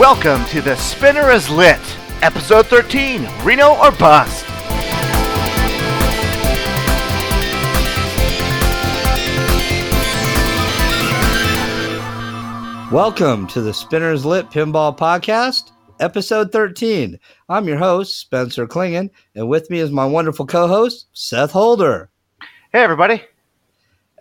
Welcome to the Spinner is Lit, Episode 13, Reno or Bust. Welcome to the Spinner is Lit Pinball Podcast, Episode 13. I'm your host, Spencer Klingen, and with me is my wonderful co-host, Seth Holder. Hey, everybody.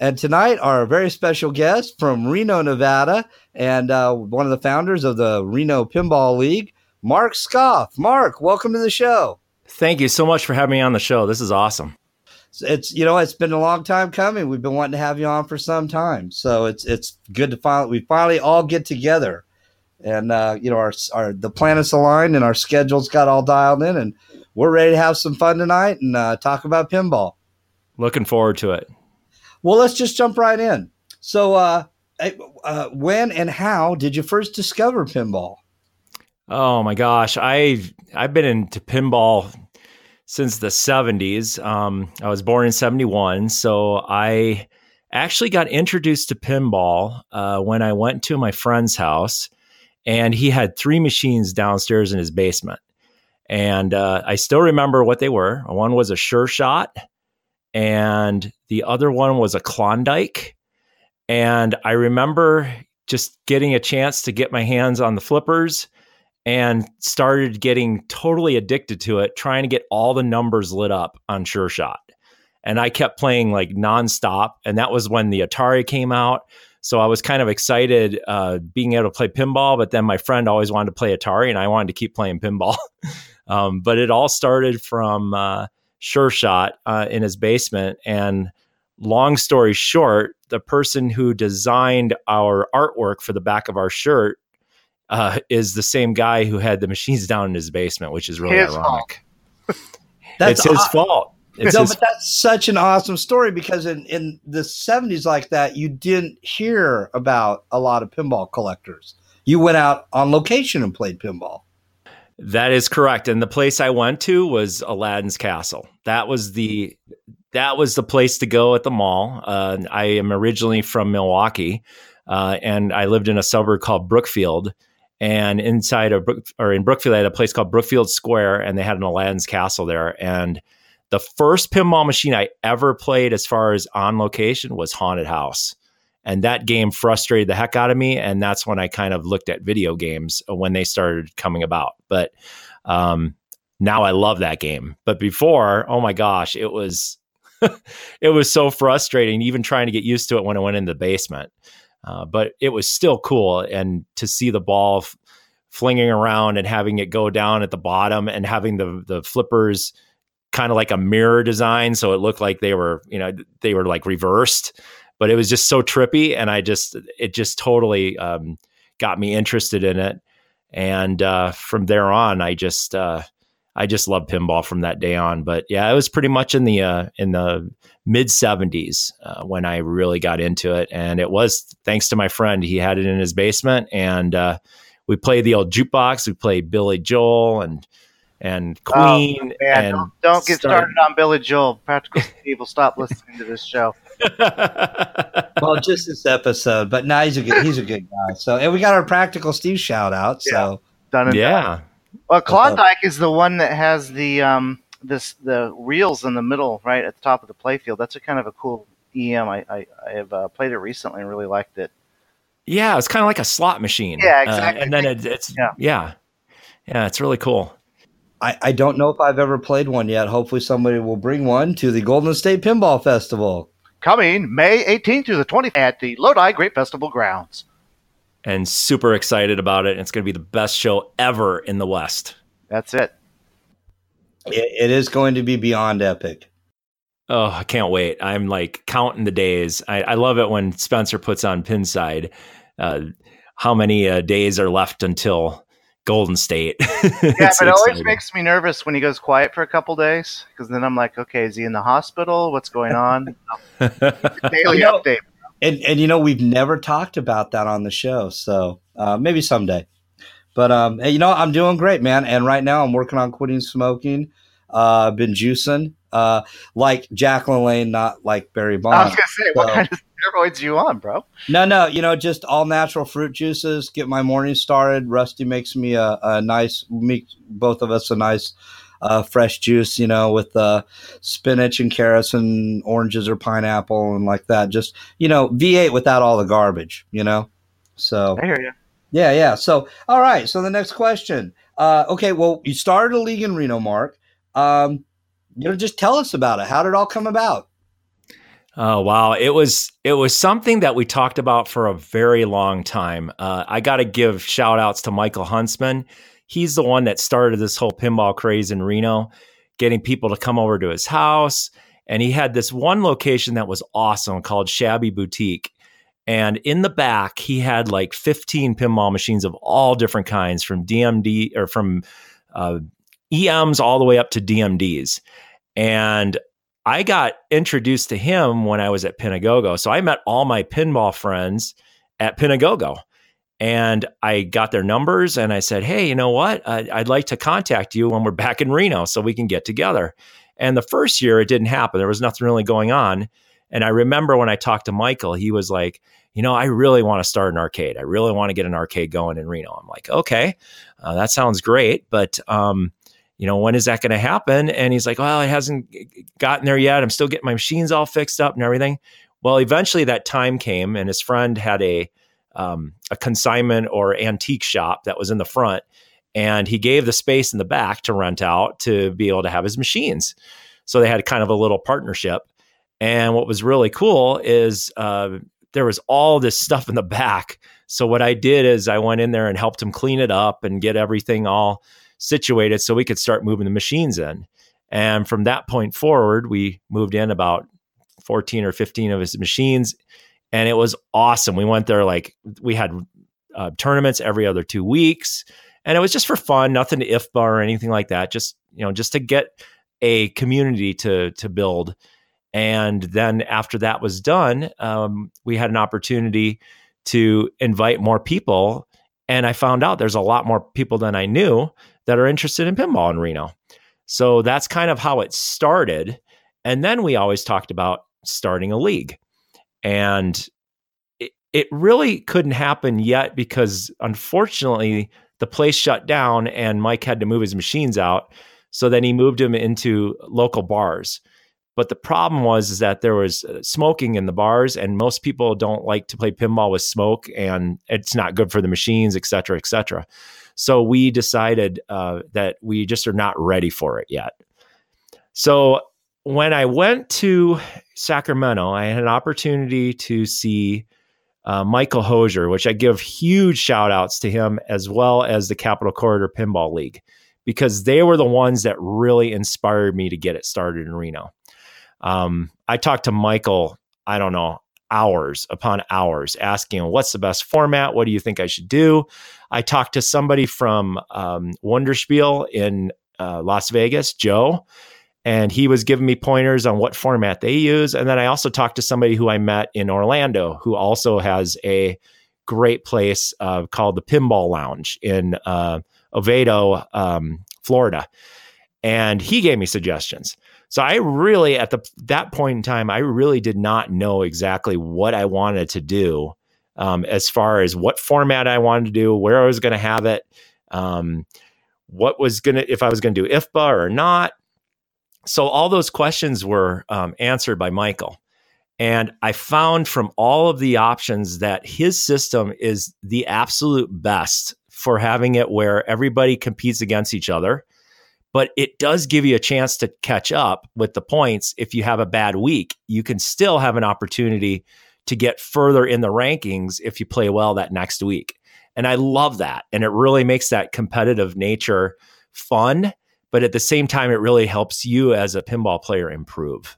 And tonight, our very special guest from Reno, Nevada, and one of the founders of the Reno Pinball League, Mark Scoff. Mark, welcome to the show. Thank you so much for having me on the show. This is awesome. It's been a long time coming. We've been wanting to have you on for some time, so it's good to finally all get together, and the planets aligned and our schedules got all dialed in, and we're ready to have some fun tonight and talk about pinball. Looking forward to it. Well, let's just jump right in. So when and how did you first discover pinball? Oh, my gosh. I've been into pinball since the 70s. I was born in 71, so I actually got introduced to pinball when I went to my friend's house, and he had three machines downstairs in his basement. And I still remember what they were. One was a Sure Shot, and the other one was a Klondike. And I remember just getting a chance to get my hands on the flippers and started getting totally addicted to it, trying to get all the numbers lit up on Sure Shot. And I kept playing like nonstop. And that was when the Atari came out. So I was kind of excited being able to play pinball, but then my friend always wanted to play Atari and I wanted to keep playing pinball. But it all started from Sure Shot in his basement. And long story short, the person who designed our artwork for the back of our shirt is the same guy who had the machines down in his basement, which is really ironic. That's his fault. But that's such an awesome story, because in the 70s like that, you didn't hear about a lot of pinball collectors. You went out on location and played pinball. That is correct. And the place I went to was Aladdin's Castle. That was the place to go at the mall. I am originally from Milwaukee, and I lived in a suburb called Brookfield. And in Brookfield, I had a place called Brookfield Square, and they had an Aladdin's Castle there. And the first pinball machine I ever played as far as on location was Haunted House. And that game frustrated the heck out of me. And that's when I kind of looked at video games when they started coming about. But now I love that game. But before, oh my gosh, it was so frustrating, even trying to get used to it when I went in the basement. But it was still cool. And to see the ball flinging around and having it go down at the bottom and having the flippers kind of like a mirror design. So it looked like they were like reversed. But it was just so trippy, and it just totally got me interested in it. And from there on, I just loved pinball from that day on. But yeah, it was pretty much in the mid 70s when I really got into it, and it was thanks to my friend. He had it in his basement, and we played the old jukebox. We played Billy Joel and Queen. Oh, man, and don't get started on Billy Joel. Practical people, stop listening to this show. Well, just this episode, but now he's a good guy. So, and we got our Practical Steve shout out. So yeah. Done. Yeah. Done. Well, Klondike is the one that has the reels in the middle, right at the top of the playfield. That's a kind of a cool EM. I have played it recently and really liked it. Yeah, it's kind of like a slot machine. Yeah, exactly. And then it's really cool. I don't know if I've ever played one yet. Hopefully somebody will bring one to the Golden State Pinball Festival. Coming May 18th through the 20th at the Lodi Great Festival grounds. And super excited about it. It's going to be the best show ever in the West. That's it. It is going to be beyond epic. Oh, I can't wait. I'm like counting the days. I love it when Spencer puts on Pinside how many days are left until Golden State. Yeah, but it always makes me nervous when he goes quiet for a couple days, because then I'm like, okay, is he in the hospital? What's going on? Daily update. And we've never talked about that on the show, so maybe someday. But I'm doing great, man. And right now I'm working on quitting smoking. Been juicing, like Jacqueline Lane, not like Barry Bonds. I was gonna say, what kind of steroids you on, bro? No, you know, just all natural fruit juices. Get my morning started. Rusty makes me a nice, makes both of us a nice fresh juice, you know, with spinach and carrots and oranges or pineapple and like that. Just, you know, V8 without all the garbage, you know? So I hear you. Yeah. So, all right. So the next question. Okay. Well, you started a league in Reno, Mark. You know, just tell us about it. How did it all come about? Oh, wow. It was something that we talked about for a very long time. I got to give shout outs to Michael Huntsman. He's the one that started this whole pinball craze in Reno, getting people to come over to his house. And he had this one location that was awesome called Shabby Boutique. And in the back, he had like 15 pinball machines of all different kinds, from DMD or from EMs all the way up to DMDs. And I got introduced to him when I was at Pinagogo. So I met all my pinball friends at Pinagogo. And I got their numbers and I said, hey, you know what? I'd like to contact you when we're back in Reno so we can get together. And the first year it didn't happen. There was nothing really going on. And I remember when I talked to Michael, he was like, you know, I really want to start an arcade. I really want to get an arcade going in Reno. I'm like, okay, that sounds great. But, you know, when is that going to happen? And he's like, well, it hasn't gotten there yet. I'm still getting my machines all fixed up and everything. Well, eventually that time came and his friend had a consignment or antique shop that was in the front, and he gave the space in the back to rent out to be able to have his machines. So they had kind of a little partnership. And what was really cool is there was all this stuff in the back. So what I did is I went in there and helped him clean it up and get everything all situated so we could start moving the machines in. And from that point forward, we moved in about 14 or 15 of his machines. And it was awesome. We went there, like, we had tournaments every other 2 weeks, and it was just for fun, nothing to IFBA or anything like that. Just, you know, just to get a community to build. And then after that was done, we had an opportunity to invite more people. And I found out there's a lot more people than I knew that are interested in pinball in Reno. So that's kind of how it started. And then we always talked about starting a league. And it really couldn't happen yet because, unfortunately, the place shut down and Mike had to move his machines out. So then he moved them into local bars. But the problem was that there was smoking in the bars, and most people don't like to play pinball with smoke, and it's not good for the machines, et cetera, et cetera. So we decided that we just are not ready for it yet. So when I went to Sacramento, I had an opportunity to see Michael Hosier, which I give huge shout outs to him, as well as the Capitol Corridor Pinball League, because they were the ones that really inspired me to get it started in Reno. I talked to Michael, I don't know, hours upon hours, asking him, what's the best format? What do you think I should do? I talked to somebody from Wonderspiel in Las Vegas, Joe. And he was giving me pointers on what format they use. And then I also talked to somebody who I met in Orlando, who also has a great place called the Pinball Lounge in Oviedo, Florida. And he gave me suggestions. So I really, at that point in time, I really did not know exactly what I wanted to do as far as what format I wanted to do, where I was going to have it, if I was going to do IFBA or not. So all those questions were answered by Michael. And I found from all of the options that his system is the absolute best for having it where everybody competes against each other. But it does give you a chance to catch up with the points. If you have a bad week, you can still have an opportunity to get further in the rankings if you play well that next week. And I love that. And it really makes that competitive nature fun. But at the same time, it really helps you as a pinball player improve.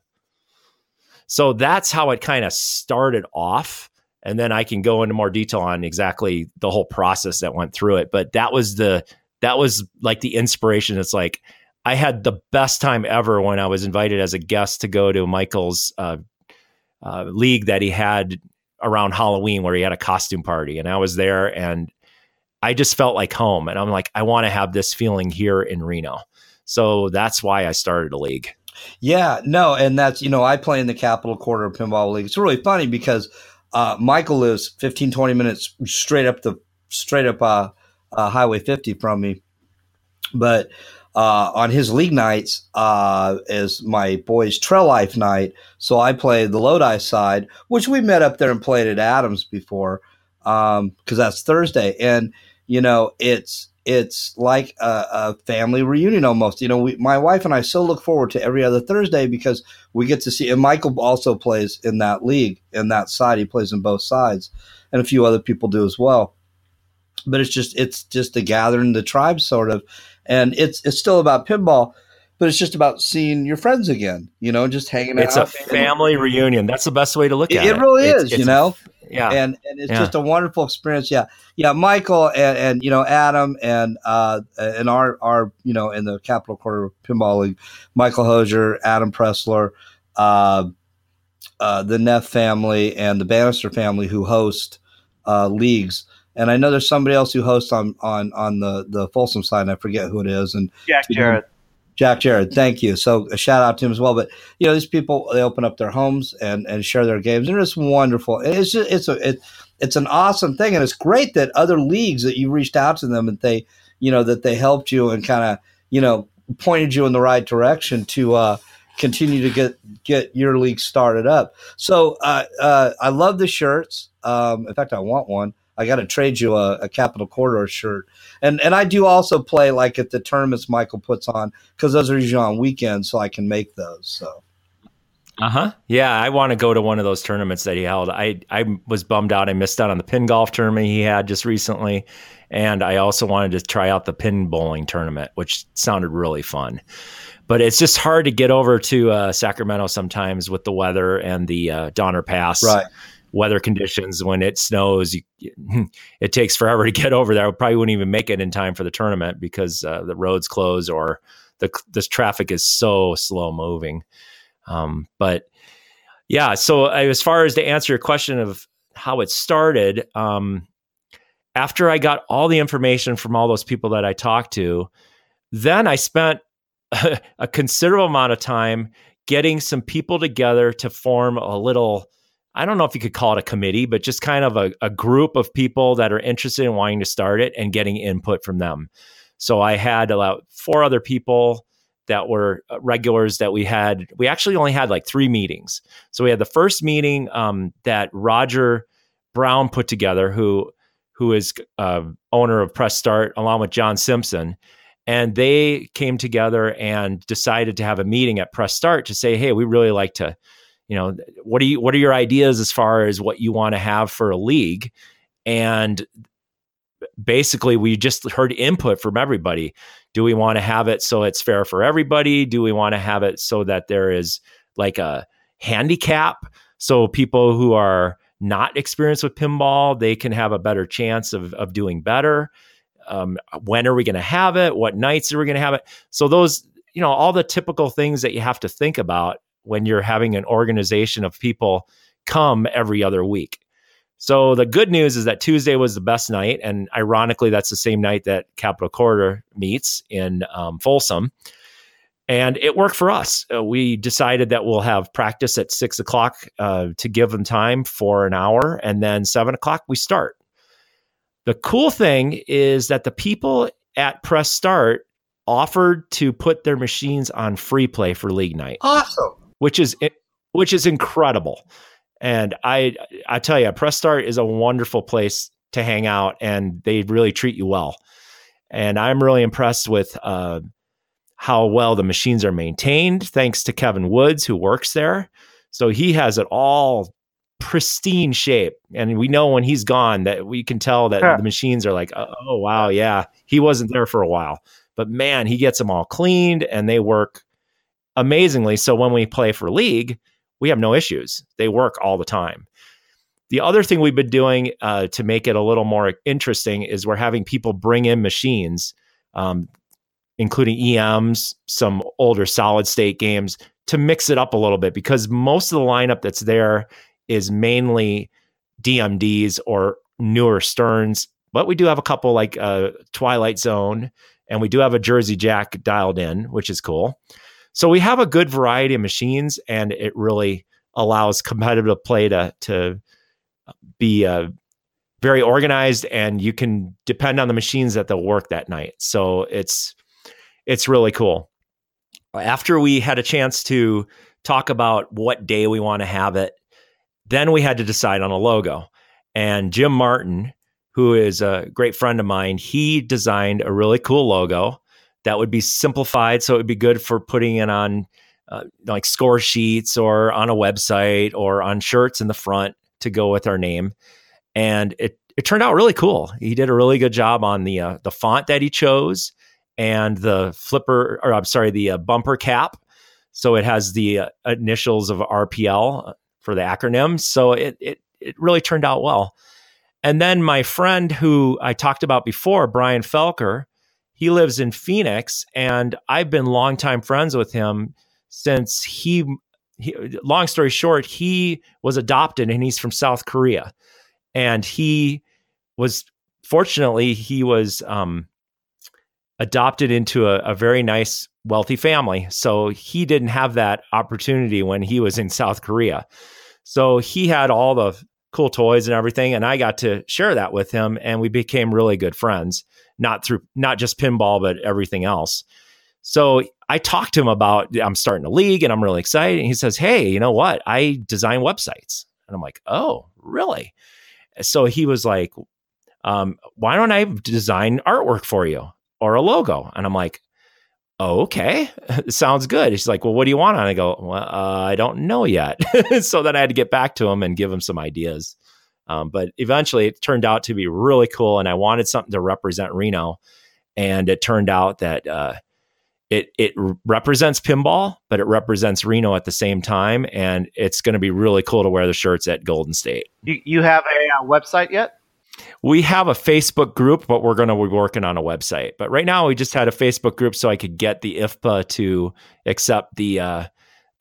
So that's how it kind of started off. And then I can go into more detail on exactly the whole process that went through it. But that was like the inspiration. It's like, I had the best time ever when I was invited as a guest to go to Michael's league that he had around Halloween, where he had a costume party. And I was there and I just felt like home. And I'm like, I want to have this feeling here in Reno. So that's why I started a league. Yeah, no, and that's, you know, I play in the Capitol Corridor Pinball League. It's really funny because Michael lives 15, 20 minutes straight up Highway 50 from me. But on his league nights is my boys' trail life night. So I play the Lodi side, which we met up there and played at Adams before, because that's Thursday. And, you know, it's like a family reunion almost. You know, my wife and I still look forward to every other Thursday because we get to see – and Michael also plays in that league, in that side. He plays in both sides, and a few other people do as well. But it's just a gathering, the tribe sort of. And it's still about pinball, but it's just about seeing your friends again, you know, just hanging out. It's a family reunion. That's the best way to look at it. It really is, you know. Yeah. And it's just a wonderful experience. Yeah. Yeah. Michael and you know, Adam and our, you know, in the Capitol Corridor Pinball League, Michael Hosier, Adam Pressler, the Neff family and the Bannister family who host leagues. And I know there's somebody else who hosts on the Folsom side, and I forget who it is. And Jack Jarrett, thank you. So a shout out to him as well. But you know, these people, they open up their homes and share their games. They're just wonderful. It's just, it's an awesome thing, and it's great that other leagues that you reached out to them and they, you know, that they helped you and kind of, you know, pointed you in the right direction to continue to get your league started up. So I love the shirts. In fact, I want one. I got to trade you a Capitol Corridor shirt. And I do also play like at the tournaments Michael puts on, because those are usually on weekends, so I can make those. So. Uh-huh. Yeah, I want to go to one of those tournaments that he held. I was bummed out. I missed out on the pin golf tournament he had just recently. And I also wanted to try out the pin bowling tournament, which sounded really fun. But it's just hard to get over to Sacramento sometimes with the weather and the Donner Pass. Right. Weather conditions, when it snows, it takes forever to get over there. I probably wouldn't even make it in time for the tournament because the roads close or this traffic is so slow moving. But yeah, so as far as to answer your question of how it started, after I got all the information from all those people that I talked to, then I spent a considerable amount of time getting some people together to form a little, I don't know if you could call it a committee, but just kind of a group of people that are interested in wanting to start it and getting input from them. So I had about 4 other people that were regulars that we had. We actually only had like 3 meetings. So we had the first meeting that Roger Brown put together, who is owner of Press Start, along with John Simpson. And they came together and decided to have a meeting at Press Start to say, hey, we really like to, you know, what are your ideas as far as what you want to have for a league? And basically, we just heard input from everybody. Do we want to have it so it's fair for everybody? Do we want to have it so that there is like a handicap? So people who are not experienced with pinball, they can have a better chance of doing better. When are we going to have it? What nights are we going to have it? So those, you know, all the typical things that you have to think about when you're having an organization of people come every other week. So the good news is that Tuesday was the best night. And ironically, that's the same night that Capitol Corridor meets in Folsom. And it worked for us. We decided that we'll have practice at 6:00 to give them time for an hour. And then 7:00, we start. The cool thing is that the people at Press Start offered to put their machines on free play for league night. Awesome. Which is incredible. And I tell you, Press Start is a wonderful place to hang out, and they really treat you well. And I'm really impressed with how well the machines are maintained, thanks to Kevin Woods, who works there. So he has it all pristine shape. And we know when he's gone that we can tell that the machines are like, oh, wow, yeah, he wasn't there for a while. But man, he gets them all cleaned, and they work amazingly. So when we play for league, we have no issues. They work all the time. The other thing we've been doing to make it a little more interesting is we're having people bring in machines, including EMs, some older solid state games, to mix it up a little bit, because most of the lineup that's there is mainly DMDs or newer Sterns. But we do have a couple like Twilight Zone, and we do have a Jersey Jack dialed in, which is cool. So we have a good variety of machines, and it really allows competitive play to be very organized, and you can depend on the machines that they'll work that night. So it's really cool. After we had a chance to talk about what day we want to have it, then we had to decide on a logo. And Jim Martin, who is a great friend of mine, he designed a really cool logo that would be simplified. So it would be good for putting it on like score sheets or on a website or on shirts in the front to go with our name. And it turned out really cool. He did a really good job on the font that he chose and the bumper cap. So it has the initials of RPL for the acronym. So it really turned out well. And then my friend who I talked about before, Brian Felker, he lives in Phoenix, and I've been longtime friends with him since long story short, he was adopted and he's from South Korea. And he was adopted into a very nice, wealthy family. So he didn't have that opportunity when he was in South Korea. So he had all the cool toys and everything, and I got to share that with him, and we became really good friends, not just pinball, but everything else. So I talked to him about, I'm starting a league and I'm really excited. And he says, hey, you know what? I design websites. And I'm like, oh, really? So he was like, why don't I design artwork for you or a logo? And I'm like, oh, okay, sounds good. He's like, well, what do you want? And I go, well, I don't know yet. So then I had to get back to him and give him some ideas. But eventually it turned out to be really cool. And I wanted something to represent Reno. And it turned out that it represents pinball, but it represents Reno at the same time. And it's going to be really cool to wear the shirts at Golden State. You have a website yet? We have a Facebook group, but we're going to be working on a website. But right now we just had a Facebook group so I could get the IFPA to accept the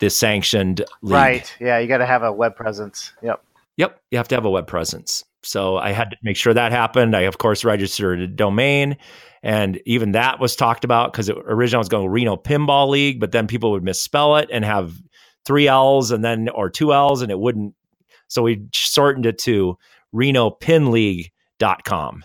sanctioned league. Right. Yeah. You got to have a web presence. Yep. You have to have a web presence. So I had to make sure that happened. I, of course, registered a domain. And even that was talked about because originally I was going Reno Pinball League, but then people would misspell it and have 3 L's and then or 2 L's and it wouldn't. So we shortened it to RenoPinLeague.com.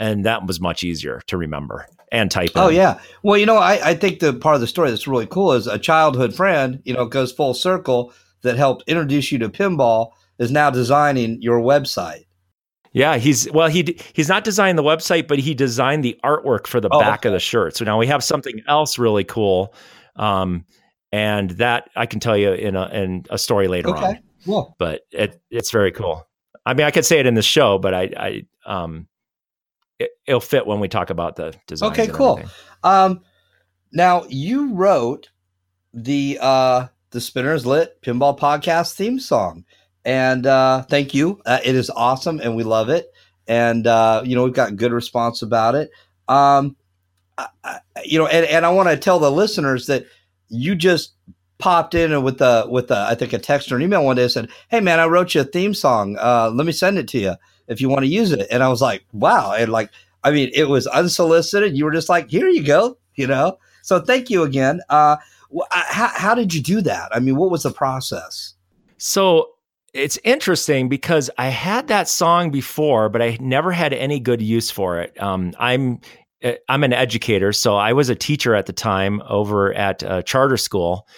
And that was much easier to remember and type in. Oh, yeah. Well, you know, I think the part of the story that's really cool is a childhood friend, you know, goes full circle that helped introduce you to pinball is now designing your website. Yeah, he's not designed the website, but he designed the artwork for the back of the shirt. So now we have something else really cool, and that I can tell you in a story later on. Cool. But it's very cool. I mean, I could say it in the show, but it'll fit when we talk about the design. Okay, cool. Now you wrote the Spinner is Lit Pinball Podcast theme song. And thank you. It is awesome, and we love it. And you know, we've got good response about it. And I want to tell the listeners that you just popped in with a I think a text or an email one day and said, "Hey man, I wrote you a theme song. Let me send it to you if you want to use it." And I was like, "Wow!" And it was unsolicited. You were just like, "Here you go," you know. So thank you again. How did you do that? I mean, what was the process? So. It's interesting because I had that song before, but I never had any good use for it. I'm an educator, so I was a teacher at the time over at a charter school,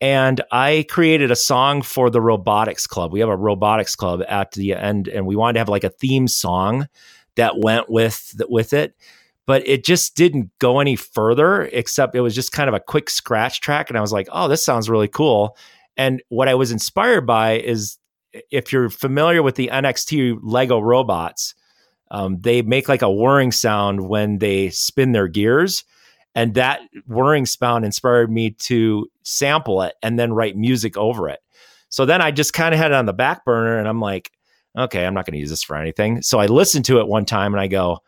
and I created a song for the robotics club. We have a robotics club at the end, and we wanted to have like a theme song that went with it, but it just didn't go any further, except it was just kind of a quick scratch track, and I was like, oh, this sounds really cool. And what I was inspired by is, if you're familiar with the NXT Lego robots, they make like a whirring sound when they spin their gears. And that whirring sound inspired me to sample it and then write music over it. So then I just kind of had it on the back burner and I'm like, okay, I'm not going to use this for anything. So I listened to it one time and I go,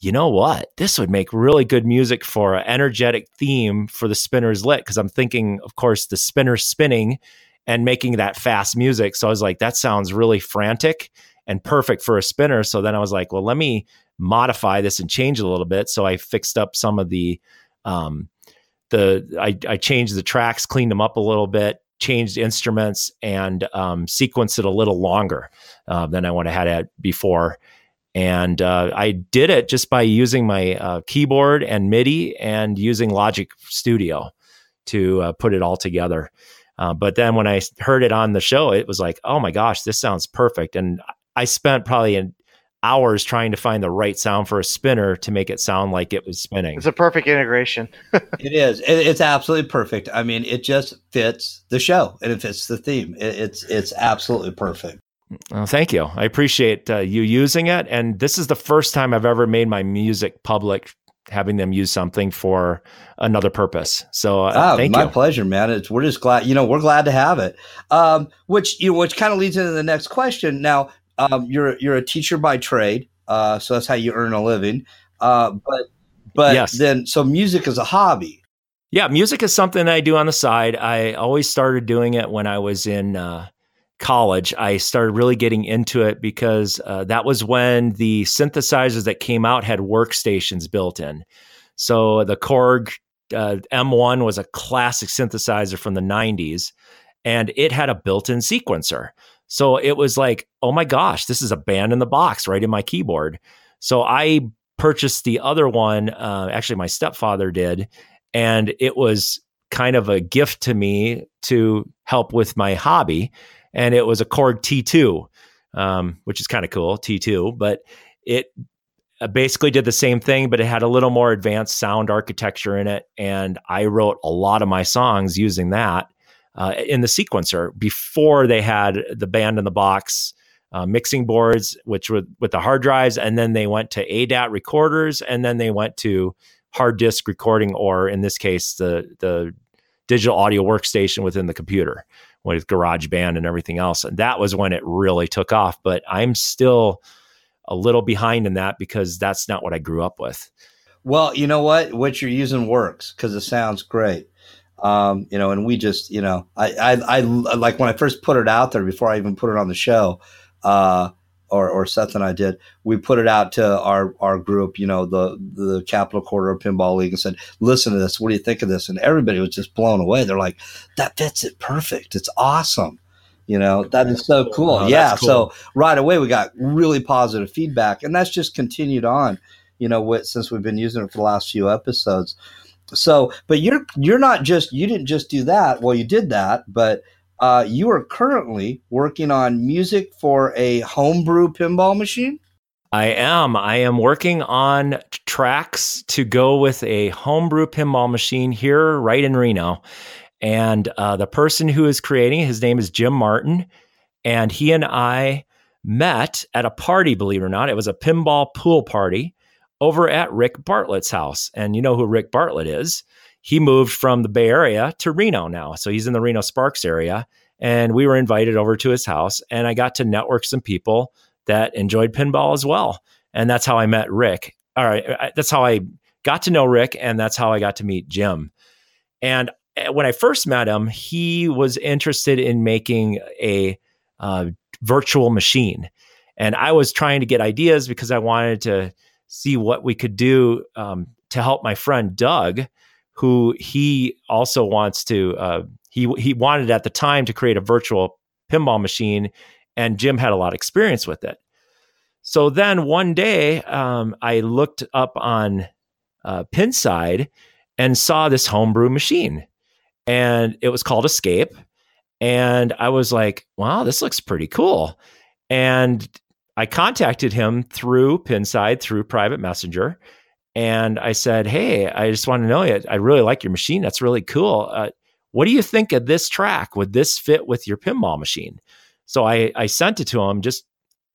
you know what? This would make really good music for an energetic theme for the Spinner is Lit. Cause I'm thinking, of course, the spinner spinning and making that fast music. So I was like, that sounds really frantic and perfect for a spinner. So then I was like, well, let me modify this and change it a little bit. So I fixed up some of I changed the tracks, cleaned them up a little bit, changed instruments, and sequenced it a little longer than I would have had it before. And I did it just by using my keyboard and MIDI and using Logic Studio to put it all together. But then when I heard it on the show, it was like, oh my gosh, this sounds perfect. And I spent probably hours trying to find the right sound for a spinner to make it sound like it was spinning. It's a perfect integration. It is. It's absolutely perfect. I mean, it just fits the show and it fits the theme. It's absolutely perfect. Oh, thank you. I appreciate you using it. And this is the first time I've ever made my music public, having them use something for another purpose. So thank you. My pleasure, man. We're just glad, we're glad to have it. Which kind of leads into the next question. Now, you're a teacher by trade. So that's how you earn a living. But yes. Then, so music is a hobby. Yeah. Music is something I do on the side. I always started doing it when I was in, college. I started really getting into it because that was when the synthesizers that came out had workstations built in. So the Korg M1 was a classic synthesizer from the 90s, and it had a built-in sequencer. So it was like, oh my gosh, this is a band in the box right in my keyboard. So I purchased the other one. Actually, my stepfather did, and it was kind of a gift to me to help with my hobby. And it was a Korg T2, which is kind of cool, T2, but it basically did the same thing, but it had a little more advanced sound architecture in it. And I wrote a lot of my songs using that in the sequencer before they had the band in the box mixing boards, which were with the hard drives. And then they went to ADAT recorders, and then they went to hard disk recording, or in this case, the digital audio workstation within the computer, with GarageBand and everything else. And that was when it really took off. But I'm still a little behind in that because that's not what I grew up with. Well, you know what? What you're using works because it sounds great. And we just, I like when I first put it out there before I even put it on the show, or Seth and I did, we put it out to our group, the Capitol Corridor Pinball League, and said, listen to this. What do you think of this? And everybody was just blown away. They're like, that fits it perfect. It's awesome. That is so cool. Oh, yeah. Cool. So right away, we got really positive feedback, and that's just continued on, since we've been using it for the last few episodes. So, but you're not just, you didn't just do that. Well, you did that, but you are currently working on music for a homebrew pinball machine? I am working on tracks to go with a homebrew pinball machine here right in Reno. And the person who is creating, his name is Jim Martin. And he and I met at a party, believe it or not. It was a pinball pool party over at Rick Bartlett's house. And you know who Rick Bartlett is. He moved from the Bay Area to Reno now. So he's in the Reno Sparks area. And we were invited over to his house. And I got to network some people that enjoyed pinball as well. And that's how I met Rick. All right. That's how I got to know Rick. And that's how I got to meet Jim. And when I first met him, he was interested in making a virtual machine. And I was trying to get ideas because I wanted to see what we could do to help my friend Doug, who he also wants to, he wanted at the time to create a virtual pinball machine, and Jim had a lot of experience with it. So then one day I looked up on Pinside and saw this homebrew machine, and it was called Escape. And I was like, wow, this looks pretty cool. And I contacted him through Pinside, through private messenger. And I said, hey, I just want to know you. I really like your machine. That's really cool. What do you think of this track? Would this fit with your pinball machine? So I sent it to him just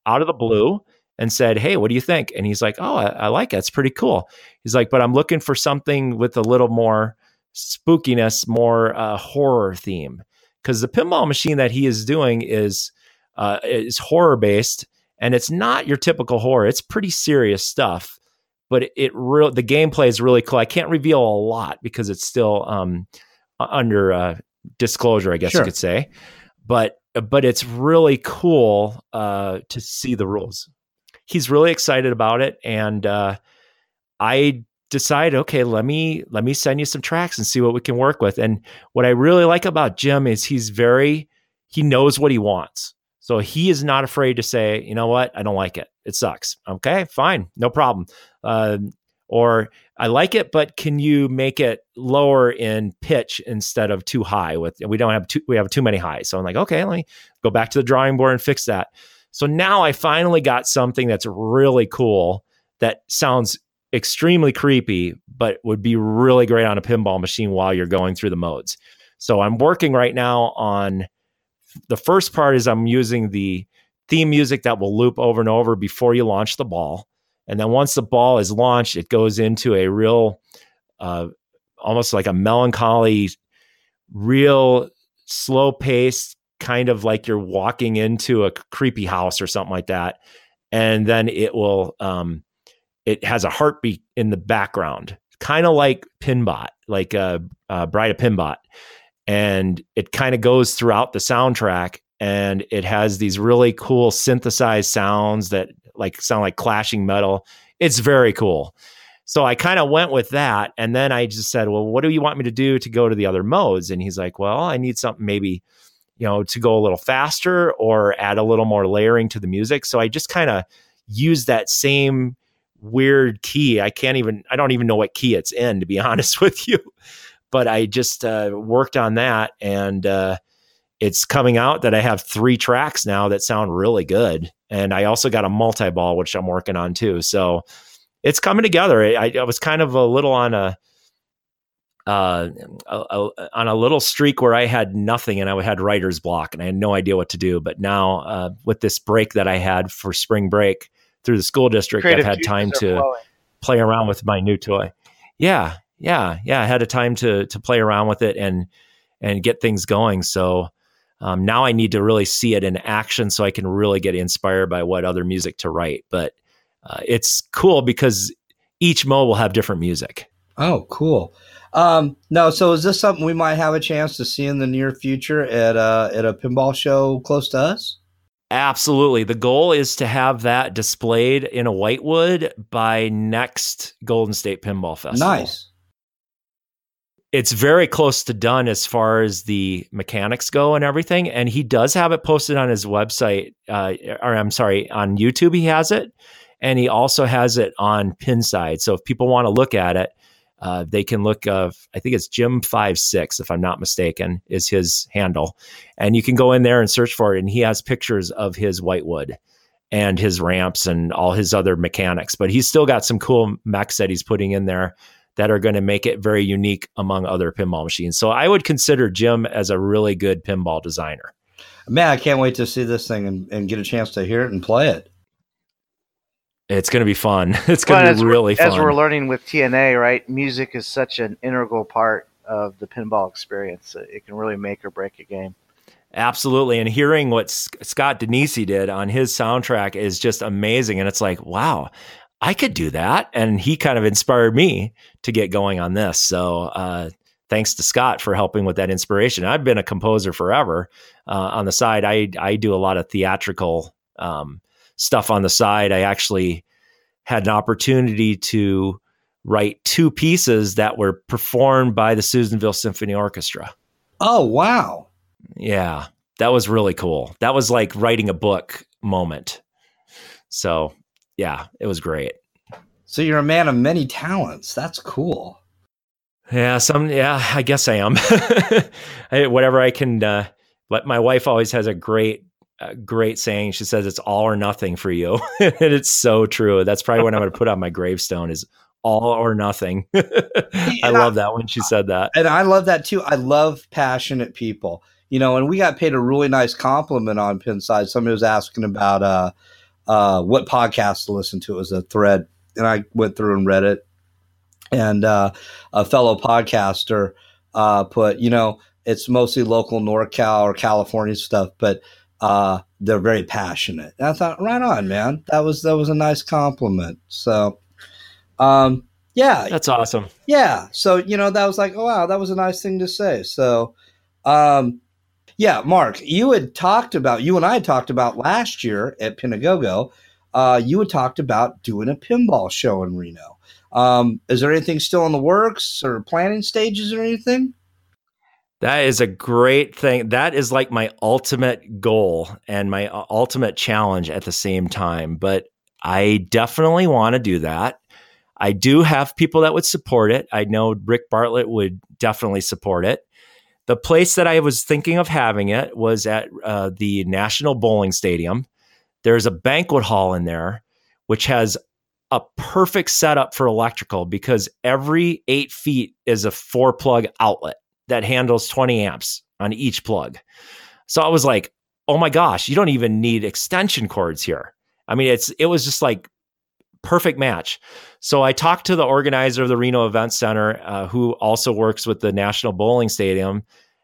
out of the blue and said, hey, what do you think? And he's like, oh, I like it. It's pretty cool. He's like, but I'm looking for something with a little more spookiness, more horror theme. Because the pinball machine that he is doing is horror-based, and it's not your typical horror. It's pretty serious stuff. But the gameplay is really cool. I can't reveal a lot because it's still under disclosure, I guess You could say. But it's really cool to see the rules. He's really excited about it, and I decide, okay, let me send you some tracks and see what we can work with. And what I really like about Jim is he knows what he wants. So he is not afraid to say, you know what? I don't like it. It sucks. Okay, fine. No problem. Or I like it, but can you make it lower in pitch instead of too high? We have too many highs. So I'm like, okay, let me go back to the drawing board and fix that. So now I finally got something that's really cool that sounds extremely creepy, but would be really great on a pinball machine while you're going through the modes. So I'm working right now on the first part is I'm using the theme music that will loop over and over before you launch the ball. And then once the ball is launched, it goes into a real, almost like a melancholy, real slow pace, kind of like you're walking into a creepy house or something like that. And then it will, it has a heartbeat in the background, kind of like Pinbot, like Bride of Pinbot. And it kind of goes throughout the soundtrack, and it has these really cool synthesized sounds that like sound like clashing metal. It's very cool. So I kind of went with that. And then I just said, well, what do you want me to do to go to the other modes? And he's like, well, I need something maybe, you know, to go a little faster or add a little more layering to the music. So I just kind of used that same weird key. I don't even know what key it's in, to be honest with you. But I just worked on that, and it's coming out that I have 3 tracks now that sound really good. And I also got a multi-ball, which I'm working on too. So it's coming together. I was kind of a little on a little streak where I had nothing, and I had writer's block, and I had no idea what to do. But now with this break that I had for spring break through the school district, I've had time to play around with my new toy. Yeah. I had a time to play around with it and get things going. So now I need to really see it in action so I can really get inspired by what other music to write. But it's cool because each mode will have different music. Oh, cool. So is this something we might have a chance to see in the near future at a pinball show close to us? Absolutely. The goal is to have that displayed in a Whitewood by next Golden State Pinball Festival. Nice. It's very close to done as far as the mechanics go and everything. And he does have it posted on his website, on YouTube, he has it. And he also has it on Pinside. So if people want to look at it, they can look of, I think it's Jim56, if I'm not mistaken, is his handle. And you can go in there and search for it. And he has pictures of his Whitewood and his ramps and all his other mechanics. But he's still got some cool mechs that he's putting in there that are going to make it very unique among other pinball machines. So I would consider Jim as a really good pinball designer. Man, I can't wait to see this thing and get a chance to hear it and play it. It's going to be fun. It's going to be really fun. As we're learning with TNA, right? Music is such an integral part of the pinball experience. It can really make or break a game. Absolutely. And hearing what Scott Denisi did on his soundtrack is just amazing. And it's like, wow, I could do that. And he kind of inspired me to get going on this. So thanks to Scott for helping with that inspiration. I've been a composer forever. On the side, I do a lot of theatrical stuff on the side. I actually had an opportunity to write 2 pieces that were performed by the Susanville Symphony Orchestra. Oh, wow. Yeah, that was really cool. That was like writing a book moment. So yeah, it was great. So you're a man of many talents. That's cool. Yeah, I guess I am. Whatever I can, but my wife always has a great saying. She says it's all or nothing for you. And it's so true. That's probably what I'm going to put on my gravestone is all or nothing. I love that when she said that. And I love that too. I love passionate people, you know, and we got paid a really nice compliment on Pinside. Somebody was asking about what podcast to listen to. It was a thread, and I went through and read it. And a fellow podcaster put, you know, it's mostly local NorCal or California stuff, but they're very passionate. And I thought, right on, man. That was a nice compliment. So, yeah, that's awesome. Yeah. So, you know, that was like, oh, wow, that was a nice thing to say. So, yeah, Mark, you and I had talked about last year at Pinagogo, you had talked about doing a pinball show in Reno. Is there anything still in the works or planning stages or anything? That is a great thing. That is like my ultimate goal and my ultimate challenge at the same time. But I definitely want to do that. I do have people that would support it. I know Rick Bartlett would definitely support it. The place that I was thinking of having it was at the National Bowling Stadium. There's a banquet hall in there, which has a perfect setup for electrical because every 8 feet is a 4-plug outlet that handles 20 amps on each plug. So I was like, oh my gosh, you don't even need extension cords here. I mean, it was just like perfect match. So I talked to the organizer of the Reno Event Center, who also works with the National Bowling Stadium,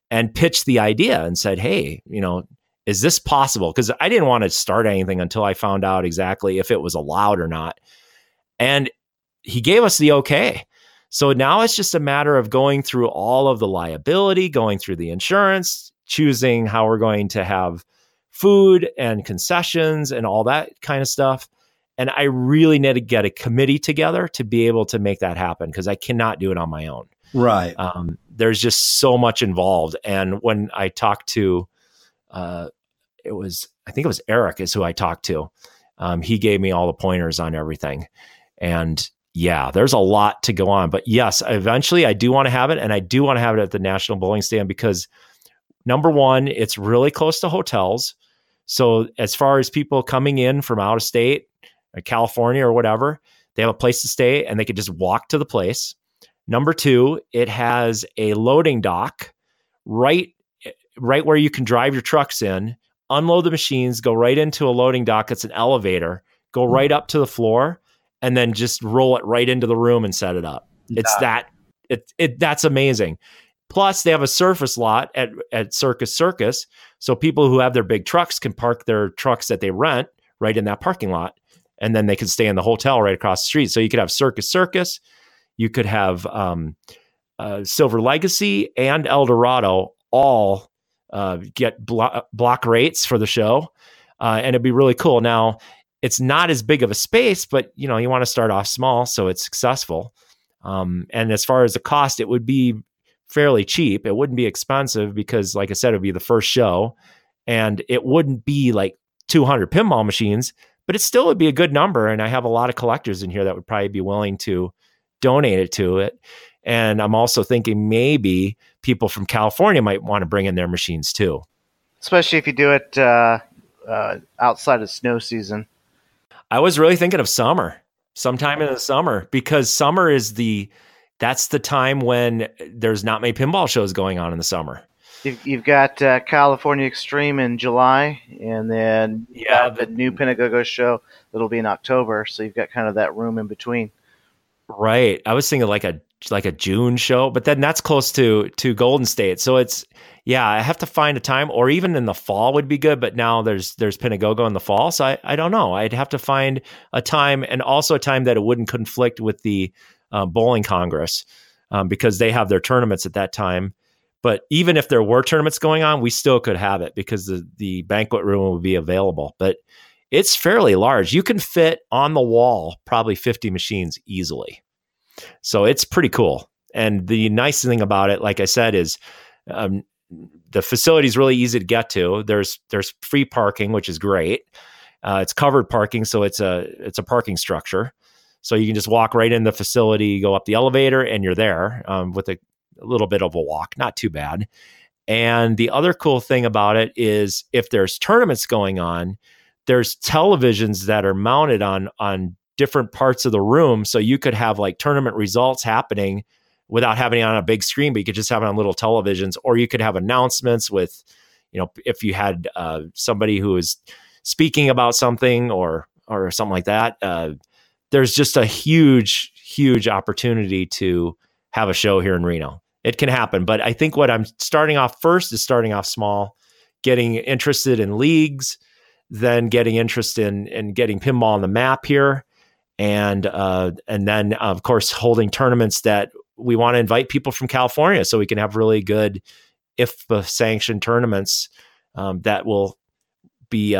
and pitched the idea and said, hey, is this possible? Because I didn't want to start anything until I found out exactly if it was allowed or not. And he gave us the okay. So now it's just a matter of going through all of the liability, going through the insurance, choosing how we're going to have food and concessions and all that kind of stuff. And I really need to get a committee together to be able to make that happen because I cannot do it on my own. Right. There's just so much involved. And when I talked to, I think it was Eric is who I talked to. He gave me all the pointers on everything. And yeah, there's a lot to go on. But yes, eventually I do want to have it. And I do want to have it at the National Bowling Stadium because, number one, it's really close to hotels. So as far as people coming in from out of state, California or whatever, they have a place to stay and they could just walk to the place. Number two, it has a loading dock right where you can drive your trucks in, unload the machines, go right into a loading dock. It's an elevator, go right up to the floor and then just roll it right into the room and set it up. It's that's amazing. Plus they have a surface lot at Circus Circus. So people who have their big trucks can park their trucks that they rent right in that parking lot. And then they could stay in the hotel right across the street. So you could have Circus Circus, you could have Silver Legacy and El Dorado all get block rates for the show. And it'd be really cool. Now, it's not as big of a space, but you want to start off small so it's successful. And as far as the cost, it would be fairly cheap. It wouldn't be expensive because, like I said, it would be the first show. And it wouldn't be like 200 pinball machines. But it still would be a good number. And I have a lot of collectors in here that would probably be willing to donate it to it. And I'm also thinking maybe people from California might want to bring in their machines too. Especially if you do it outside of snow season. I was really thinking of summer, sometime in the summer, because summer is that's the time when there's not many pinball shows going on in the summer. You've got California Extreme in July, and then the new Pinagogo show that'll be in October. So you've got kind of that room in between. Right. I was thinking like a June show, but then that's close to Golden State. So I have to find a time, or even in the fall would be good. But now there's Pinagogo in the fall, so I don't know. I'd have to find a time, and also a time that it wouldn't conflict with the Bowling Congress because they have their tournaments at that time. But even if there were tournaments going on, we still could have it because the banquet room would be available. But it's fairly large. You can fit on the wall probably 50 machines easily. So it's pretty cool. And the nice thing about it, like I said, is the facility is really easy to get to. There's free parking, which is great. It's covered parking, so it's a parking structure. So you can just walk right in the facility, go up the elevator, and you're there with a little bit of a walk, not too bad. And the other cool thing about it is if there's tournaments going on, there's televisions that are mounted on different parts of the room. So you could have like tournament results happening without having it on a big screen, but you could just have it on little televisions, or you could have announcements with, if you had somebody who is speaking about something or something like that. There's just a huge, huge opportunity to have a show here in Reno. It can happen, but I think what I'm starting off first is starting off small, getting interested in leagues, then getting interested in getting pinball on the map here, and then of course holding tournaments that we want to invite people from California so we can have really good IFPA sanctioned tournaments that will be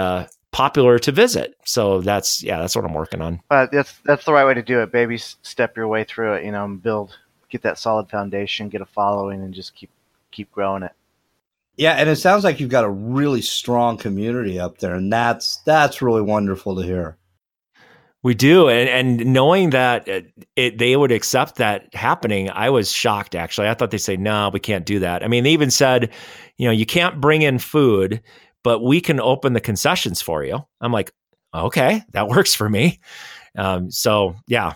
popular to visit. So that's what I'm working on. That's the right way to do it. Baby step your way through it, and build, get that solid foundation, get a following, and just keep growing it. Yeah. And it sounds like you've got a really strong community up there, and that's really wonderful to hear. We do. And knowing that they would accept that happening, I was shocked, actually. I thought they'd say, no, we can't do that. I mean, they even said, you can't bring in food, but we can open the concessions for you. I'm like, okay, that works for me. So yeah,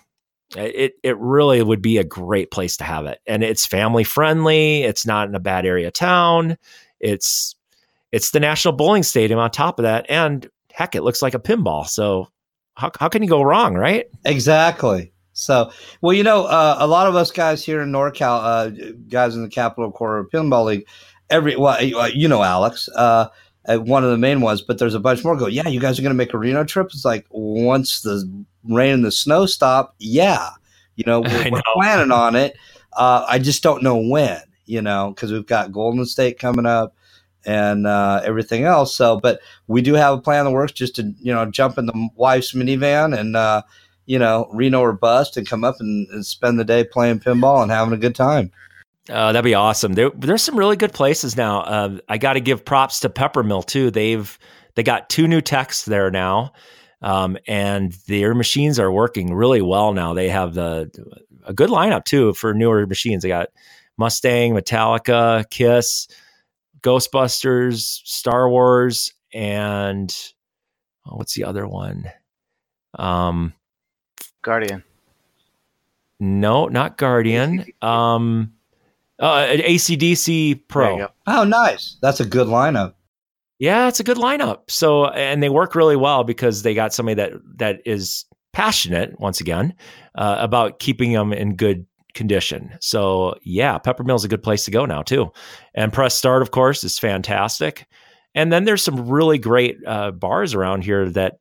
it really would be a great place to have it. And it's family friendly. It's not in a bad area of town. It's the National Bowling Stadium on top of that. And heck, it looks like a pinball. So how can you go wrong, right? Exactly. So, well, a lot of us guys here in NorCal, guys in the Capitol Corridor Pinball League, Alex, one of the main ones, but there's a bunch more go, yeah, you guys are going to make a Reno trip? It's like, once the rain and the snow stop, yeah, we're planning on it. I just don't know when, because we've got Golden State coming up and everything else. So, but we do have a plan that works, just to, jump in the wife's minivan and, Reno or bust, and come up and spend the day playing pinball and having a good time. That'd be awesome. There's some really good places now. I got to give props to Peppermill too. They got 2 new techs there now, and their machines are working really well now. They have a good lineup too for newer machines. They got Mustang, Metallica, Kiss, Ghostbusters, Star Wars, and what's the other one? Guardian. No, not Guardian. ACDC Pro. Oh, nice. That's a good lineup. Yeah, it's a good lineup. So, and they work really well because they got somebody that is passionate, once again, about keeping them in good condition. So yeah, Peppermill is a good place to go now too. And Press Start, of course, is fantastic. And then there's some really great bars around here that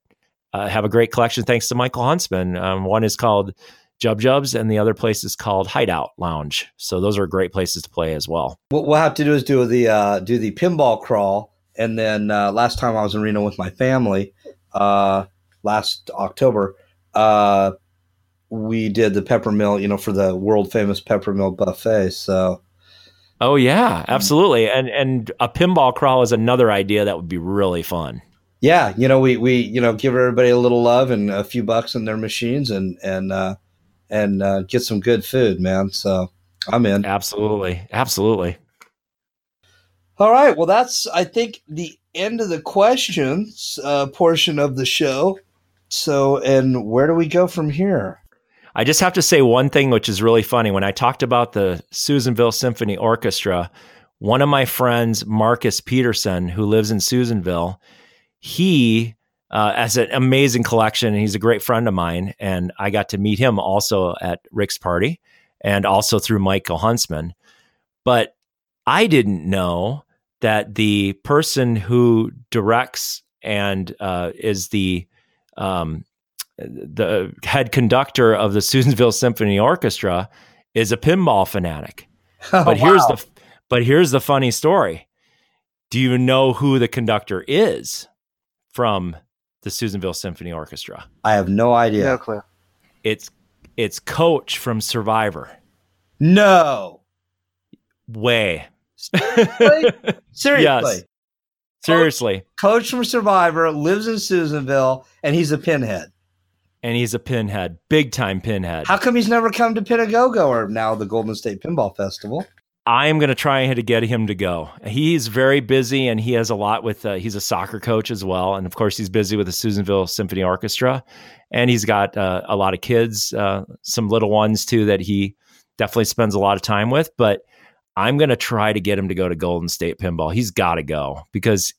have a great collection, thanks to Michael Huntsman. One is called Jub Jubs, and the other place is called Hideout Lounge. So those are great places to play as well. What we'll have to do is do the pinball crawl, and then last time I was in Reno with my family, last October, we did the Peppermill, for the world famous Peppermill buffet. So, oh yeah, absolutely. And a pinball crawl is another idea that would be really fun. Yeah, we give everybody a little love and a few bucks in their machines, and get some good food, man. So I'm in. Absolutely. All right. Well, that's, I think, the end of the questions portion of the show. So, and where do we go from here? I just have to say one thing, which is really funny. When I talked about the Susanville Symphony Orchestra, one of my friends, Marcus Peterson, who lives in Susanville, he has an amazing collection, and he's a great friend of mine. And I got to meet him also at Rick's party, and also through Michael Huntsman. But I didn't know that the person who directs and is the head conductor of the Susanville Symphony Orchestra is a pinball fanatic. Oh, but wow. Here's the funny story. Do you know who the conductor is from the Susanville Symphony Orchestra? I have no idea. No clue. It's Coach from Survivor. No way. Seriously? Yes. Seriously. Coach from Survivor lives in Susanville, and he's a pinhead. Big time pinhead. How come he's never come to Pinagogo, or now the Golden State Pinball Festival? I'm going to try to get him to go. He's very busy, and he has a lot with, he's a soccer coach as well. And of course he's busy with the Susanville Symphony Orchestra, and he's got a lot of kids, some little ones too, that he definitely spends a lot of time with, but I'm going to try to get him to go to Golden State Pinball. He's got to go, because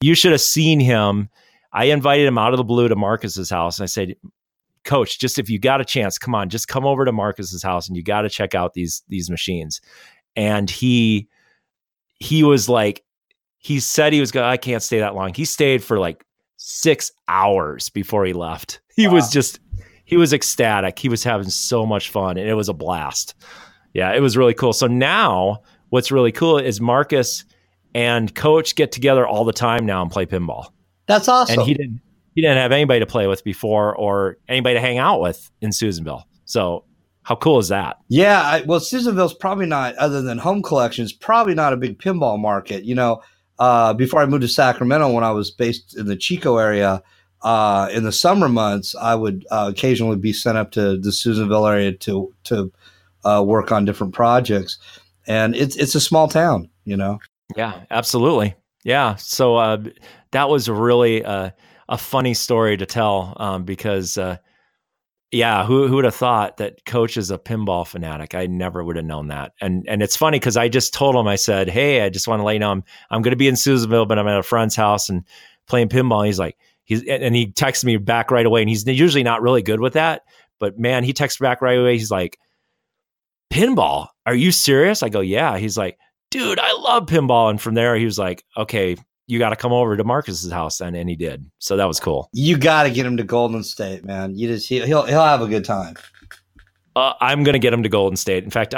you should have seen him. I invited him out of the blue to Marcus's house, and I said, Coach, just if you got a chance, come on, just come over to Marcus's house, and you got to check out these machines. And he was like, he said he was going, I can't stay that long. He stayed for like 6 hours before he left. He was just, he was ecstatic. He was having so much fun, and it was a blast. Yeah, it was really cool. So now what's really cool is Marcus and Coach get together all the time now and play pinball. That's awesome. And he didn't have anybody to play with before or anybody to hang out with in Susanville. So how cool is that? Yeah. Well, Susanville's probably not, other than home collections, probably not a big pinball market. You know, before I moved to Sacramento, when I was based in the Chico area, in the summer months, I would occasionally be sent up to the Susanville area to work on different projects. And it's a small town, you know? Yeah, absolutely. Yeah. So that was really a funny story to tell because, who would have thought that Coach is a pinball fanatic? I never would have known that. And it's funny because I just told him, I said, hey, I just want to let you know I'm going to be in Susanville, but I'm at a friend's house and playing pinball. And he's like, he texted me back right away. And he's usually not really good with that. But man, he texted back right away. He's like, pinball? Are you serious? I go, yeah. He's like, dude, I love pinball. And from there, he was like, okay, you got to come over to Marcus's house. And he did. So that was cool. You got to get him to Golden State, man. You just, he'll have a good time. I'm going to get him to Golden State. In fact,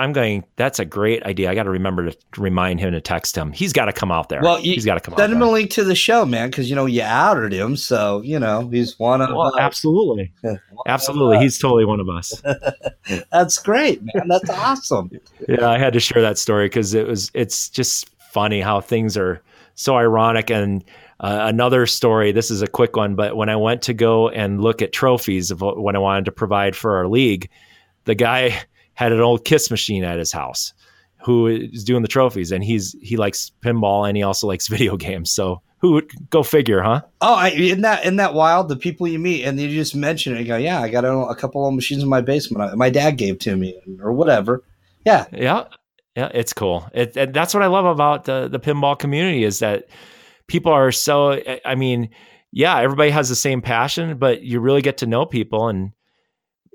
that's a great idea. I got to remember to remind him to text him. He's got to come out there. Well, he's got to come out there. Send him a link to the show, man. Cause you outed him. So, he's one of us. Absolutely. Absolutely. He's totally one of us. That's great, man. That's awesome. Yeah. I had to share that story cause it's just funny how things are so ironic. And another story, this is a quick one, but when I went to go and look at trophies of what I wanted to provide for our league, the guy had an old KISS machine at his house who is doing the trophies, and he likes pinball and he also likes video games. So who would go figure, huh? Oh, isn't that wild? The people you meet and you just mention it and you go, yeah, I got a couple old machines in my basement. My dad gave to me or whatever. Yeah. Yeah. Yeah. It's cool. And that's what I love about the pinball community is that people are so, everybody has the same passion, but you really get to know people. And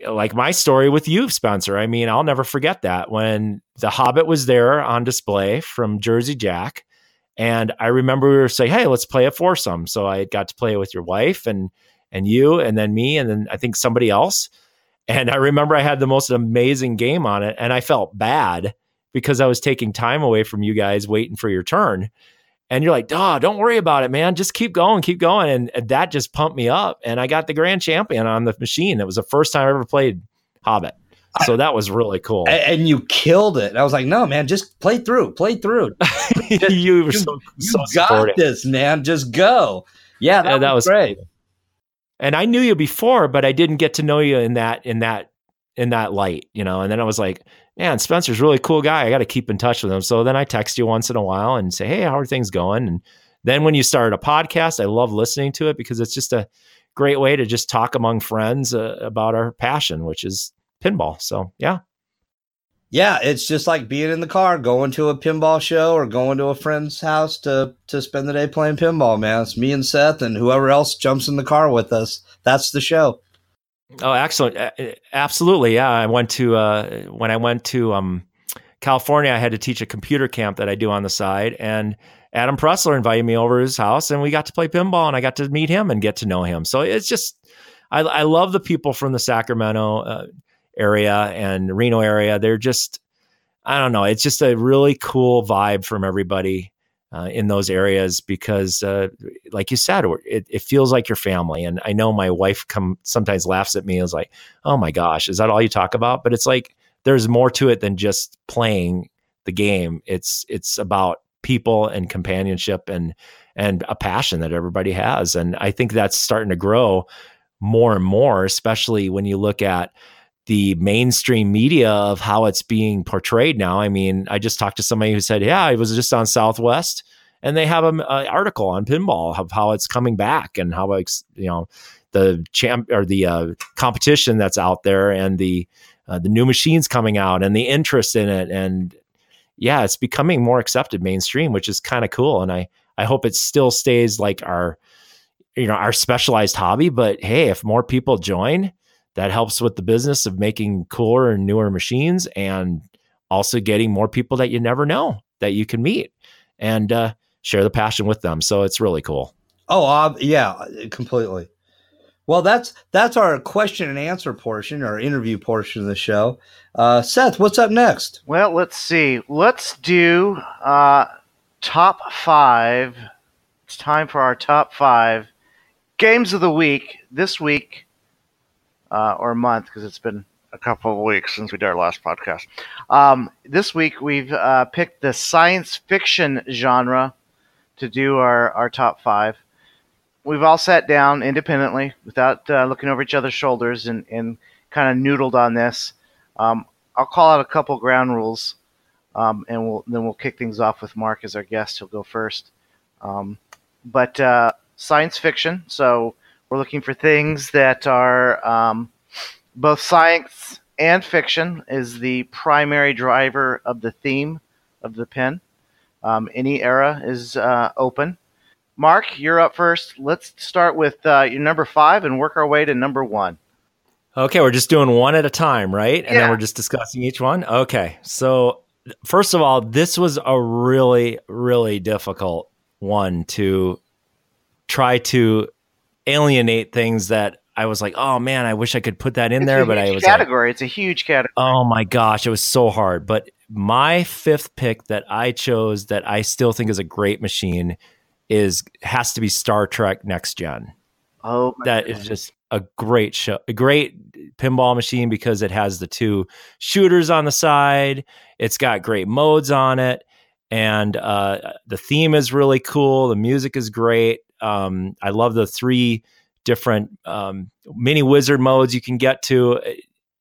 like my story with you, Spencer. I mean, I'll never forget that when the Hobbit was there on display from Jersey Jack. And I remember we were saying, hey, let's play a foursome. So I got to play with your wife and you, and then me, and then I think somebody else. And I remember I had the most amazing game on it. And I felt bad because I was taking time away from you guys waiting for your turn. And you're like, don't worry about it, man. Just keep going. And that just pumped me up. And I got the grand champion on the machine. It was the first time I ever played Hobbit. So that was really cool. And you killed it. I was like, no, man, just play through. You were so supportive. You got this, man. Just go. Yeah, that was great. Cool. And I knew you before, but I didn't get to know you in that light, And then I was like, man, Spencer's a really cool guy. I got to keep in touch with him. So then I text you once in a while and say, hey, how are things going? And then when you started a podcast, I love listening to it because it's just a great way to just talk among friends about our passion, which is pinball. So, yeah. Yeah. It's just like being in the car, going to a pinball show or going to a friend's house to spend the day playing pinball, man. It's me and Seth and whoever else jumps in the car with us. That's the show. Oh, excellent. Absolutely. Yeah. I went to, when I went to California, I had to teach a computer camp that I do on the side, and Adam Pressler invited me over to his house and we got to play pinball and I got to meet him and get to know him. So it's just, I love the people from the Sacramento area and Reno area. They're just, I don't know. It's just a really cool vibe from everybody in those areas because like you said, it feels like your family. And I know my wife sometimes laughs at me and is like, oh my gosh, is that all you talk about? But it's like, there's more to it than just playing the game. It's about people and companionship and a passion that everybody has. And I think that's starting to grow more and more, especially when you look at the mainstream media of how it's being portrayed now. I mean, I just talked to somebody who said, yeah, I was just on Southwest and they have an article on pinball of how it's coming back and how, the champ or the competition that's out there and the new machines coming out and the interest in it. And yeah, it's becoming more accepted mainstream, which is kind of cool. And I hope it still stays like our specialized hobby, but hey, if more people join, that helps with the business of making cooler and newer machines and also getting more people that you never know that you can meet and share the passion with them. So it's really cool. Oh, yeah, completely. Well, that's our question and answer portion, our interview portion of the show. Seth, what's up next? Well, let's see. Let's do top five. It's time for our top five games of the week this week or month, because it's been a couple of weeks since we did our last podcast. This week we've picked the science fiction genre to do our top five. We've all sat down independently without looking over each other's shoulders and kind of noodled on this. I'll call out a couple ground rules, and then we'll kick things off with Mark as our guest. He'll go first. But science fiction. So we're looking for things that are both science and fiction is the primary driver of the theme of the pin. Any era is open. Mark, you're up first. Let's start with your number five and work our way to number one. Okay, we're just doing one at a time, right? And then we're just discussing each one? Okay, so first of all, this was a really, really difficult one to try to alienate things that I was like, oh man, I wish I could put that in there. But I was category. It's a huge category. Oh my gosh, it was so hard. But my fifth pick that I chose that I still think is a great machine has to be Star Trek Next Gen. Oh, that is just a great show, a great pinball machine because it has the two shooters on the side. It's got great modes on it. And the theme is really cool. The music is great. I love the three different mini wizard modes you can get to.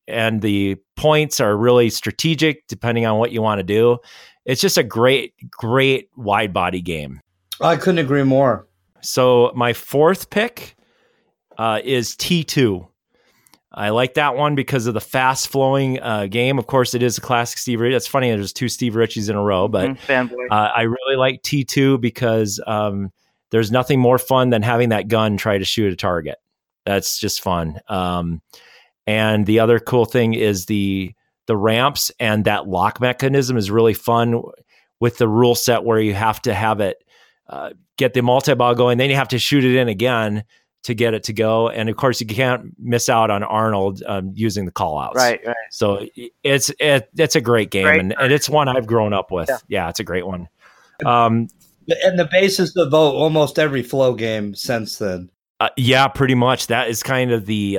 And the points are really strategic depending on what you want to do. It's just a great, great wide body game. I couldn't agree more. So my fourth pick is T2. I like that one because of the fast flowing game. Of course, it is a classic Steve Ritchie. That's funny. There's two Steve Ritchies in a row, but I really like T2 because there's nothing more fun than having that gun try to shoot a target. That's just fun. And the other cool thing is the ramps, and that lock mechanism is really fun with the rule set where you have to have it get the multi-ball going. Then you have to shoot it in again to get it to go. And of course you can't miss out on Arnold using the call outs. Right. So it's a great game. Great. And it's one I've grown up with. Yeah, it's a great one. And the basis of almost every flow game since then. Yeah, pretty much. That is kind of the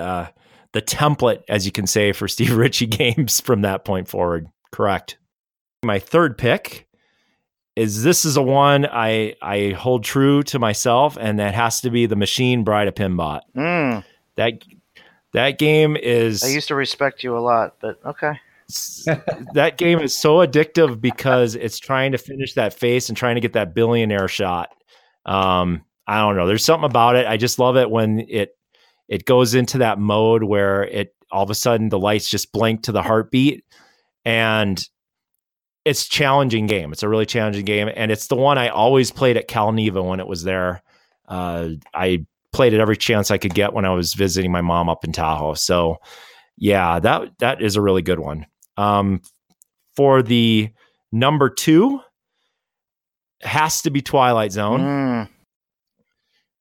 template, as you can say, for Steve Ritchie games from that point forward. Correct. My third pick is a one I hold true to myself, and that has to be the machine Bride of Pinbot. That game is... I used to respect you a lot, but okay. That game is so addictive because it's trying to finish that face and trying to get that billionaire shot. I don't know. There's something about it. I just love it when it goes into that mode where it all of a sudden the lights just blink to the heartbeat, and... It's a challenging game. It's a really challenging game. And it's the one I always played at Calneva when it was there. I played it every chance I could get when I was visiting my mom up in Tahoe. So yeah, that is a really good one. For the number two, has to be Twilight Zone.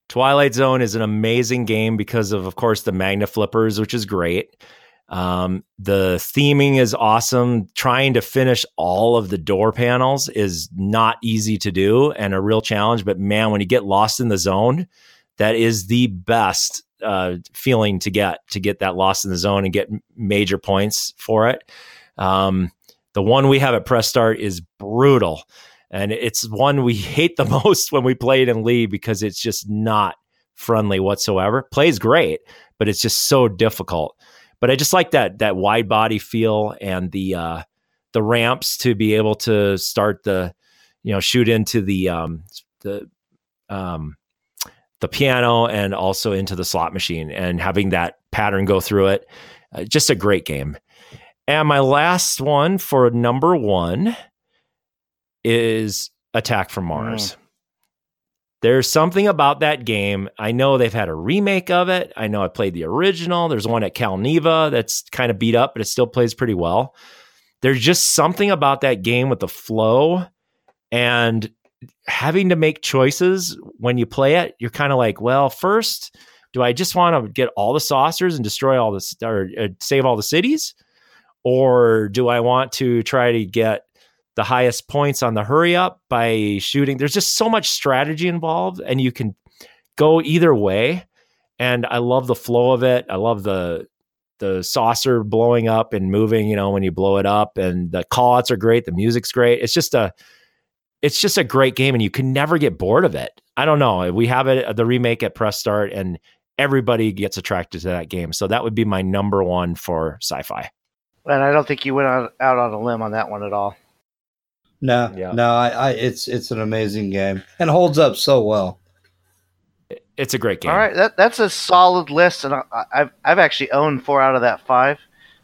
Twilight Zone is an amazing game because of course, the Magna Flippers, which is great. The theming is awesome. Trying to finish all of the door panels is not easy to do and a real challenge, but man, when you get lost in the zone, that is the best, feeling to get that lost in the zone and get major points for it. The one we have at Press Start is brutal, and it's one we hate the most when we play it in Lee because it's just not friendly whatsoever. Plays great, but it's just so difficult. But I just like that wide body feel and the ramps to be able to start shoot into the piano and also into the slot machine and having that pattern go through it. Just a great game. And my last one for number one is Attack from Mars. There's something about that game. I know they've had a remake of it. I know I played the original. There's one at Calneva that's kind of beat up, but it still plays pretty well. There's just something about that game with the flow and having to make choices when you play it. You're kind of like, well, first, do I just want to get all the saucers and destroy all the or save all the cities? Or do I want to try to get the highest points on the hurry up by shooting? There's just so much strategy involved, and you can go either way. And I love the flow of it. I love the saucer blowing up and moving, you know, when you blow it up, and the call outs are great. The music's great. It's just a great game, and you can never get bored of it. I don't know. We have it, the remake at Press Start, and everybody gets attracted to that game. So that would be my number one for sci-fi. And I don't think you went out on a limb on that one at all. No, it's an amazing game and holds up so well. It's a great game. All right, that's a solid list, and I've actually owned 4 out of that 5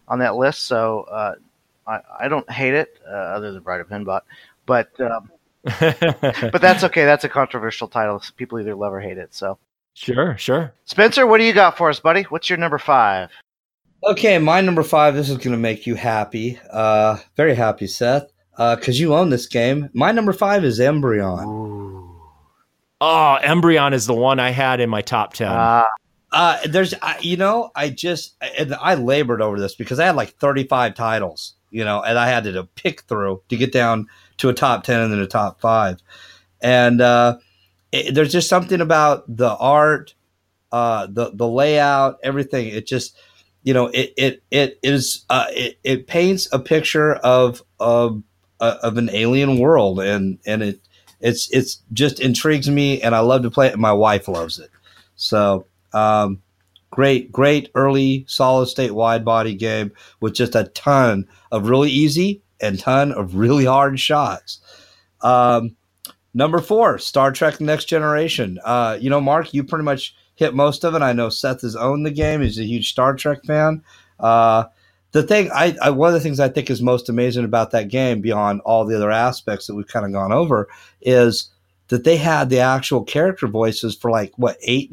on that list, so I don't hate it, other than Bride of Pinbot, but that's okay. That's a controversial title. People either love or hate it. So sure. Spencer, what do you got for us, buddy? What's your number 5? Okay, my number 5. This is going to make you happy. Very happy, Seth, because you own this game. My number 5 is Embryon. Ooh. Oh, Embryon is the one I had in my top 10. I labored over this because I had like 35 titles, you know, and I had to pick through to get down to a top 10 and then a top 5. And there's just something about the art, the layout, everything. It just, you know, it paints a picture of an alien world, and it. It's just intrigues me, and I love to play it, and my wife loves it. So great early solid state wide body game with just a ton of really easy and ton of really hard shots. Number 4, Star Trek: The Next Generation. You know, Mark, you pretty much hit most of it. I know Seth has owned the game. He's a huge Star Trek fan. One of the things I think is most amazing about that game, beyond all the other aspects that we've kind of gone over, is that they had the actual character voices for 8,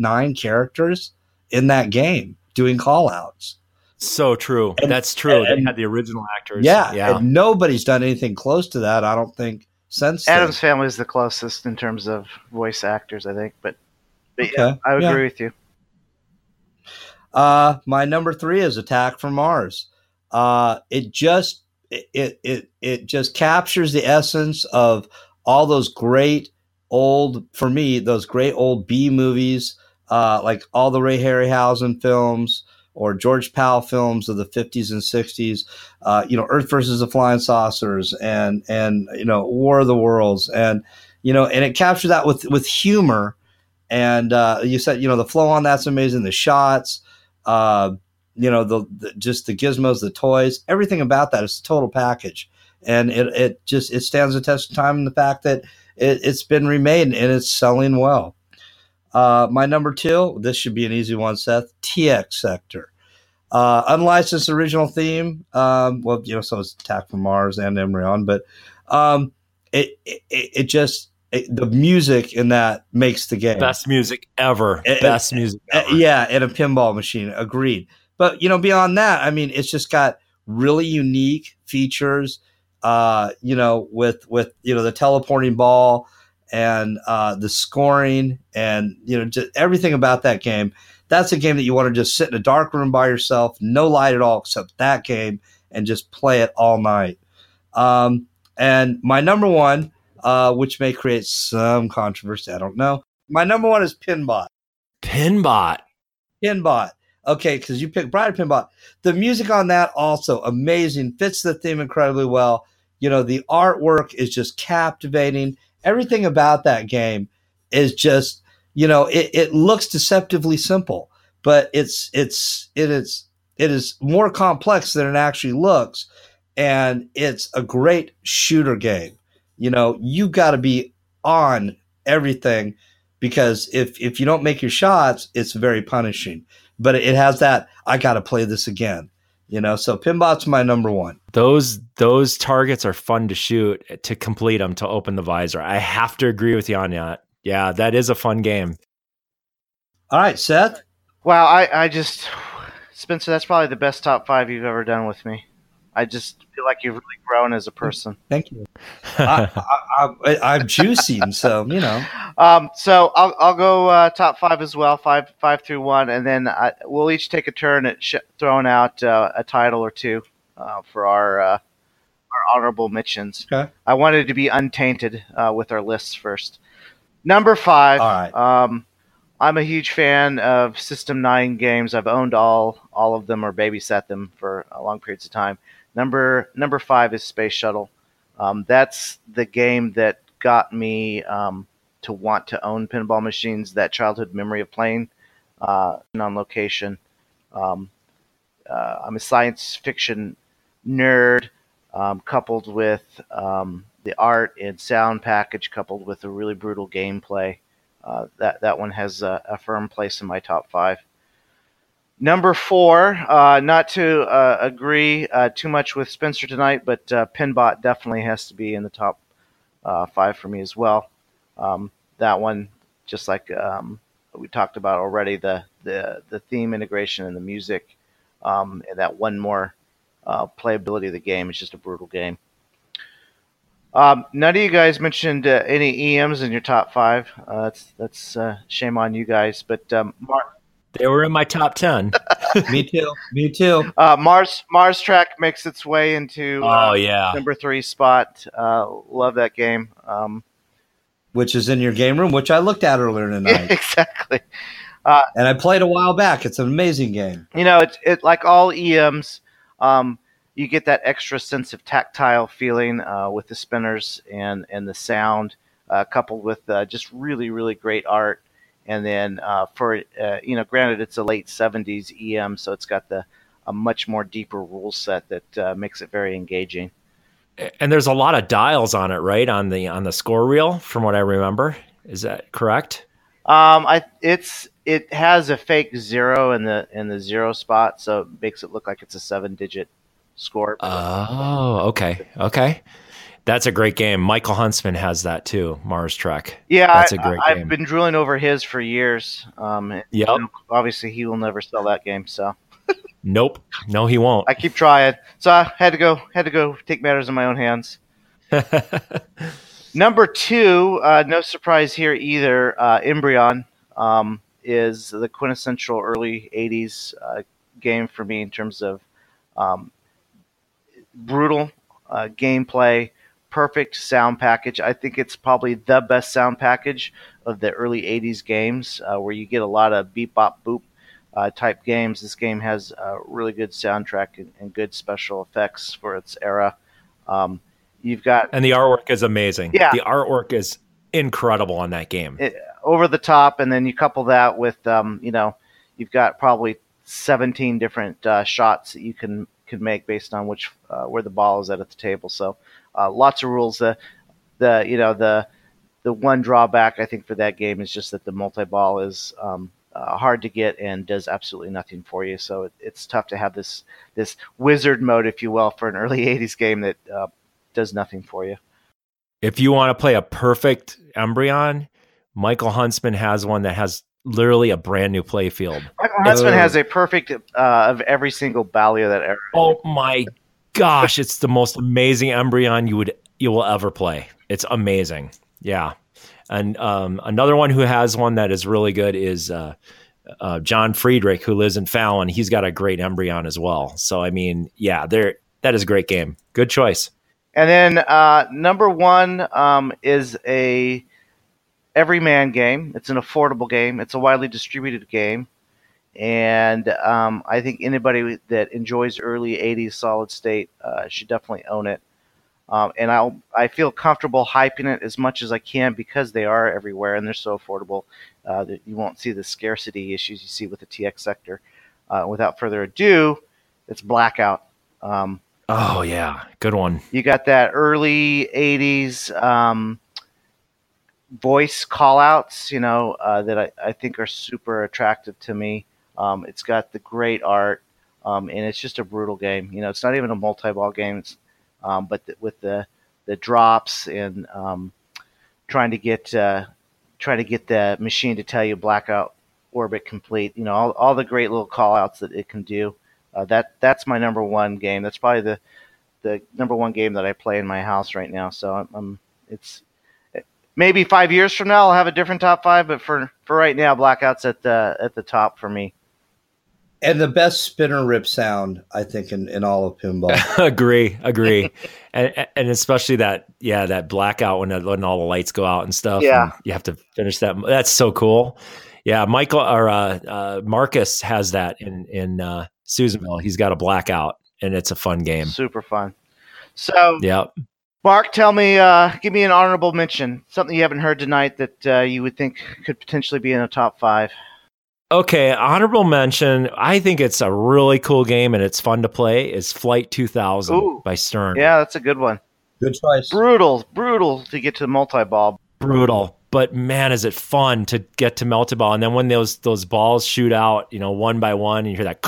9 characters in that game doing call outs. So true. That's true. They had the original actors. Yeah. And nobody's done anything close to that, I don't think, since Adam's then. Family is the closest in terms of voice actors, I think. But okay. I agree with you. My number 3 is Attack from Mars. It just captures the essence of all those great old, for me, those great old B movies, like all the Ray Harryhausen films or George Powell films of the 50s and 60s, you know, Earth versus the Flying Saucers and, you know, War of the Worlds. And, you know, and it captures that with humor. And, you said, you know, the flow on that's amazing. The shots, you know, just the gizmos, the toys, everything about that is the total package. And it stands the test of time in the fact that it's been remade and it's selling well. My number 2, this should be an easy one, Seth, TX Sector. Unlicensed original theme. Well, you know, so it's Attack from Mars and Embryon, but the music in that makes the game. Best music ever. Yeah, and a pinball machine. Agreed. But, you know, beyond that, I mean, it's just got really unique features, you know, with, you know, the teleporting ball and the scoring and, you know, just everything about that game. That's a game that you want to just sit in a dark room by yourself, no light at all except that game, and just play it all night. And my number 1, which may create some controversy, I don't know. My number 1 is Pinbot. Pinbot. Okay, because you picked Bride of Pinbot. The music on that also amazing, fits the theme incredibly well. You know, the artwork is just captivating. Everything about that game is just, you know, it looks deceptively simple, but it is more complex than it actually looks, and it's a great shooter game. You know, you got to be on everything because if you don't make your shots, it's very punishing. But it has that, I got to play this again, you know? So Pinbot's my number 1. Those targets are fun to shoot, to complete them, to open the visor. I have to agree with you on that. Yeah, that is a fun game. All right, Seth. Wow, Spencer, that's probably the best top 5 you've ever done with me. I just feel like you've really grown as a person. Thank you. I'm juicing, so, you know. So I'll go top 5 as well, five through one, and then we'll each take a turn at throwing out a title or two for our honorable mentions. Okay. I wanted to be untainted with our lists first. Number 5. All right. I'm a huge fan of System 9 games. I've owned all of them or babysat them for long periods of time. Number 5 is Space Shuttle. That's the game that got me to want to own pinball machines, that childhood memory of playing on location. I'm a science fiction nerd, coupled with the art and sound package, coupled with a really brutal gameplay. That one has a firm place in my top 5. Number 4, not to agree too much with Spencer tonight, but Pinbot definitely has to be in the top 5 for me as well. That one, just like we talked about already, the theme integration and the music, and that one more playability of the game is just a brutal game. None of you guys mentioned any EMs in your top 5. That's shame on you guys. But Mark, they were in my top 10. Me too. Mars Track makes its way into number 3 spot. Love that game. Which is in your game room, which I looked at earlier tonight. Exactly. And I played a while back. It's an amazing game. You know, it's like all EMs. You get that extra sense of tactile feeling with the spinners and the sound, coupled with just really, really great art. And then granted, it's a late 70s EM, so it's got a much more deeper rule set that makes it very engaging. And there's a lot of dials on it, right? On the score reel, from what I remember. Is that correct? It has a fake zero in the zero spot, so it makes it look like it's a 7-digit score. Oh, okay. That's a great game. Michael Huntsman has that too. Mars Trek. Yeah, that's a great game. I've been drooling over his for years. Yep. Obviously, he will never sell that game. So. Nope. No, he won't. I keep trying. So I had to go take matters in my own hands. Number 2, no surprise here either. Embryon is the quintessential early 80s game for me in terms of brutal gameplay, perfect sound package. I think it's probably the best sound package of the early 80s games, where you get a lot of beep, bop, boop type games. This game has a really good soundtrack and good special effects for its era. And the artwork is amazing. Yeah. The artwork is incredible on that game. Over the top, and then you couple that with, you've got probably 17 different shots that you can make based on which where the ball is at the table. So lots of rules. The one drawback I think for that game is just that the multi-ball is hard to get and does absolutely nothing for you. So it's tough to have this wizard mode, if you will, for an early 80s game that does nothing for you. If you want to play a perfect Embryon, Michael Huntsman has one that has literally a brand new play field. Michael Huntsman has a perfect of every single Bally of that era. Oh my gosh, it's the most amazing Embryon you will ever play. It's amazing. Yeah. And another one who has one that is really good is John Friedrich, who lives in Fallon. He's got a great Embryon as well. So I mean, yeah, that is a great game. Good choice. And then number 1 is a everyman game. It's an affordable game. It's a widely distributed game. And I think anybody that enjoys early 80s solid state should definitely own it. And I feel comfortable hyping it as much as I can because they are everywhere and they're so affordable that you won't see the scarcity issues you see with the TX sector. Without further ado, it's Blackout. Oh, yeah. Good one. You got that early 80s... voice call-outs, that I think are super attractive to me. It's got the great art, and it's just a brutal game. It's not even a multi-ball game, with the drops and trying to get the machine to tell you blackout orbit complete. All the great little call-outs that it can do. That's my number 1 game. That's probably the number 1 game that I play in my house right now. So it's. Maybe 5 years from now, I'll have a different top 5, but for right now, Blackout's at the top for me. And the best spinner rip sound, I think, in all of pinball. Agree. and especially that Blackout when all the lights go out and stuff. Yeah. And you have to finish that. That's so cool. Yeah, Michael or Marcus has that in Susanville. He's got a blackout, and it's a fun game. Super fun. So, yep. Mark, tell me, give me an honorable mention, something you haven't heard tonight that you would think could potentially be in the top five. Okay, honorable mention. I think it's a really cool game and it's fun to play. Is Flight 2000 by Stern? Yeah, that's a good one. Good choice. Brutal to get to the multi-ball. Brutal, but man, is it fun to get to multi-ball. And then when those balls shoot out, you know, one by one, and you hear that.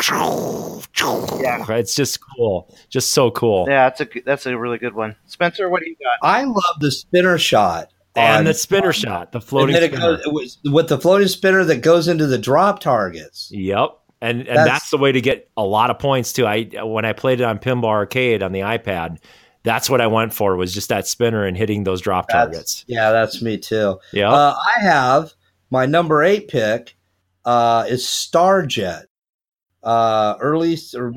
Yeah, it's just cool, just so cool. Yeah, that's a really good one. Spencer, what do you got? I love the spinner shot. And the spinner shot, the floating spinner. With the floating spinner that goes into the drop targets. Yep. And that's the way to get a lot of points, too. When I played it on Pinball Arcade on the iPad, that's what I went for, was just that spinner and hitting those drop targets. Yeah, that's me, too. Yeah. I have my number 8 pick is Starjet. Early or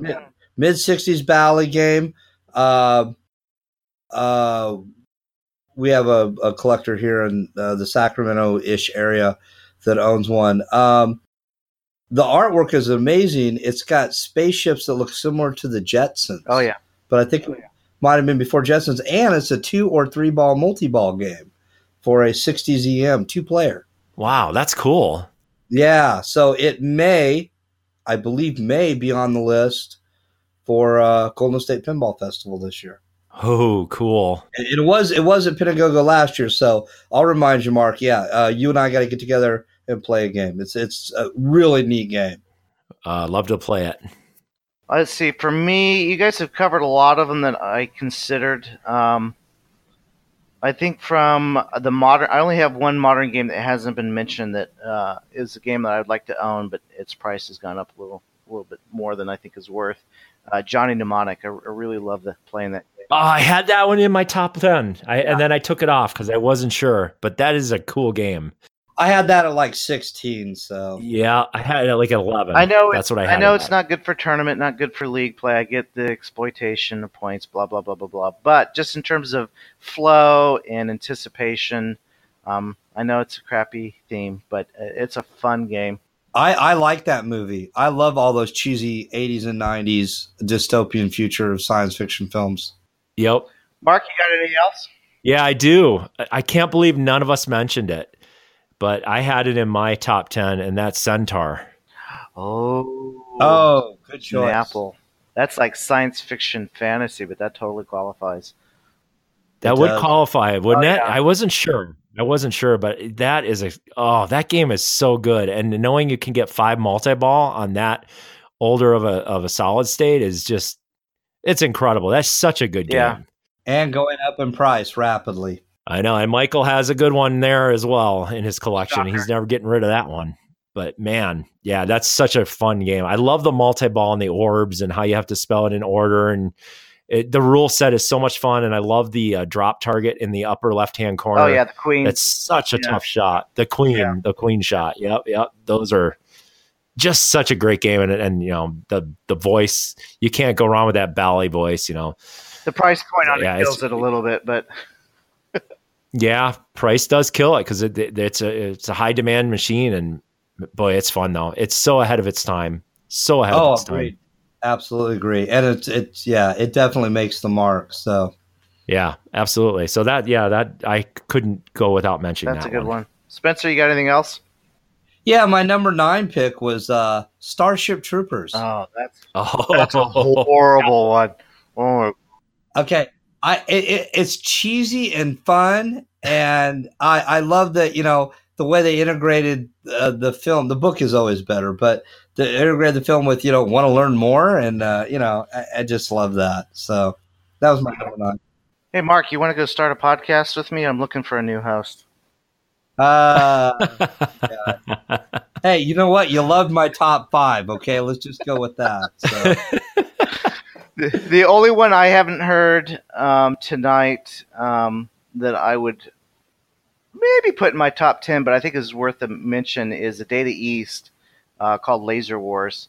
mid-'60s Bally game. We have a collector here in the Sacramento-ish area that owns one. The artwork is amazing. It's got spaceships that look similar to the Jetsons. Oh, yeah. But I think it might have been before Jetsons. And it's a 2- or 3-ball multi-ball game for a 60s EM, 2-player. Wow, that's cool. Yeah, so it may be on the list for Golden State Pinball Festival this year. Oh, cool! It was at Pinagogo last year, so I'll remind you, Mark. Yeah, you and I got to get together and play a game. It's a really neat game. Love to play it. Let's see. For me, you guys have covered a lot of them that I considered. I think from the modern, I only have one modern game that hasn't been mentioned that is a game that I'd like to own, but its price has gone up a little bit more than I think is worth. Johnny Mnemonic. I really love playing that. Oh, I had that one in my top 10, and then I took it off because I wasn't sure. But that is a cool game. I had that at like 16, so. Yeah, I had it at like 11. I know that's what I had. I know it's not good for tournament, not good for league play. I get the exploitation of points, blah, blah, blah, blah, blah. But just in terms of flow and anticipation, I know it's a crappy theme, but it's a fun game. I like that movie. I love all those cheesy 80s and 90s dystopian future of science fiction films. Yep. Mark, you got anything else? Yeah, I do. I can't believe none of us mentioned it, but I had it in my top 10, and that's Centaur. Oh, good choice. Apple. That's like science fiction fantasy, but that totally qualifies. That would qualify, wouldn't it? Yeah. I wasn't sure, but that is that game is so good. And knowing you can get 5 multi-ball on that older of a solid state is just, it's incredible. That's such a good game. Yeah. And going up in price rapidly. I know. And Michael has a good one there as well in his collection. Shocker. He's never getting rid of that one. But man, yeah, that's such a fun game. I love the multi-ball and the orbs and how you have to spell it in order. And the rule set is so much fun. And I love the drop target in the upper left-hand corner. Oh, yeah, the queen. It's such a tough shot. The queen, the queen shot. Yep. Those are just such a great game. And you know, the voice, you can't go wrong with that Bally voice, you know. The price point on it kills it a little bit, but yeah, price does kill it because it's a high demand machine, and boy, it's fun though. It's so ahead of its time. Agreed. Absolutely agree. And it definitely makes the mark. So yeah, absolutely. So that I couldn't go without mentioning that. That's a good one. Spencer, you got anything else? Yeah, my number 9 pick was Starship Troopers. Oh, that's a horrible one. Oh. Okay, it's cheesy and fun, and I love that, you know, the way they integrated the film. The book is always better, but they integrated the film with, you know, want to learn more, and you know, I just love that. So that was my number 9. Hey, Mark, you want to go start a podcast with me? I'm looking for a new host. Yeah. Hey, you know what? You loved my top 5. Okay, let's just go with that. So. The only one I haven't heard tonight that I would maybe put in my top 10, but I think is worth a mention, is a Data East called Laser Wars.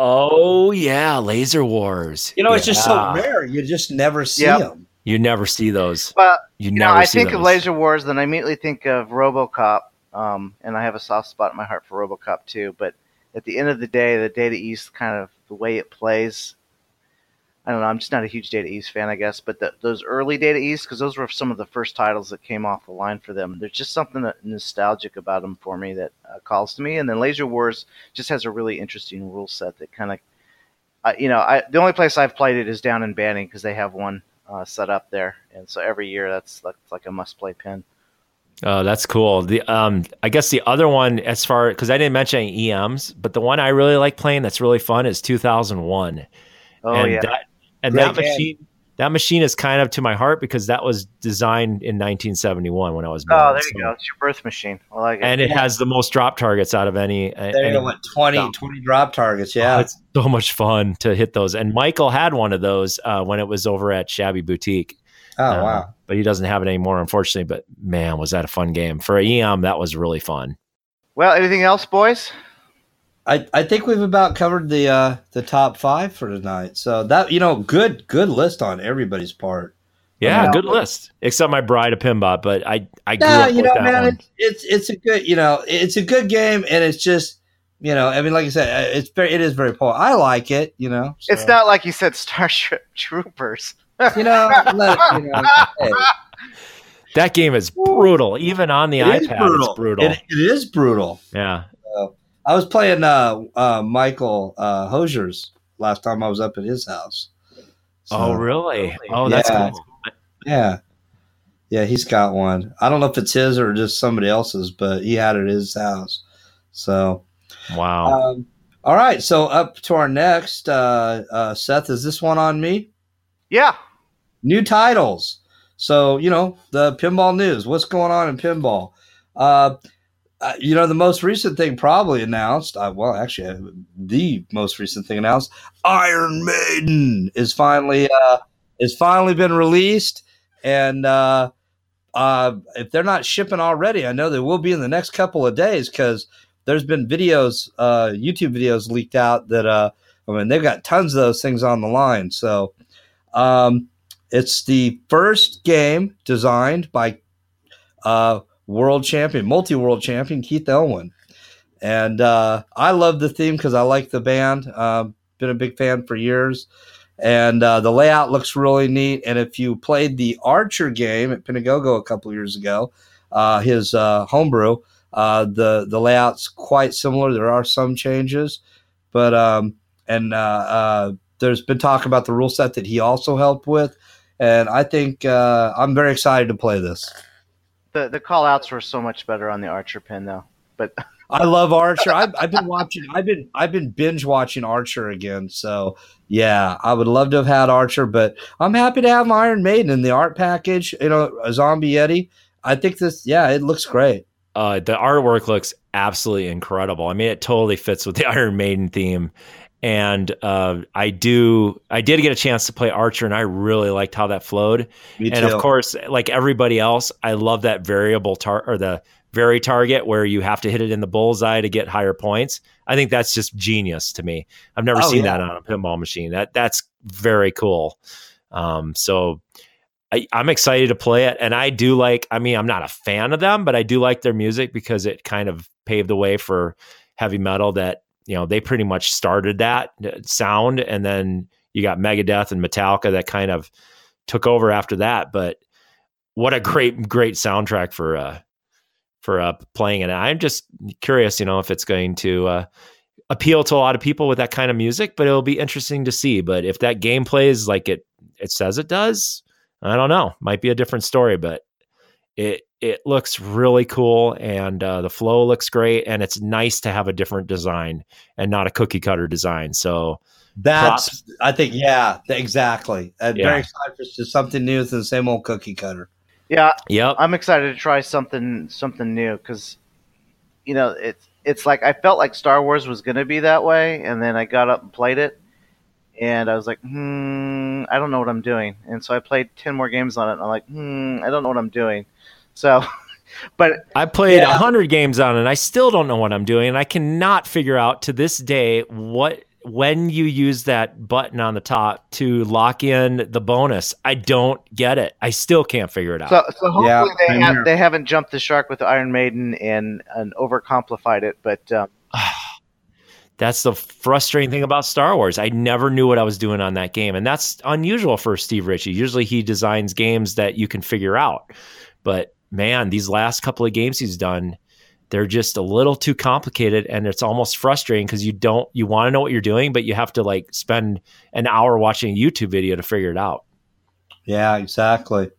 Oh yeah, Laser Wars. You know, it's just so rare. You just never see them. You never see those. Well, I think of Laser Wars, then I immediately think of RoboCop, And I have a soft spot in my heart for RoboCop 2. But at the end of the day, the Data East kind of the way it plays, I don't know. I'm just not a huge Data East fan, I guess. But those early Data East, because those were some of the first titles that came off the line for them. There's just something that nostalgic about them for me that calls to me. And then Laser Wars just has a really interesting rule set that kind of, the only place I've played it is down in Banning because they have one set up there. And so every year that's like a must-play pin. Oh, that's cool. The I guess the other one, as far because I didn't mention any EMs, but the one I really like playing that's really fun is 2001. Oh, and yeah. That machine is kind of to my heart because that was designed in 1971 when I was born. Oh, there you go. It's your birth machine. I like it. And it has the most drop targets out of any. There you go, what, 20 drop targets. Yeah. Oh, it's so much fun to hit those. And Michael had one of those when it was over at Shabby Boutique. Oh, wow. But he doesn't have it anymore, unfortunately. But, man, was that a fun game. For an EM, that was really fun. Well, anything else, boys? I think we've about covered the top five for tonight. So that good list on everybody's part. Yeah, good list. Except my Bride of Pinbot, but I grew up with that man, one. It's a good game, and it's just like I said, it is very poor. I like it. So. It's not like you said Starship Troopers. Hey. That game is brutal. Even on the iPad, it's brutal. It is brutal. Yeah. I was playing Michael Hosier's last time I was up at his house. So, oh, really? Oh, that's cool. Yeah. Yeah, he's got one. I don't know if it's his or just somebody else's, but he had it at his house. So, wow. All right. So, up to our next. Seth, is this one on me? Yeah. New titles. So, the pinball news. What's going on in pinball? The most recent thing probably announced, the most recent thing announced, Iron Maiden is finally been released. And if they're not shipping already, I know they will be in the next couple of days because there's been videos, YouTube videos leaked out that, they've got tons of those things on the line. So it's the first game designed by multi-world champion Keith Elwin. And I love the theme because I like the band. Been a big fan for years. And the layout looks really neat. And if you played the Archer game at Pinagogo a couple years ago, his homebrew, the layout's quite similar. There are some changes. But there's been talk about the rule set that he also helped with. And I think I'm very excited to play this. The call-outs were so much better on the Archer pin, though. But I love Archer. I've been watching. I've been binge watching Archer again. So yeah, I would love to have had Archer, but I'm happy to have Iron Maiden in the art package. A zombie yeti. I think this. Yeah, it looks great. The artwork looks absolutely incredible. I mean, it totally fits with the Iron Maiden theme. And I did get a chance to play Archer, and I really liked how that flowed. Me too. And of course, like everybody else, I love that variable or the very target where you have to hit it in the bullseye to get higher points. I think that's just genius to me. I've never seen that on a pinball machine. That's very cool. So I'm excited to play it, and I do like. I mean, I'm not a fan of them, but I do like their music because it kind of paved the way for heavy metal that. They pretty much started that sound, and then you got Megadeth and Metallica that kind of took over after that. But what a great, great soundtrack for playing it. And I'm just curious, if it's going to appeal to a lot of people with that kind of music, but it'll be interesting to see. But if that game plays like it says it does, I don't know. Might be a different story, but it looks really cool, and the flow looks great, and it's nice to have a different design and not a cookie cutter design. So that's, props. I think, yeah, exactly. I'm very excited for something new than the same old cookie cutter. Yeah. Yep. I'm excited to try something new. Cause it's like, I felt like Star Wars was going to be that way. And then I got up and played it, and I was like, I don't know what I'm doing. And so I played 10 more games on it, and I'm like, I don't know what I'm doing. So, but I played 100 games on it, and I still don't know what I'm doing. And I cannot figure out to this day what when you use that button on the top to lock in the bonus, I don't get it. I still can't figure it out. So hopefully they haven't jumped the shark with the Iron Maiden and overcomplified it. But that's the frustrating thing about Star Wars. I never knew what I was doing on that game. And that's unusual for Steve Ritchie. Usually he designs games that you can figure out. But man, these last couple of games he's done, they're just a little too complicated, and it's almost frustrating because you want to know what you're doing, but you have to like spend an hour watching a YouTube video to figure it out. Yeah, exactly.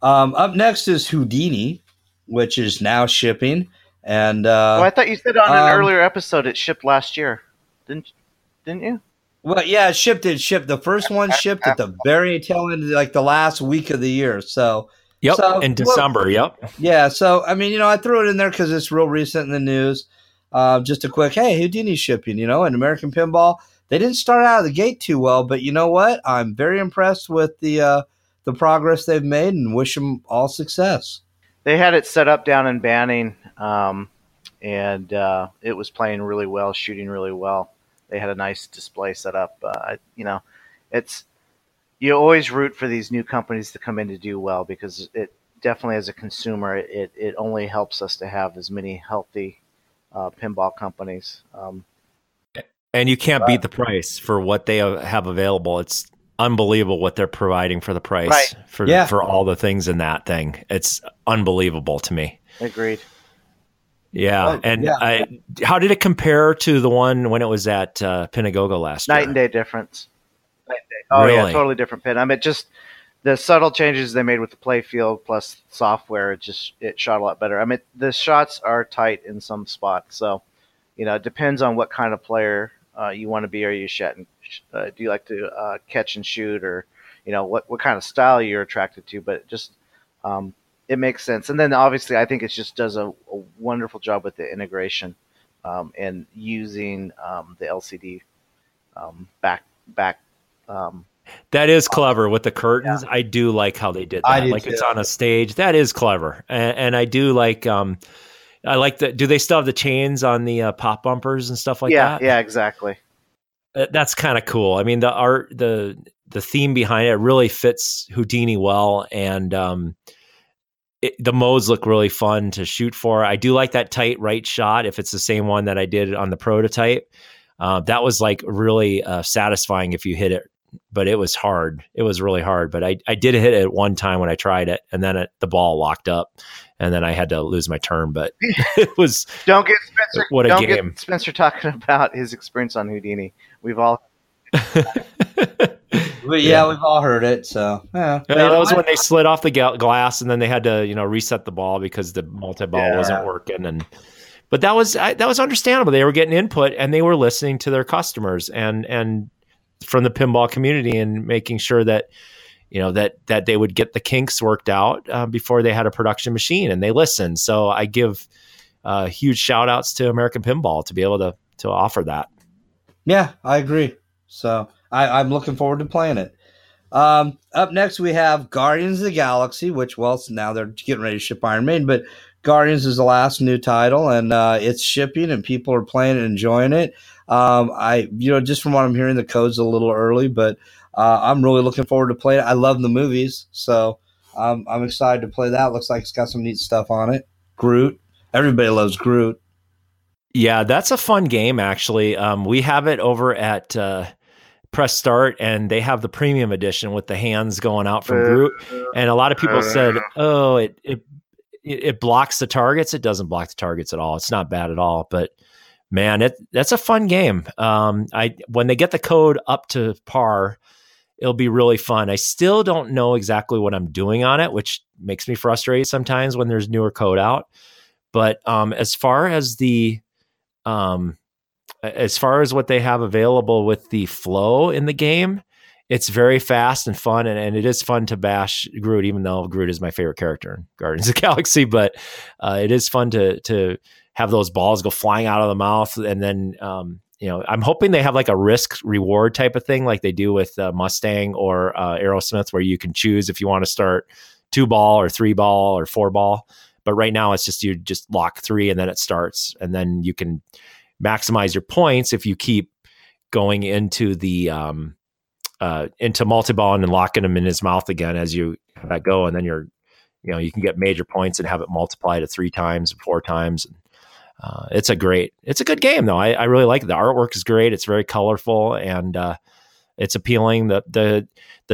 Up next is Houdini, which is now shipping. And I thought you said on an earlier episode it shipped last year, didn't you? Well, yeah, it shipped. The first one shipped at the very tail end, like the last week of the year. So. Yep, so, in December, Yeah, so, I mean, I threw it in there because it's real recent in the news. Just a quick, hey, Houdini's shipping, and American Pinball, they didn't start out of the gate too well, but you know what? I'm very impressed with the progress they've made and wish them all success. They had it set up down in Banning, and it was playing really well, shooting really well. They had a nice display set up. You always root for these new companies to come in to do well because it definitely, as a consumer, it only helps us to have as many healthy pinball companies. And you can't beat the price for what they have available. It's unbelievable what they're providing for the price for all the things in that thing. It's unbelievable to me. Agreed. Yeah. Right. And yeah. How did it compare to the one when it was at Pinagogo last year? Night and day difference. Oh, really? Yeah, totally different pin. I mean, just the subtle changes they made with the play field plus software, it shot a lot better. I mean, the shots are tight in some spots. So, it depends on what kind of player you want to be. Are you do you like to catch and shoot or, what kind of style you're attracted to? But just it makes sense. And then obviously I think it just does a wonderful job with the integration and using the LCD back. That is clever with the curtains. Yeah. I do like how they did that. It's on a stage. That is clever. And I do like, I like that. Do they still have the chains on the pop bumpers and stuff like that? Yeah, exactly. That's kind of cool. I mean, the art, the theme behind it really fits Houdini well. And, the modes look really fun to shoot for. I do like that tight right shot. If it's the same one that I did on the prototype, that was like really satisfying if you hit it, but it was hard. It was really hard, but I did hit it one time when I tried it, and then the ball locked up, and then I had to lose my turn, but it was... Don't get Spencer talking about his experience on Houdini. We've all... But yeah, we've all heard it. So that was when they slid off the glass, and then they had to reset the ball because the multi-ball wasn't working, and... But that was understandable. They were getting input and they were listening to their customers and from the pinball community and making sure that, that they would get the kinks worked out before they had a production machine, and they listened. So I give huge shout outs to American Pinball to be able to offer that. Yeah, I agree. So I'm looking forward to playing it. Up next, we have Guardians of the Galaxy, which, now they're getting ready to ship Iron Maiden, but Guardians is the last new title, and it's shipping, and people are playing and enjoying it. Just from what I'm hearing, the code's a little early, but I'm really looking forward to playing it. I love the movies, so I'm excited to play that. Looks like it's got some neat stuff on it. Groot. Everybody loves Groot. Yeah, that's a fun game, actually. We have it over at Press Start, and they have the premium edition with the hands going out from Groot, and a lot of people said, oh, it blocks the targets. It doesn't block the targets at all. It's not bad at all, but man, that's a fun game. When they get the code up to par, it'll be really fun. I still don't know exactly what I'm doing on it, which makes me frustrated sometimes when there's newer code out. But as far as what they have available with the flow in the game, it's very fast and fun, and it is fun to bash Groot, even though Groot is my favorite character in Guardians of the Galaxy. But it is fun to have those balls go flying out of the mouth, and then I'm hoping they have like a risk reward type of thing, like they do with Mustang or Aerosmith, where you can choose if you want to start 2-ball or 3-ball or 4-ball. But right now, it's just you just lock 3, and then it starts, and then you can maximize your points if you keep going into multi-balling and locking him in his mouth again as you have that go. And then you're, you know, you can get major points and have it multiply to 3 times, 4 times. And, it's a good game though. I really like it. The artwork is great. It's very colorful and, it's appealing. The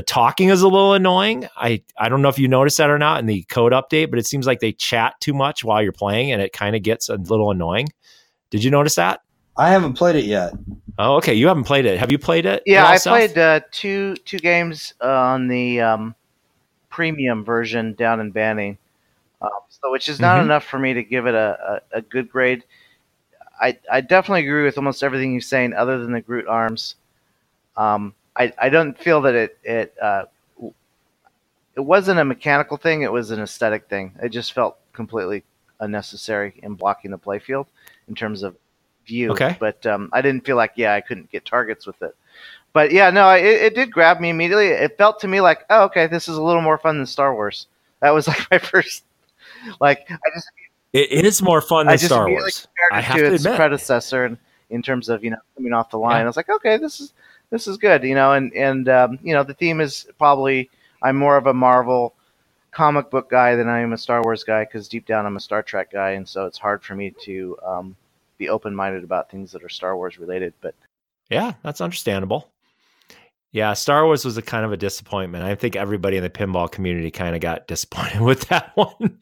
talking is a little annoying. I don't know if you noticed that or not in the code update, but it seems like they chat too much while you're playing and it kind of gets a little annoying. Did you notice that? I haven't played it yet. Oh, okay. You haven't played it. Have you played it? Yeah, I played two games on the premium version down in Banning, which is not enough for me to give it a good grade. I definitely agree with almost everything you're saying other than the Groot arms. I don't feel that it wasn't a mechanical thing. It was an aesthetic thing. It just felt completely unnecessary in blocking the playfield in terms of view. Okay. But I didn't feel like, I couldn't get targets with it. But yeah, no, it did grab me immediately. It felt to me like, oh, okay, this is a little more fun than Star Wars. That was like my first, like, I just. It is more fun than Star Wars. I have to admit. Its predecessor in terms of, coming off the line. Yeah. I was like, okay, this is good, and the theme is probably, I'm more of a Marvel comic book guy than I am a Star Wars guy, because deep down I'm a Star Trek guy, and so it's hard for me to be open-minded about things that are Star Wars related. But yeah, that's understandable. Yeah, Star Wars was a kind of a disappointment. I think everybody in the pinball community kind of got disappointed with that one.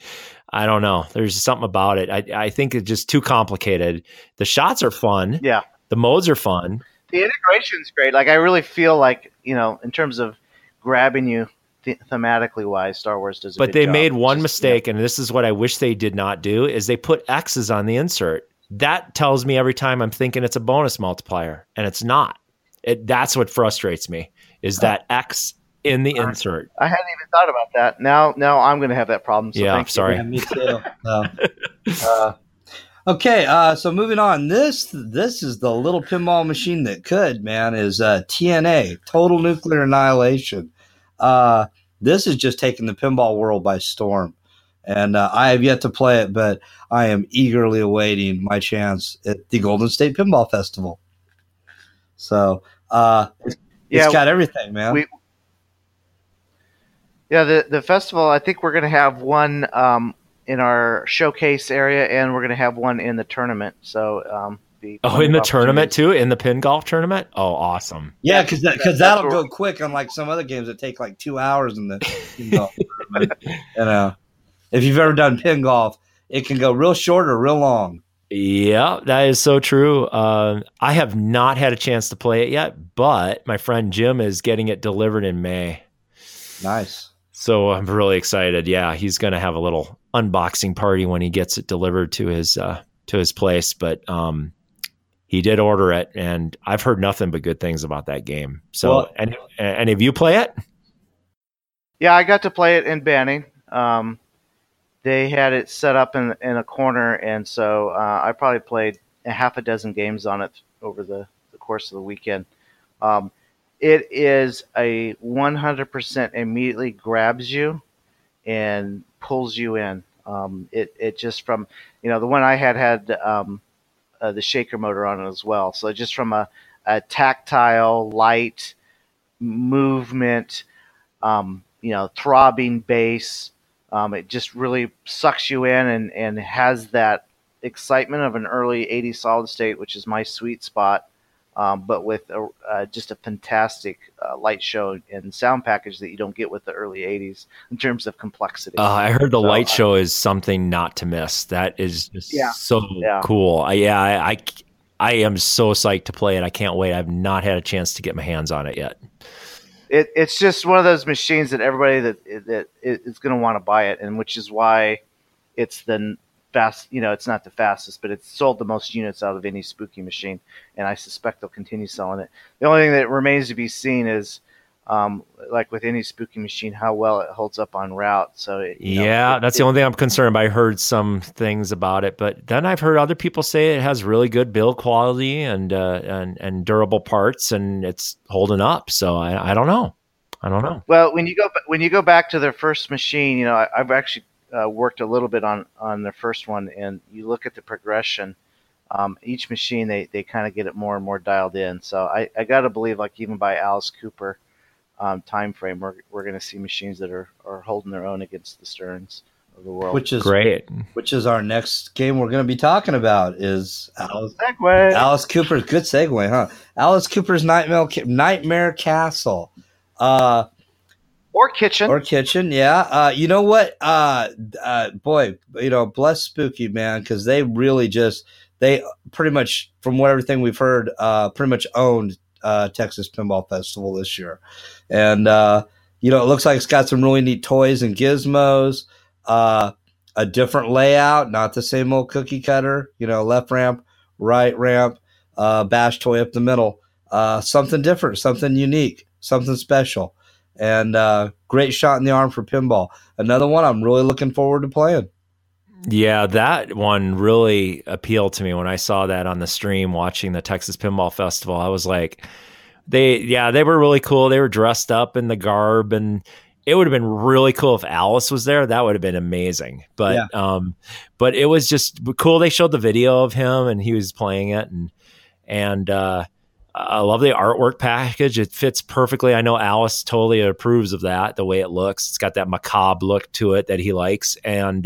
I don't know. There's just something about it. I think it's just too complicated. The shots are fun. Yeah. The modes are fun. The integration's great. Like, I really feel like, in terms of grabbing you thematically wise, Star Wars does a good job. But they made one mistake, and this is what I wish they did not do, is they put X's on the insert. That tells me every time I'm thinking it's a bonus multiplier, and it's not. That's what frustrates me, is that X in the insert. I hadn't even thought about that. Now I'm going to have that problem. So yeah, I'm sorry. Yeah, me too. Okay, so moving on. This is the little pinball machine that could, man, is TNA, Total Nuclear Annihilation. This is just taking the pinball world by storm. And I have yet to play it, but I am eagerly awaiting my chance at the Golden State Pinball Festival. So it's got everything, man. The festival, I think we're going to have one in our showcase area, and we're going to have one in the tournament. So, in the tournament too, in the pin golf tournament. Oh, awesome! Yeah, because that'll go quick, unlike some other games that take like 2 hours in the pin golf tournament. If you've ever done pin golf, it can go real short or real long. Yeah, that is so true. I have not had a chance to play it yet, but my friend Jim is getting it delivered in May. Nice. So I'm really excited. Yeah, he's going to have a little unboxing party when he gets it delivered to his place, but he did order it, and I've heard nothing but good things about that game. So, well, and have you play it? Yeah, I got to play it in Banning. They had it set up in a corner, and so I probably played a half a dozen games on it over the course of the weekend. It is a 100% immediately grabs you and pulls you in. It just from, the one I had the shaker motor on it as well. So just from a tactile, light movement, throbbing bass, it just really sucks you in and has that excitement of an early 80s solid state, which is my sweet spot. But with just a fantastic light show and sound package that you don't get with the early 80s in terms of complexity. I heard the light show is something not to miss. That is just so cool. I am so psyched to play it. I can't wait. I've not had a chance to get my hands on it yet. It's just one of those machines that everybody that is going to want to buy it, and which is why it's the fast, it's not the fastest, but it's sold the most units out of any Spooky machine, and I suspect they'll continue selling it. The only thing that remains to be seen is, like with any Spooky machine, how well it holds up on route. So that's the only thing I'm concerned about. I heard some things about it, but then I've heard other people say it has really good build quality and durable parts, and it's holding up. So I don't know. Well, when you go back to their first machine, I've actually worked a little bit on their first one, and you look at the progression Each machine, they kind of get it more and more dialed in. So I got to believe, like, even by Alice Cooper time frame, we're going to see machines that are holding their own against the Sterns of the world. Which is great. Which is our next game we're going to be talking about is Alice Cooper's. Good segue, huh? Alice Cooper's Nightmare Castle. Or kitchen, yeah. You know what? Boy, you know, bless Spooky, man, because they really just they pretty much, from what everything we've heard, pretty much owned Texas Pinball Festival this year, and you know, it looks like it's got some really neat toys and gizmos, a different layout, not the same old cookie cutter. You know, left ramp, right ramp, bash toy up the middle, something different, something unique, something special. And great shot in the arm for pinball. Another one I'm really looking forward to playing. Yeah, that one really appealed to me when I saw that on the stream watching the Texas Pinball Festival. I was like, they were really cool. They were dressed up in the garb, and it would have been really cool if Alice was there. That would have been amazing. But yeah. But it was just cool. They showed the video of him, and he was playing it, and I love the artwork package. It fits perfectly. I know Alice totally approves of that, the way it looks. It's got that macabre look to it that he likes. And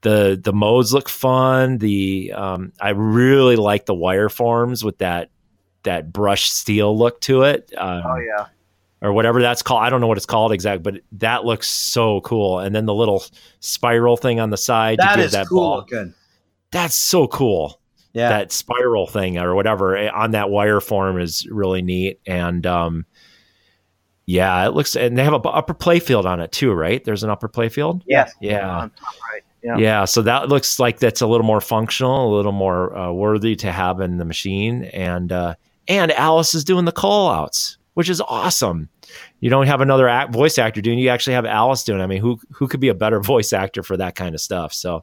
the modes look fun. I really like the wire forms with that brushed steel look to it. Oh, yeah. Or whatever that's called. I don't know what it's called exactly, but that looks so cool. And then the little spiral thing on the side. That is that cool looking. That's so cool. Yeah. That spiral thing or whatever on that wire form is really neat. And yeah, it looks, and they have an upper play field on it too, right? There's an upper play field. Yes. Yeah. Right. Yeah. Yeah. So that looks like that's a little more functional, a little more worthy to have in the machine. And Alice is doing the call outs, which is awesome. You don't have another voice actor doing, you actually have Alice doing. I mean, who could be a better voice actor for that kind of stuff? So,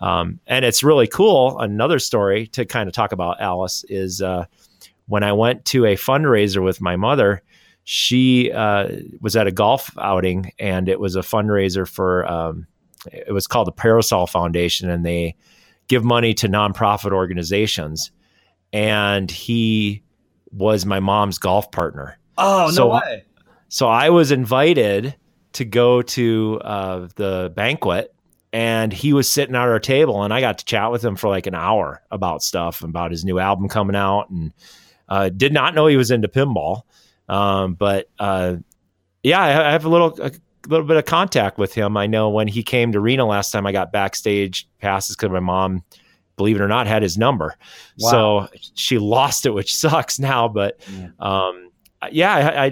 and it's really cool. Another story to kind of talk about Alice is when I went to a fundraiser with my mother, she was at a golf outing, and it was a fundraiser for, it was called the Parasol Foundation, and they give money to nonprofit organizations. And he was my mom's golf partner. Oh, no way. So I was invited to go to the banquet. And he was sitting at our table, and I got to chat with him for like an hour about stuff, about his new album coming out, and did not know he was into pinball. Yeah, I have a little bit of contact with him. I know when he came to Reno last time, I got backstage passes because my mom, believe it or not, had his number. Wow. So she lost it, which sucks now. But yeah,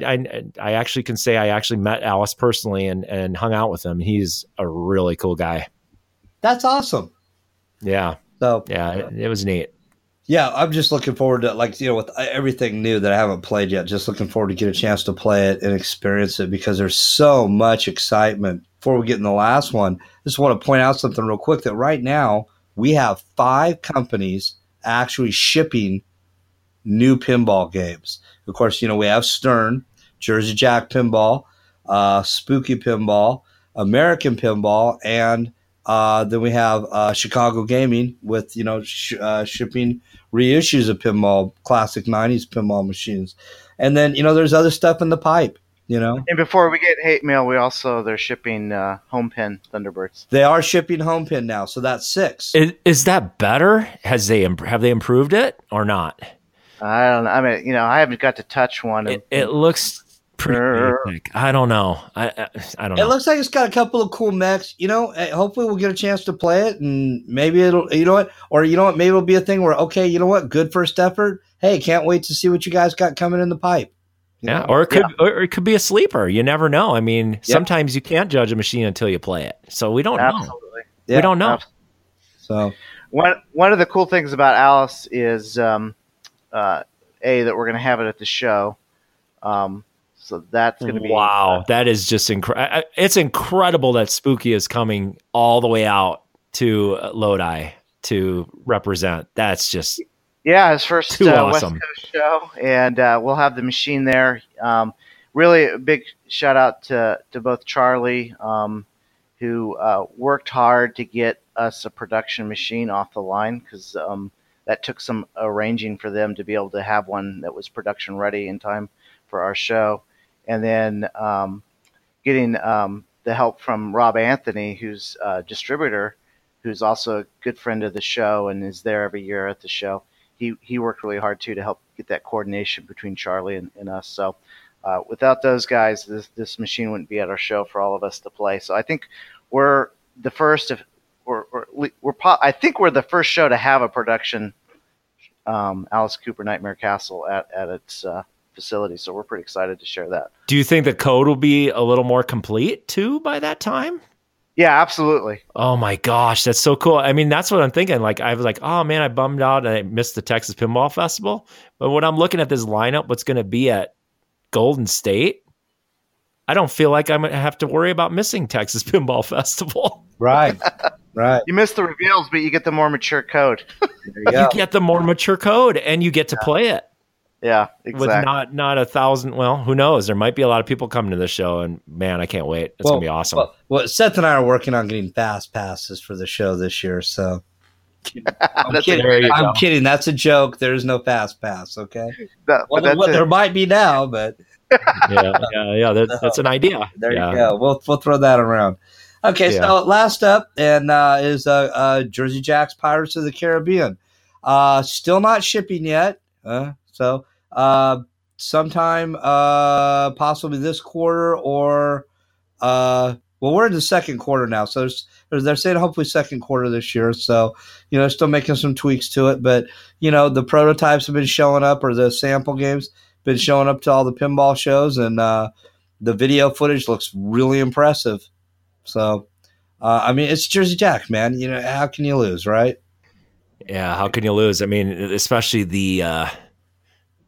I actually can say I actually met Alice personally and hung out with him. He's a really cool guy. That's awesome. Yeah. So yeah, it was neat. Yeah. I'm just looking forward to, like, you know, with everything new that I haven't played yet, just looking forward to get a chance to play it and experience it because there's so much excitement. Before we get in the last one, I just want to point out something real quick that right now we have 5 companies actually shipping new pinball games. Of course, you know, we have Stern, Jersey Jack Pinball, Spooky Pinball, American Pinball, and then we have Chicago Gaming with, you know, shipping reissues of pinball, classic 90s pinball machines. And then, you know, there's other stuff in the pipe, you know. And before we get hate mail, they're shipping home pin Thunderbirds. They are shipping home pin now, so that's 6. Is that better? Have they improved it or not? I don't know. I mean, you know, I haven't got to touch one. It looks pretty basic. I don't know. I don't know. It looks like it's got a couple of cool mechs. You know, hopefully we'll get a chance to play it, and maybe it'll, you know what? Or, you know what? Maybe it'll be a thing where, okay, you know what? Good first effort. Hey, can't wait to see what you guys got coming in the pipe. Yeah, or it could be a sleeper. You never know. I mean, sometimes you can't judge a machine until you play it. So we don't know. Yeah, we don't know. So one of the cool things about Alice is that we're going to have it at the show. So that's going to be, that is just incredible. It's incredible that Spooky is coming all the way out to Lodi to represent. That's just, yeah, his first awesome. West Coast show. And, we'll have the machine there. Really a big shout out to both Charlie, who worked hard to get us a production machine off the line, because that took some arranging for them to be able to have one that was production ready in time for our show. And then getting the help from Rob Anthony, who's a distributor, who's also a good friend of the show and is there every year at the show. He worked really hard, too, to help get that coordination between Charlie and us. So without those guys, this machine wouldn't be at our show for all of us to play. So I think we're the first of... I think we're the first show to have a production Alice Cooper Nightmare Castle at its facility, so we're pretty excited to share that. Do you think the code will be a little more complete too by that time? Yeah, absolutely. Oh my gosh, that's so cool. I mean, that's what I'm thinking. Like, I was like, oh man, I bummed out and I missed the Texas Pinball Festival. But when I'm looking at this lineup, what's going to be at Golden State, I don't feel like I'm going to have to worry about missing Texas Pinball Festival. Right. Right. You miss the reveals, but you get the more mature code. You get the more mature code and you get to play it. Yeah, exactly. With not 1,000. Well, who knows? There might be a lot of people coming to the show, and man, I can't wait. It's going to be awesome. Well, Seth and I are working on getting fast passes for the show this year. So I'm kidding. That's a joke. There is no fast pass. Okay. There might be now, but yeah. That's an idea. There you go. We'll throw that around. Okay, so last up is Jersey Jack's Pirates of the Caribbean. Still not shipping yet, so sometime possibly this quarter or we're in the second quarter now. So they're saying hopefully second quarter this year. So still making some tweaks to it, but the prototypes have been showing up, or the sample games been showing up to all the pinball shows, and the video footage looks really impressive. So, it's Jersey Jack, man. How can you lose, right? Yeah, how can you lose? I mean, especially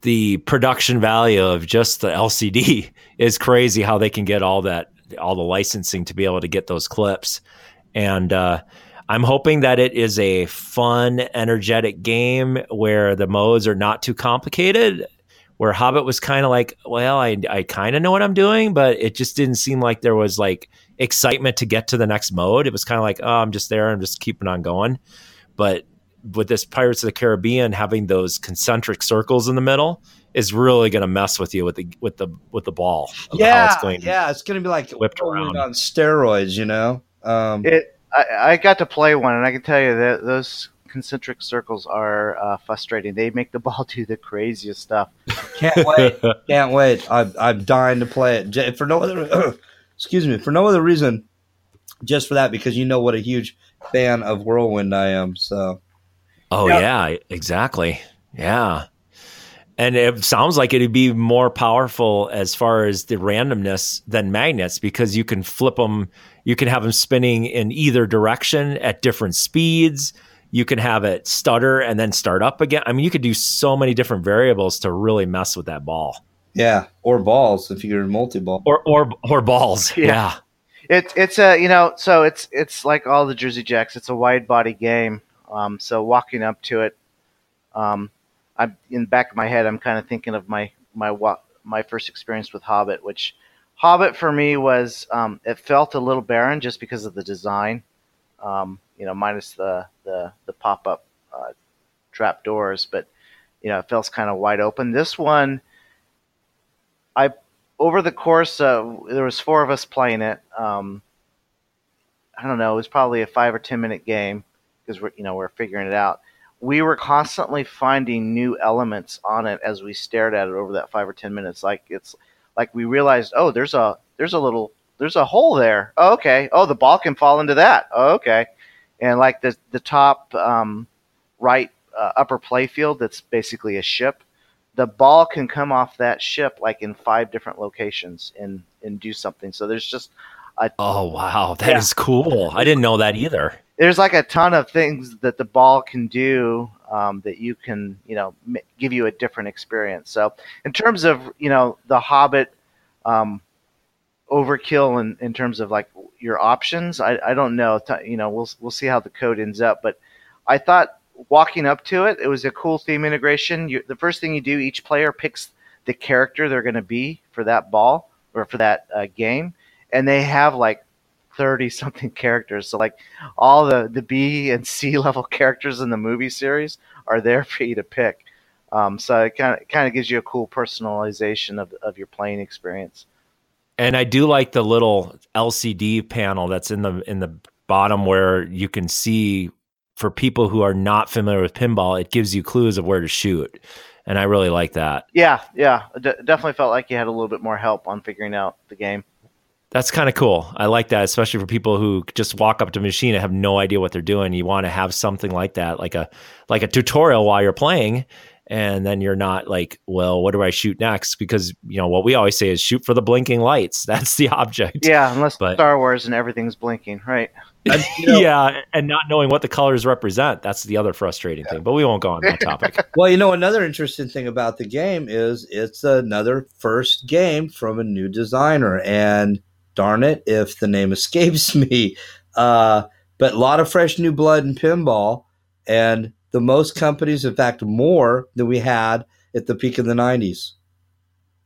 the production value of just the LCD is crazy. How they can get all the licensing to be able to get those clips, and I'm hoping that it is a fun, energetic game where the modes are not too complicated. Where Hobbit was kind of like, well, I kind of know what I'm doing, but it just didn't seem like there was like excitement to get to the next mode. It was kind of like, oh, I'm just there. I'm just keeping on going. But with this Pirates of the Caribbean, having those concentric circles in the middle is really going to mess with you with the ball. It's going to be like whipped around on steroids. I got to play one, and I can tell you that those concentric circles are frustrating. They make the ball do the craziest stuff. Can't wait. I'm dying to play it for no other. Excuse me, for no other reason, just for that, because what a huge fan of Whirlwind I am. So, yeah, exactly. Yeah. And it sounds like it'd be more powerful as far as the randomness than magnets, because you can flip them. You can have them spinning in either direction at different speeds. You can have it stutter and then start up again. I mean, you could do so many different variables to really mess with that ball. Yeah, or balls if you're in multi-ball. Or balls, yeah. It's a, so it's like all the Jersey Jacks. It's a wide-body game. So walking up to it, I'm in the back of my head, I'm kind of thinking of my first experience with Hobbit, which Hobbit for me was, it felt a little barren just because of the design, minus the pop-up trap doors. But, it feels kind of wide open. This one... over the course of, there was four of us playing it. I don't know. It was probably a 5 or 10 minute game because we're figuring it out. We were constantly finding new elements on it as we stared at it over that 5 or 10 minutes. Like it's like we realized, oh, there's a hole there. Oh, okay. Oh, the ball can fall into that. Oh, okay. And like the top right upper play field, that's basically a ship. The ball can come off that ship like in 5 different locations and do something. So there's just a... Oh, wow. That is cool. I didn't know that either. There's like a ton of things that the ball can do that you can, give you a different experience. So in terms of, the Hobbit overkill in terms of like your options, I don't know. We'll see how the code ends up. But I thought... Walking up to it was a cool theme integration. The first thing you do, each player picks the character they're going to be for that ball or for that game, and they have like 30 something characters. So like all the B and C level characters in the movie series are there for you to pick. So it kind of gives you a cool personalization of your playing experience. And I do like the little LCD panel that's in the bottom where you can see, for people who are not familiar with pinball, it gives you clues of where to shoot. And I really like that. Yeah. Definitely felt like you had a little bit more help on figuring out the game. That's kind of cool. I like that, especially for people who just walk up to a machine and have no idea what they're doing. You want to have something like that, like a tutorial while you're playing. And then you're not like, well, what do I shoot next? Because, you know, what we always say is shoot for the blinking lights. That's the object. Yeah, unless Star Wars and everything's blinking, right? Yeah, and not knowing what the colors represent. That's the other frustrating thing, but we won't go on that topic. Well, you know, another interesting thing about the game is it's another first game from a new designer. And darn it if the name escapes me. But a lot of fresh new blood in pinball. And the most companies, in fact, more than we had at the peak of the 90s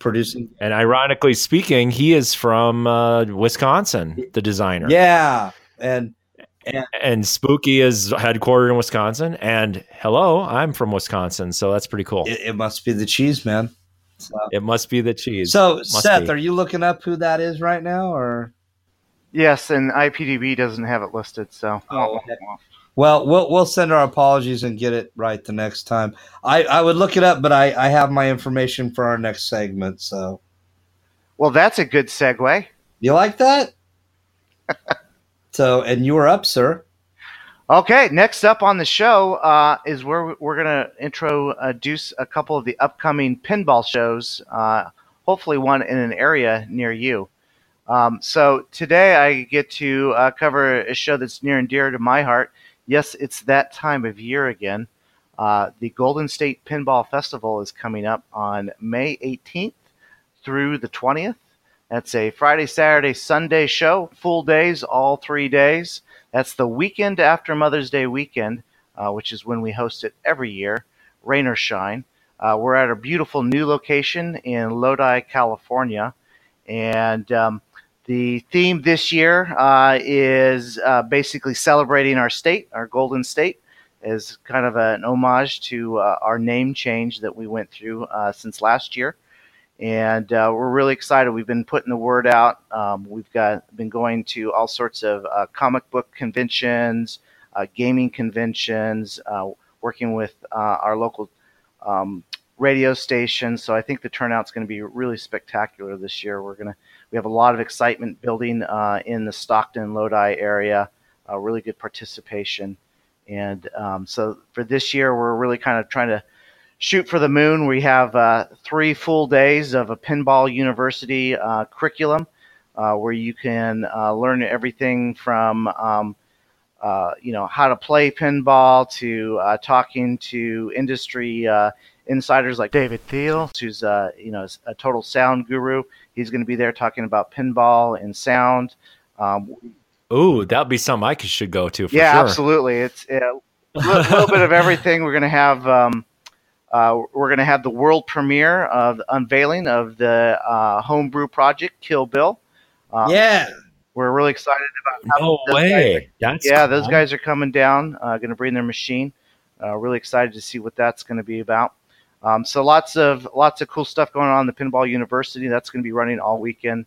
producing. And ironically speaking, he is from Wisconsin, the designer. Yeah. And Spooky is headquartered in Wisconsin. And hello, I'm from Wisconsin. So that's pretty cool. It must be the cheese, man. It must be the cheese. So, Seth, are you looking up who that is right now? Or yes, and IPDB doesn't have it listed. So. Oh, okay. Well, we'll send our apologies and get it right the next time. I would look it up, but I have my information for our next segment. So, well, that's a good segue. You like that? So, and you were up, sir. Okay, next up on the show is where we're going to introduce a couple of the upcoming pinball shows, hopefully one in an area near you. So today I get to cover a show that's near and dear to my heart. Yes, it's that time of year again. The Golden State Pinball Festival is coming up on May 18th through the 20th. That's a Friday, Saturday, Sunday show, full days, all 3 days. That's the weekend after Mother's Day weekend, which is when we host it every year, rain or shine. We're at a beautiful new location in Lodi, California. And the theme this year is basically celebrating our state, our Golden State, as kind of an homage to our name change that we went through since last year. And we're really excited. We've been putting the word out. We've been going to all sorts of comic book conventions, gaming conventions, working with our local radio station. So I think the turnout's going to be really spectacular this year. We have a lot of excitement building in the Stockton, Lodi area, really good participation. And so for this year, we're really kind of trying to shoot for the moon. We have 3 full days of a pinball university curriculum where you can learn everything from, how to play pinball to talking to industry insiders like David Thiel, who's a total sound guru. He's going to be there talking about pinball and sound. Ooh, that'd be something I should go to. For sure. Absolutely. It's a little bit of everything. We're going to have the world premiere of the unveiling of the homebrew project Kill Bill. We're really excited about. Those guys are coming down. Going to bring their machine. Really excited to see what that's going to be about. So lots of cool stuff going on in the Pinball University. That's going to be running all weekend.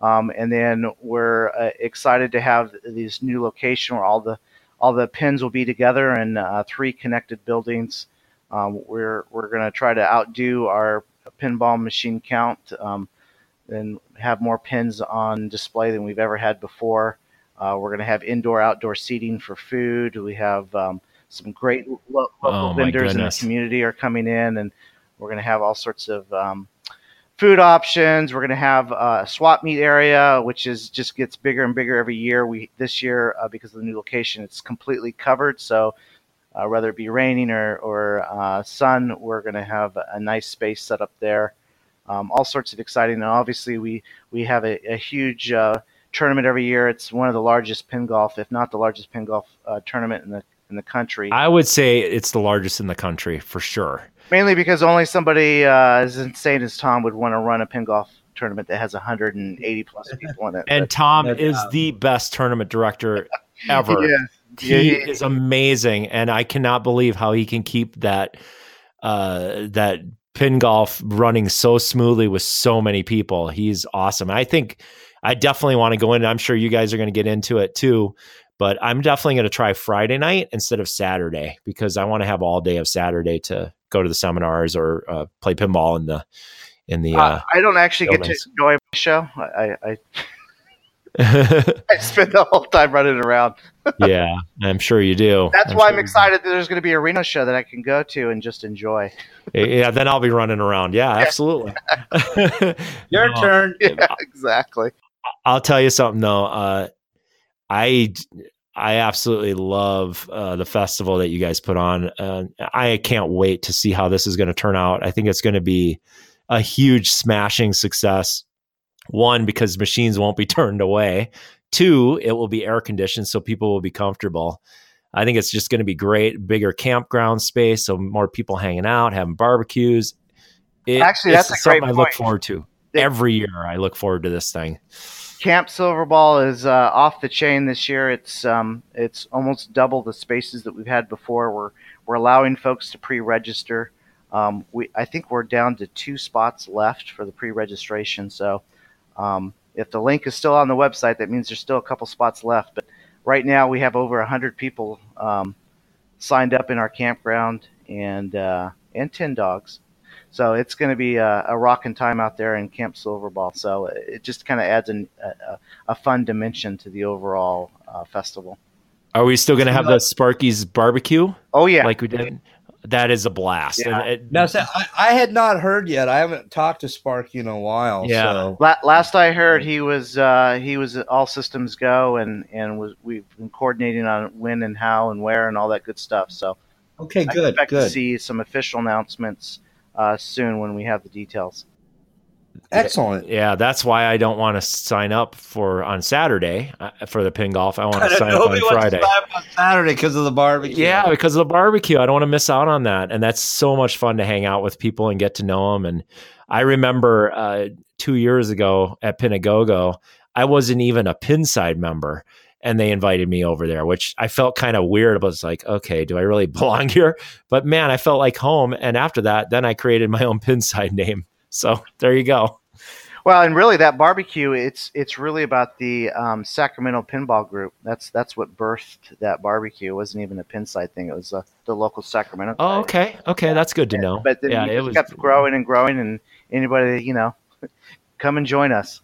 And then we're excited to have this new location where all the pins will be together in 3 connected buildings. We're going to try to outdo our pinball machine count and have more pins on display than we've ever had before. We're going to have indoor-outdoor seating for food. We have some great local vendors in the community are coming in, and we're going to have all sorts of food options. We're going to have a swap meet area, which just gets bigger and bigger every year. This year, because of the new location, it's completely covered. So whether it be raining or sun, we're going to have a nice space set up there. All sorts of exciting. And obviously, we have a huge tournament every year. It's one of the largest pin golf, if not the largest pin golf tournament in the in the country. I would say it's the largest in the country for sure. Mainly because only somebody as insane as Tom would want to run a pin golf tournament that has 180 plus people in it. And Tom is the best tournament director ever. He is amazing, and I cannot believe how he can keep that that pin golf running so smoothly with so many people. He's awesome. I think I definitely want to go in. I'm sure you guys are going to get into it too, but I'm definitely going to try Friday night instead of Saturday because I want to have all day of Saturday to go to the seminars or play pinball in the I don't actually buildings. Get to enjoy my show. I spend the whole time running around. Yeah, I'm sure you do. That's why I'm excited that there's going to be a Reno show that I can go to and just enjoy. Yeah, then I'll be running around. Yeah, absolutely. Your turn. Yeah, exactly. I'll tell you something though. I absolutely love the festival that you guys put on. I can't wait to see how this is going to turn out. I think it's going to be a huge smashing success. One, because machines won't be turned away. Two, it will be air conditioned, so people will be comfortable. I think it's just going to be great. Bigger campground space, so more people hanging out, having barbecues. That's something I look forward to. Every year I look forward to this thing. Camp Silverball is off the chain this year. It's almost double the spaces that we've had before. We're allowing folks to pre-register. I think we're down to 2 spots left for the pre-registration. So if the link is still on the website, that means there's still a couple spots left. But right now we have over 100 people signed up in our campground and 10 dogs. So it's going to be a rockin' time out there in Camp Silverball. So it just kind of adds a fun dimension to the overall festival. Are we still going to have the Sparky's barbecue? Oh, yeah. Like we did? That is a blast. Yeah. And I had not heard yet. I haven't talked to Sparky in a while. Yeah. So. Last I heard, he was at all systems go, and we've been coordinating on when and how and where and all that good stuff. So okay, good. I expect to see some official announcements soon when we have the details. Excellent. Yeah, that's why I don't want to sign up on Saturday for the pin golf. I want to sign up on Friday. On Saturday because of the barbecue. Yeah, because of the barbecue. I don't want to miss out on that. And that's so much fun to hang out with people and get to know them. And I remember 2 years ago at Pinagogo, I wasn't even a Pinside member. And they invited me over there, which I felt kind of weird. I was like, okay, do I really belong here? But man, I felt like home. And after that, then I created my own Pinside name. So there you go. Well, and really that barbecue, it's really about the Sacramento Pinball Group. That's what birthed that barbecue. It wasn't even a Pinside thing. It was the local Sacramento. Oh, okay. Okay, that's good to know. But then it kept growing and growing, and anybody, come and join us.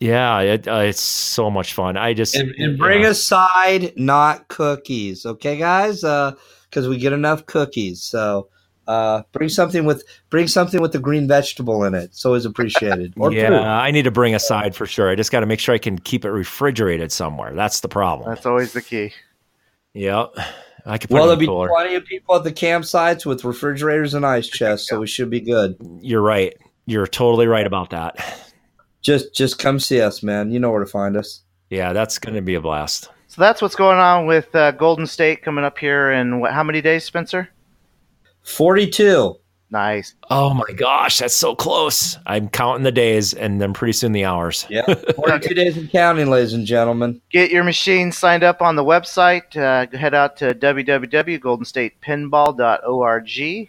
Yeah, it's so much fun. And bring a side, not cookies. Okay, guys? Because we get enough cookies, so... bring something with the green vegetable in it. It's always appreciated. Food. I need to bring a side for sure. I just got to make sure I can keep it refrigerated somewhere. That's the problem. That's always the key. Yeah, I could. Well, there'll be plenty of people at the campsites with refrigerators and ice chests, so we should be good. You're right. You're totally right about that. Just come see us, man. You know where to find us. Yeah, that's going to be a blast. So that's what's going on with Golden State coming up here in how many days, Spencer? 42. Nice. Oh my gosh, that's so close. I'm counting the days and then pretty soon the hours. Yeah, 42 days and counting, ladies and gentlemen. Get your machine signed up on the website. Head out to www.goldenstatepinball.org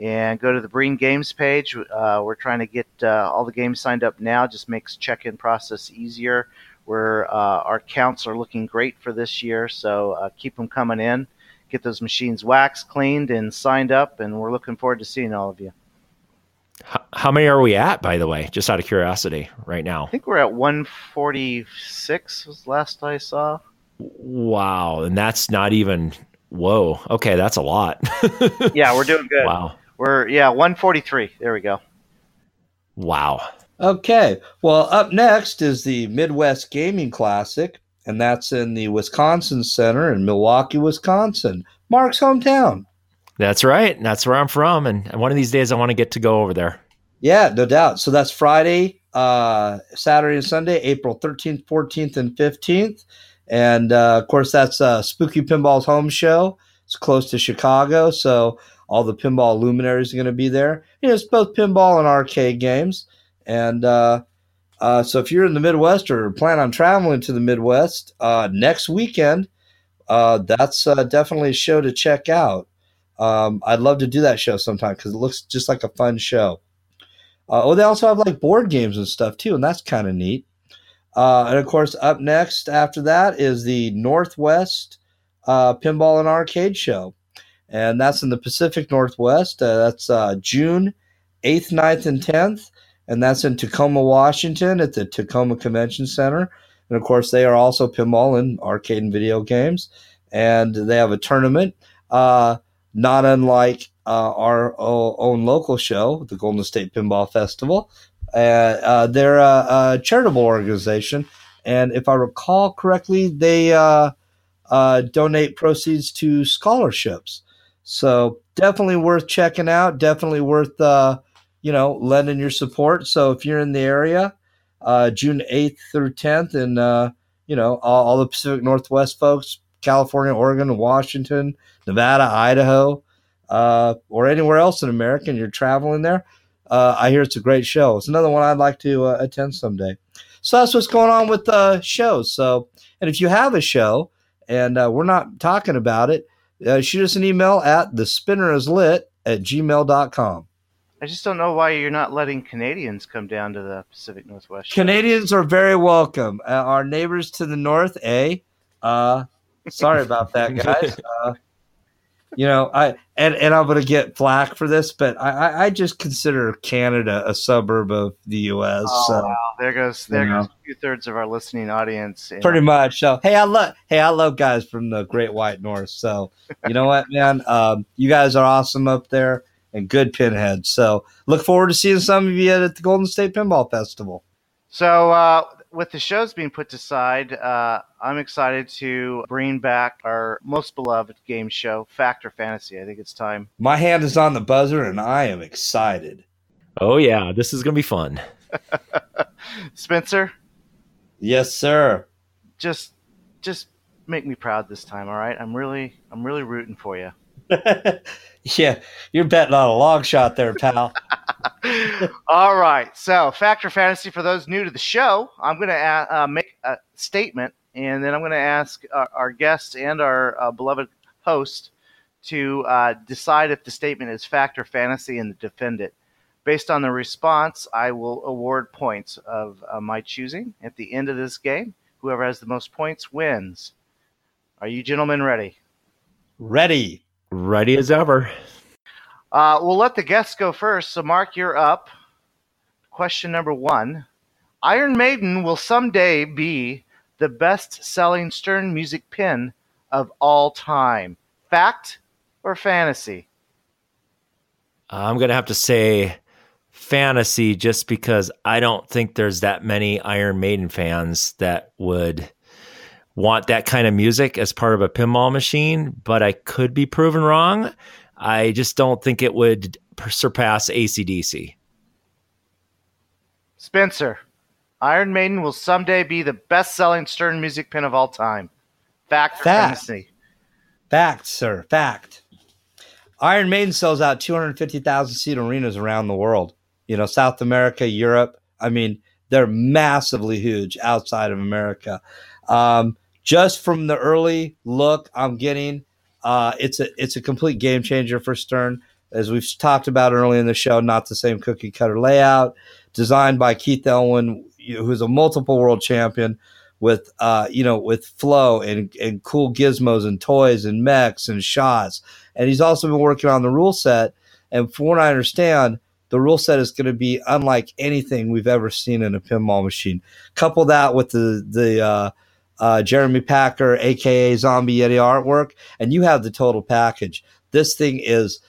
and go to the Breen Games page. We're trying to get all the games signed up now. Just makes check-in process easier. Our counts are looking great for this year, so keep them coming in. Get those machines waxed, cleaned, and signed up, and we're looking forward to seeing all of you. How many are we at, by the way, just out of curiosity right now? I think we're at 146 was last I saw. Wow, and that's not even – whoa. Okay, that's a lot. Yeah, we're doing good. Wow. 143. There we go. Wow. Okay, well, up next is the Midwest Gaming Classic. And that's in the Wisconsin Center in Milwaukee, Wisconsin, Mark's hometown. That's right. That's where I'm from. And one of these days I want to get to go over there. Yeah, no doubt. So that's Friday, Saturday, and Sunday, April 13th, 14th, and 15th. And, of course, that's Spooky Pinball's home show. It's close to Chicago, so all the pinball luminaries are going to be there. You know, it's both pinball and arcade games. And so if you're in the Midwest or plan on traveling to the Midwest next weekend, that's definitely a show to check out. I'd love to do that show sometime because it looks just like a fun show. They also have like board games and stuff too, and that's kind of neat. And of course, up next after that is the Northwest Pinball and Arcade Show. And that's in the Pacific Northwest. That's June 8th, 9th, and 10th. And that's in Tacoma, Washington at the Tacoma Convention Center. And of course, they are also pinball and arcade and video games. And they have a tournament, not unlike our own local show, the Golden State Pinball Festival. They're a charitable organization. And if I recall correctly, they donate proceeds to scholarships. So definitely worth checking out. Definitely worth, lending your support. So if you're in the area, June 8th through 10th, and, all the Pacific Northwest folks, California, Oregon, Washington, Nevada, Idaho, or anywhere else in America, and you're traveling there, I hear it's a great show. It's another one I'd like to attend someday. So that's what's going on with shows. So, and if you have a show and we're not talking about it, shoot us an email at thespinnerislit@gmail.com. I just don't know why you're not letting Canadians come down to the Pacific Northwest. Canadians are very welcome. Our neighbors to the north, eh? Sorry about that, guys. I I'm going to get flack for this, but I just consider Canada a suburb of the U.S. Wow. There goes 2/3 of our listening audience. Pretty much. So, I love guys from the Great White North. So, you know what, man? You guys are awesome up there. And good pinheads. So look forward to seeing some of you at the Golden State Pinball Festival. So with the shows being put aside, I'm excited to bring back our most beloved game show, Fact or Fantasy. I think it's time. My hand is on the buzzer, and I am excited. Oh, yeah. This is going to be fun. Spencer? Yes, sir. Just make me proud this time, all right? I'm really rooting for you. Yeah, you're betting on a long shot there, pal. All right. So, Fact or Fantasy, for those new to the show, I'm going to make a statement, and then I'm going to ask our guests and our beloved host to decide if the statement is fact or fantasy and defend it. Based on the response, I will award points of my choosing. At the end of this game, whoever has the most points wins. Are you gentlemen ready? Ready. Ready as ever. We'll let the guests go first. So, Mark, you're up. Question number 1. Iron Maiden will someday be the best-selling Stern music pin of all time. Fact or fantasy? I'm going to have to say fantasy just because I don't think there's that many Iron Maiden fans that would want that kind of music as part of a pinball machine, but I could be proven wrong. I just don't think it would surpass AC/DC. Spencer, Iron Maiden will someday be the best-selling Stern music pin of all time. Fact or fantasy? Fact, sir. Fact. Iron Maiden sells out 250,000-seat arenas around the world. You know, South America, Europe. I mean, they're massively huge outside of America. Just from the early look I'm getting, it's a complete game changer for Stern. As we've talked about early in the show, not the same cookie cutter layout. Designed by Keith Elwin, who's a multiple world champion with, with flow and cool gizmos and toys and mechs and shots. And he's also been working on the rule set. And from what I understand, the rule set is going to be unlike anything we've ever seen in a pinball machine. Couple that with the Jeremy Packer, a.k.a. Zombie Yeti artwork, and you have the total package. This thing is,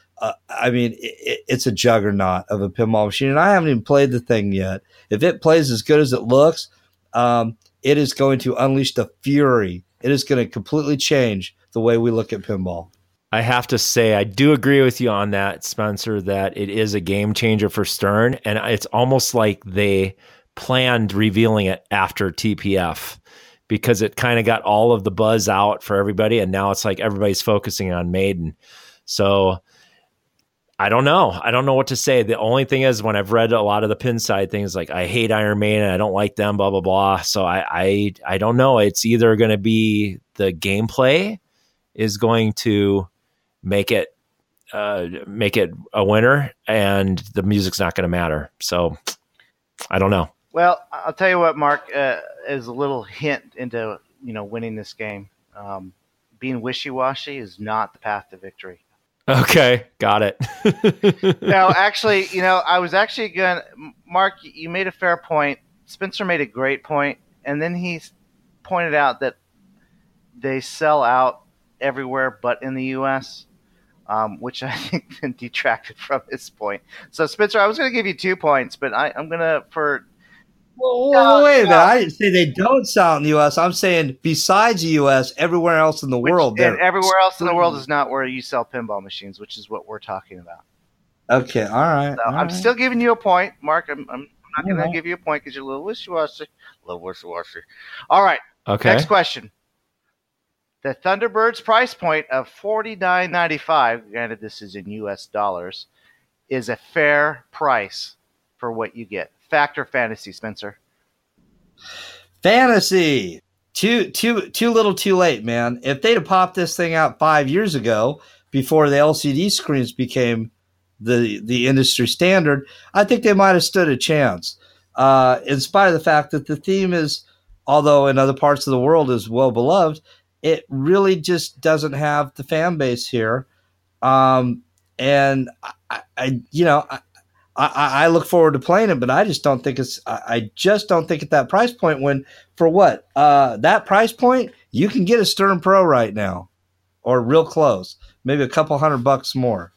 it's a juggernaut of a pinball machine, and I haven't even played the thing yet. If it plays as good as it looks, it is going to unleash the fury. It is going to completely change the way we look at pinball. I have to say, I do agree with you on that, Spencer, that it is a game changer for Stern, and it's almost like they planned revealing it after TPF. because it kind of got all of the buzz out for everybody. And now it's like everybody's focusing on Maiden. So I don't know. I don't know what to say. The only thing is, when I've read a lot of the Pinside things, like, I hate Iron Maiden, I don't like them, blah, blah, blah. So I don't know. It's either going to be the gameplay is going to make it a winner, and the music's not going to matter. So I don't know. Well, I'll tell you what, Mark, as a little hint into, you know, winning this game, being wishy-washy is not the path to victory. Okay, got it. No, actually, you know, I was actually going to – Mark, you made a fair point. Spencer made a great point, and then he pointed out that they sell out everywhere but in the U.S., which I think then detracted from his point. So, Spencer, I was going to give you 2 points, but I'm going to – for. Well, wait a minute. I didn't say they don't sell in the U.S. I'm saying besides the U.S., everywhere else in the world. And everywhere else in the world is not where you sell pinball machines, which is what we're talking about. Okay, all right. So all I'm still giving you a point, Mark. I'm not going to give you a point because you're a little wishy-washy. A little wishy-washy. All right. Okay. Next question. The Thunderbird's price point of $49.95, granted this is in U.S. dollars, is a fair price for what you get. Fact or fantasy, Spencer? Fantasy. Too little, too late, man. If they'd have popped this thing out 5 years ago, before the LCD screens became the industry standard, I think they might have stood a chance. In spite of the fact that the theme is, although in other parts of the world is well beloved, it really just doesn't have the fan base here. And I look forward to playing it, but I just don't think it's. I just don't think at that price point. When for what that price point, you can get a Stern Pro right now, or real close, maybe a couple $100 more.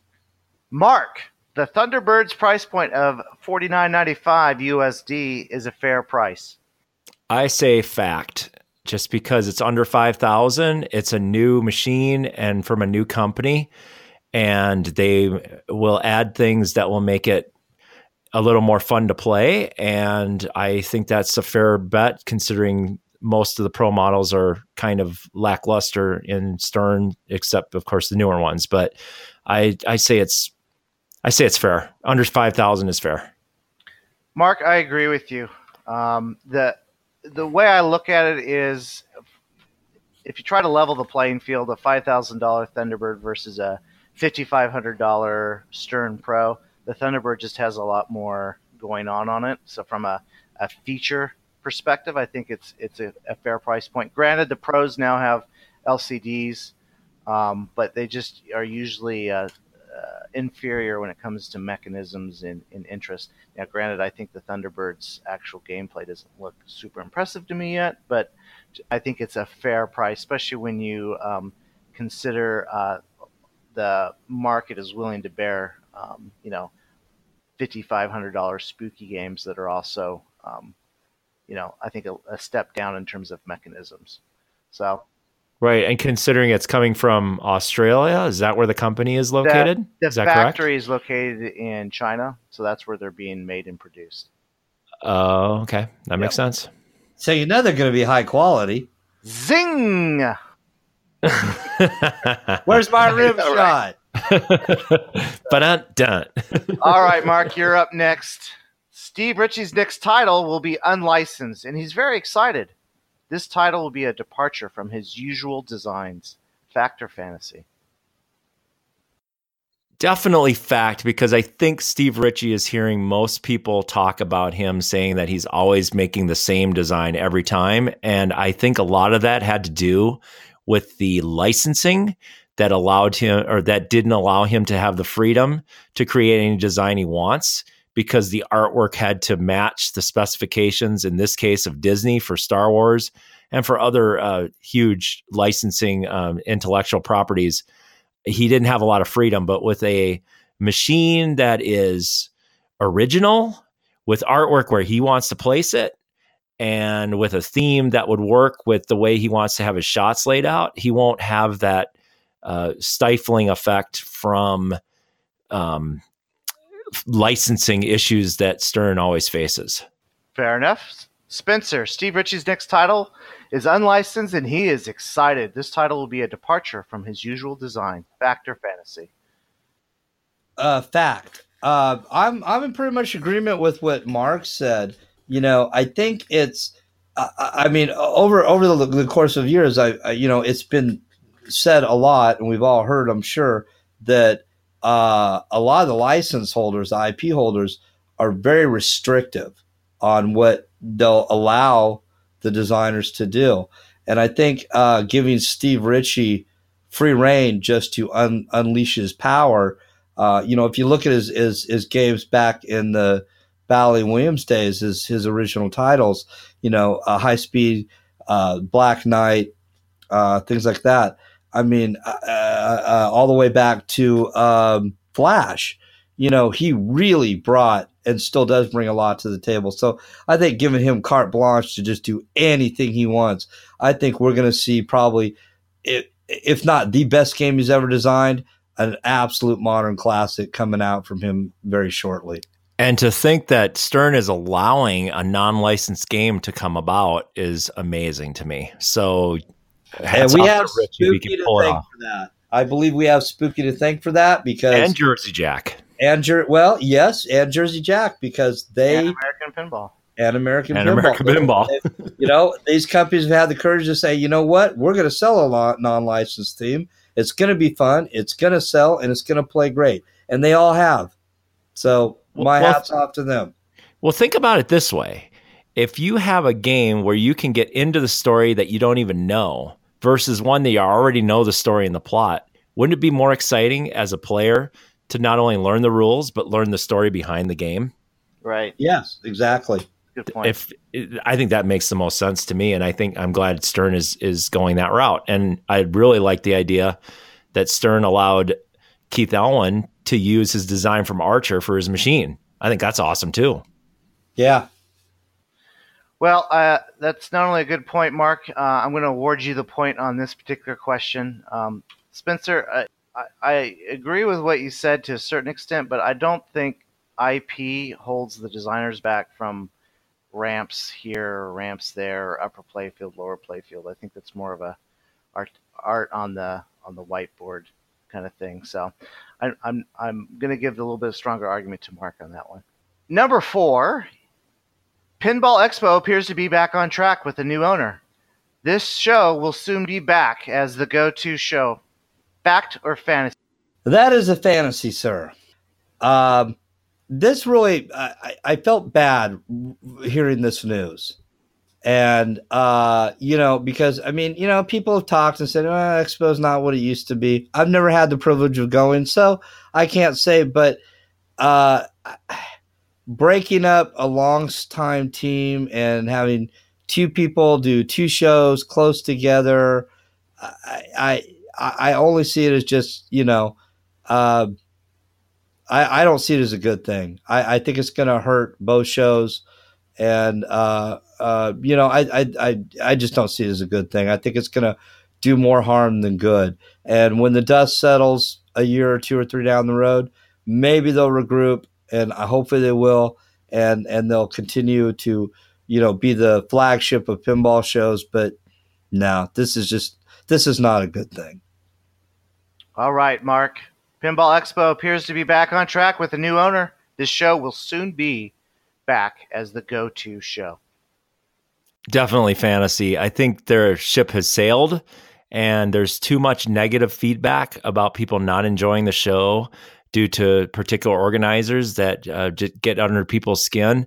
Mark, the Thunderbird's price point of $49.95 USD is a fair price. I say fact, just because it's under 5,000. It's a new machine and from a new company, and they will add things that will make it a little more fun to play. And I think that's a fair bet, considering most of the pro models are kind of lackluster in Stern, except of course the newer ones. But I say it's fair. Under 5,000 is fair. Mark, I agree with you. The way I look at it is, if you try to level the playing field, a $5,000 Thunderbird versus a $5,500 Stern Pro, the Thunderbird just has a lot more going on it. So from a feature perspective, I think it's a fair price point. Granted, the Pros now have LCDs, but they just are usually inferior when it comes to mechanisms and interest. Now, granted, I think the Thunderbird's actual gameplay doesn't look super impressive to me yet, but I think it's a fair price, especially when you consider the market is willing to bear $5,500 spooky games that are also, I think a step down in terms of mechanisms. So, right. And considering it's coming from Australia, is that where the company is located? The factory is located in China. So that's where they're being made and produced. Oh, okay. That makes sense. So, you know, they're going to be high quality. Zing. Where's my rim shot? Right. But I'm done. All right, Mark, you're up next. Steve Ritchie's next title will be unlicensed, and he's very excited. This title will be a departure from his usual designs. Fact or fantasy? Definitely fact, because I think Steve Ritchie is hearing most people talk about him saying that he's always making the same design every time, and I think a lot of that had to do with the licensing that allowed him, or that didn't allow him to have the freedom to create any design he wants, because the artwork had to match the specifications, in this case of Disney for Star Wars and for other huge licensing intellectual properties. He didn't have a lot of freedom, but with a machine that is original, with artwork where he wants to place it, and with a theme that would work with the way he wants to have his shots laid out, he won't have that stifling effect from licensing issues that Stern always faces. Fair enough. Spencer, Steve Ritchie's next title is unlicensed, and he is excited. This title will be a departure from his usual design. Fact or fantasy? Fact. I'm in pretty much agreement with what Mark said. You know, I think it's over the course of years, it's been said a lot, and we've all heard, I'm sure, that a lot of the license holders, the IP holders, are very restrictive on what they'll allow the designers to do. And I think giving Steve Ritchie free reign just to unleash his power, if you look at his games back in the Bally Williams days, his original titles, High Speed, Black Knight, things like that. I mean, all the way back to Flash, he really brought and still does bring a lot to the table. So I think giving him carte blanche to just do anything he wants, I think we're going to see probably, if not the best game he's ever designed, an absolute modern classic coming out from him very shortly. And to think that Stern is allowing a non-licensed game to come about is amazing to me. So hats off to Ritchie. We can pull it off. I believe we have Spooky to thank for that, because and Jersey Jack. And Jersey Jack, because they and American Pinball. They, these companies have had the courage to say, you know what, we're going to sell a non-licensed theme. It's going to be fun. It's going to sell, and it's going to play great. And they all have. So my hat's off to them. Well, think about it this way. If you have a game where you can get into the story that you don't even know versus one that you already know the story and the plot, wouldn't it be more exciting as a player to not only learn the rules, but learn the story behind the game? Right. Yes, exactly. Good point. I think that makes the most sense to me, and I think I'm glad Stern is going that route. And I really like the idea that Stern allowed Keith Elwin to use his design from Archer for his machine. I think that's awesome too. Yeah. Well, that's not only a good point, Mark. I'm going to award you the point on this particular question. Spencer, I agree with what you said to a certain extent, but I don't think IP holds the designers back from ramps here, ramps there, upper playfield, lower playfield. I think that's more of a art on the whiteboard kind of thing. So I'm going to give a little bit of stronger argument to Mark on that one. Number 4. Pinball Expo appears to be back on track with a new owner. This show will soon be back as the go-to show. Fact or fantasy? That is a fantasy, sir. This really, I felt bad hearing this news. And, because, people have talked and said, Expo's not what it used to be. I've never had the privilege of going, so I can't say, but breaking up a long-time team and having two people do two shows close together, I only see it as just, I don't see it as a good thing. I think it's going to hurt both shows. And, I just don't see it as a good thing. I think it's going to do more harm than good. And when the dust settles a year or two or three down the road, maybe they'll regroup, and hopefully they will, and they'll continue to, be the flagship of pinball shows. But no, this is not a good thing. All right, Mark. Pinball Expo appears to be back on track with a new owner. This show will soon be back as the go-to show. Definitely fantasy. I think their ship has sailed, and there's too much negative feedback about people not enjoying the show due to particular organizers that get under people's skin.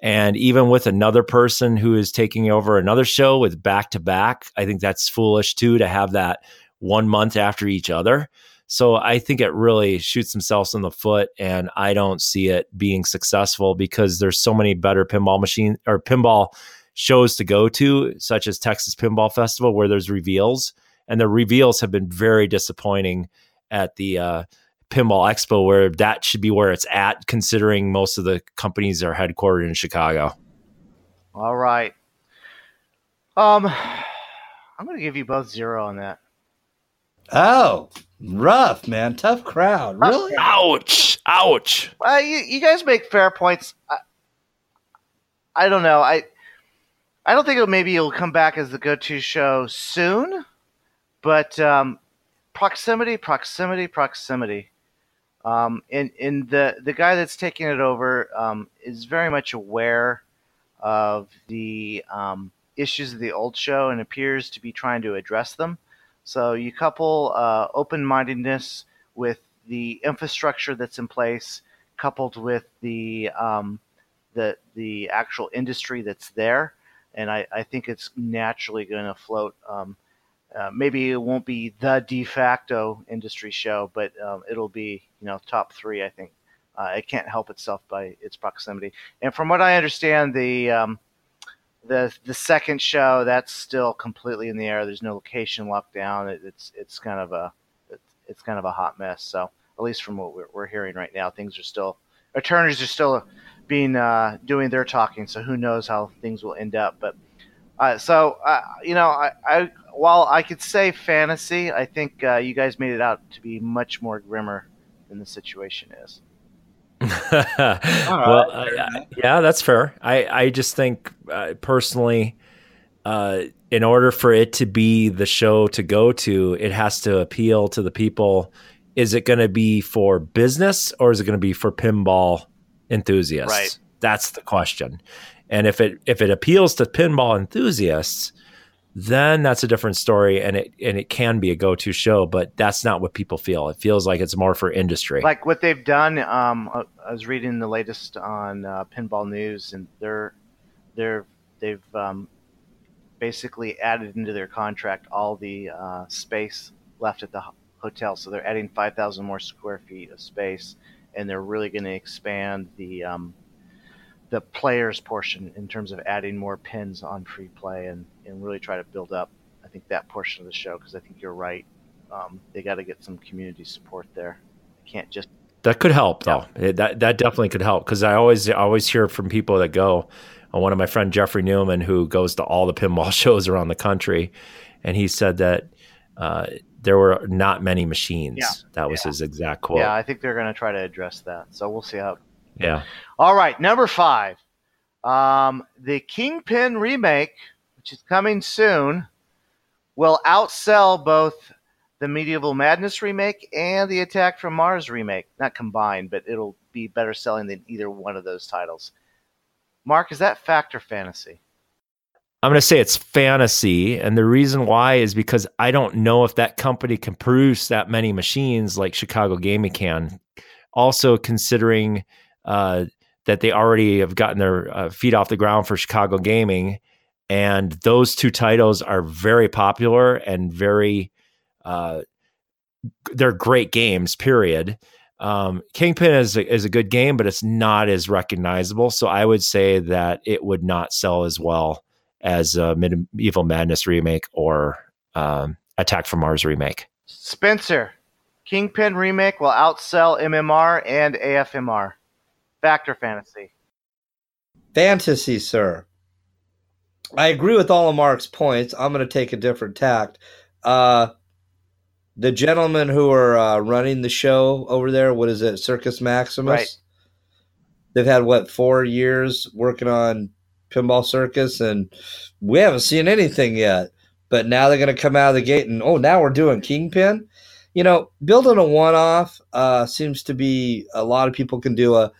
And even with another person who is taking over another show with back-to-back, I think that's foolish too, to have that 1 month after each other. So I think it really shoots themselves in the foot, and I don't see it being successful, because there's so many better pinball machine or pinball shows to go to, such as Texas Pinball Festival, where there's reveals, and the reveals have been very disappointing at the Pinball Expo, where that should be where it's at, considering most of the companies are headquartered in Chicago. All right. I'm going to give you both 0 on that. Oh, rough, man. Tough crowd. Really? Ouch. Well, you guys make fair points. I don't know. I I don't think it'll come back as the go-to show soon, but proximity. And the guy that's taking it over is very much aware of the issues of the old show and appears to be trying to address them. So you couple open-mindedness with the infrastructure that's in place, coupled with the actual industry that's there, and I think it's naturally going to float. Maybe it won't be the de facto industry show, but it'll be, top three, I think. It can't help itself by its proximity. And from what I understand, the second show, that's still completely in the air. There's no location locked down. It's kind of a hot mess. So at least from what we're hearing right now, attorneys are still being doing their talking. So who knows how things will end up? But while I could say fantasy, I think you guys made it out to be much more grimmer than the situation is. Well, yeah, that's fair. I just think personally, in order for it to be the show to go to, it has to appeal to the people. Is it going to be for business or is it going to be for pinball enthusiasts? Right. That's the question. And if it appeals to pinball enthusiasts, then that's a different story, and it can be a go-to show, but that's not what people feel. It feels like it's more for industry. Like what they've done, I was reading the latest on Pinball News, and they've basically added into their contract all the space left at the hotel, so they're adding 5,000 more square feet of space, and they're really going to expand the players portion in terms of adding more pins on free play and really try to build up, I think, that portion of the show. Cause I think you're right. They got to get some community support there. They can't just, that could help though. Yeah. That definitely could help. Cause I always hear from people that go, one of my friend, Jeffrey Newman, who goes to all the pinball shows around the country. And he said that, there were not many machines. Yeah. That was his exact quote. Yeah. I think they're going to try to address that. So we'll see how. Yeah. All right. Number 5, the Kingpin remake, which is coming soon, will outsell both the Medieval Madness remake and the Attack from Mars remake. Not combined, but it'll be better selling than either one of those titles. Mark, is that fact or fantasy? I'm going to say it's fantasy. And the reason why is because I don't know if that company can produce that many machines like Chicago Gaming can. Also considering that they already have gotten their feet off the ground for Chicago Gaming. And those two titles are very popular and very, they're great games, period. Kingpin is a good game, but it's not as recognizable. So I would say that it would not sell as well as Medieval Madness remake or Attack from Mars remake. Spencer, Kingpin remake will outsell MMR and AFMR. Fact or fantasy? Fantasy, sir. I agree with all of Mark's points. I'm going to take a different tact. The gentlemen who are running the show over there, what is it, Circus Maximus? Right. They've had, 4 years working on Pinball Circus, and we haven't seen anything yet. But now they're going to come out of the gate, and, now we're doing Kingpin? Building a one-off seems to be a lot of people can do a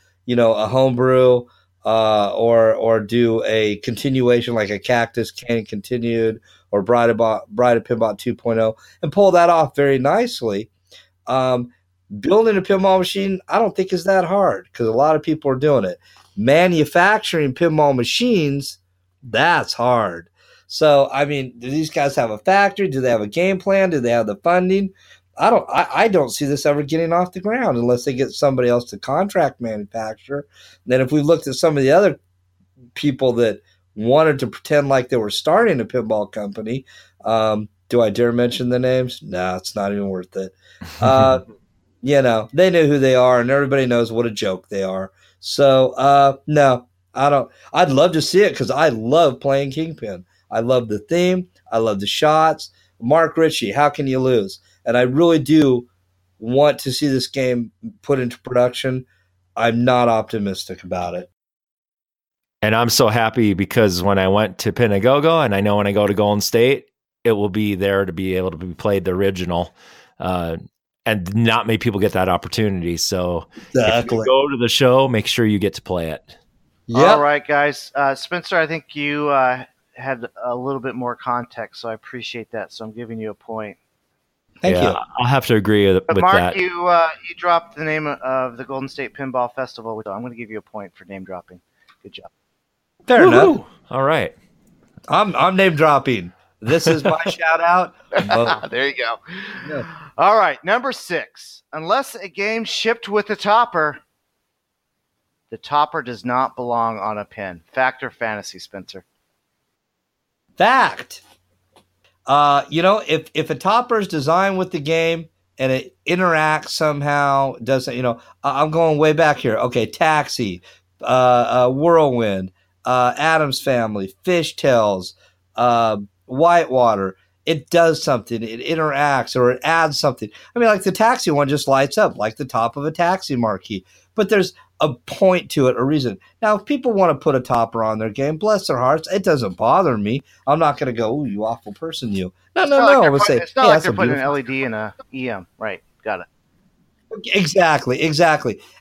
homebrew or do a continuation like a Cactus Canyon Continued or Bride of Pinball 2.0 and pull that off very nicely. Building a pinball machine I don't think is that hard because a lot of people are doing it. Manufacturing pinball machines, that's hard. So, do these guys have a factory? Do they have a game plan? Do they have the funding? I don't see this ever getting off the ground unless they get somebody else to contract manufacture. And then if we looked at some of the other people that wanted to pretend like they were starting a pinball company, do I dare mention the names? No, it's not even worth it. They know who they are and everybody knows what a joke they are. So, no, I don't. I'd love to see it because I love playing Kingpin. I love the theme. I love the shots. Mark Ritchie, how can you lose? And I really do want to see this game put into production. I'm not optimistic about it. And I'm so happy because when I went to Pinagogo, and I know when I go to Golden State, it will be there to be able to be played the original. And not many people get that opportunity. So exactly. If you go to the show, make sure you get to play it. Yep. All right, guys. Spencer, I think you had a little bit more context, so I appreciate that. So I'm giving you a point. Thank you. I'll have to agree with Mark, that. Mark, you dropped the name of the Golden State Pinball Festival. So I'm going to give you a point for name dropping. Good job. Fair enough. All right. I'm name dropping. This is my shout out. There you go. Yeah. All right. Number 6. Unless a game shipped with a topper, the topper does not belong on a pin. Fact or fantasy, Spencer? Fact. If a topper is designed with the game and it interacts somehow, doesn't, I'm going way back here. Okay. Taxi, Whirlwind, Adam's Family, Fishtails, Whitewater. It does something. It interacts or it adds something. I mean, like the taxi one just lights up like the top of a taxi marquee, but there's a point to it, a reason. Now, if people want to put a topper on their game, bless their hearts, it doesn't bother me. I'm not going to go, "Ooh, you awful person, you." No. It's not like they're putting an LED in a EM. Right. Got it. Exactly.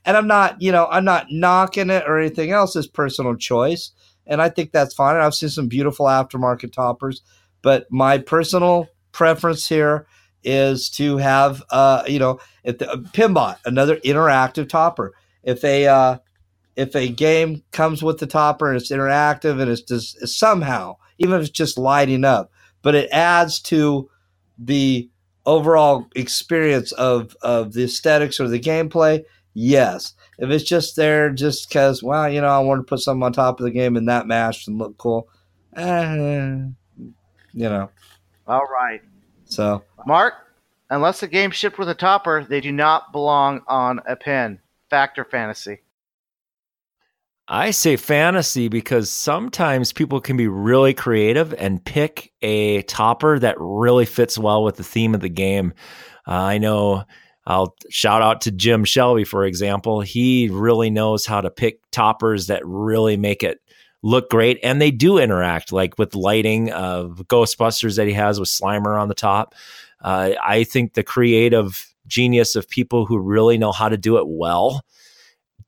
And I'm not knocking it or anything else. It's personal choice. And I think that's fine. And I've seen some beautiful aftermarket toppers, but my personal preference here is to have, if the Pinbot, another interactive topper. If a game comes with the topper and it's interactive and it's just somehow, even if it's just lighting up, but it adds to the overall experience of the aesthetics or the gameplay, yes. If it's just there just because, I want to put something on top of the game and that matched and look cool, All right. So, Mark, unless a game shipped with a topper, they do not belong on a pin. Fact or fantasy? I say fantasy because sometimes people can be really creative and pick a topper that really fits well with the theme of the game. I know I'll shout out to Jim Shelby, for example. He really knows how to pick toppers that really make it look great. And they do interact, like with lighting of Ghostbusters that he has with Slimer on the top. I think the creative genius of people who really know how to do it well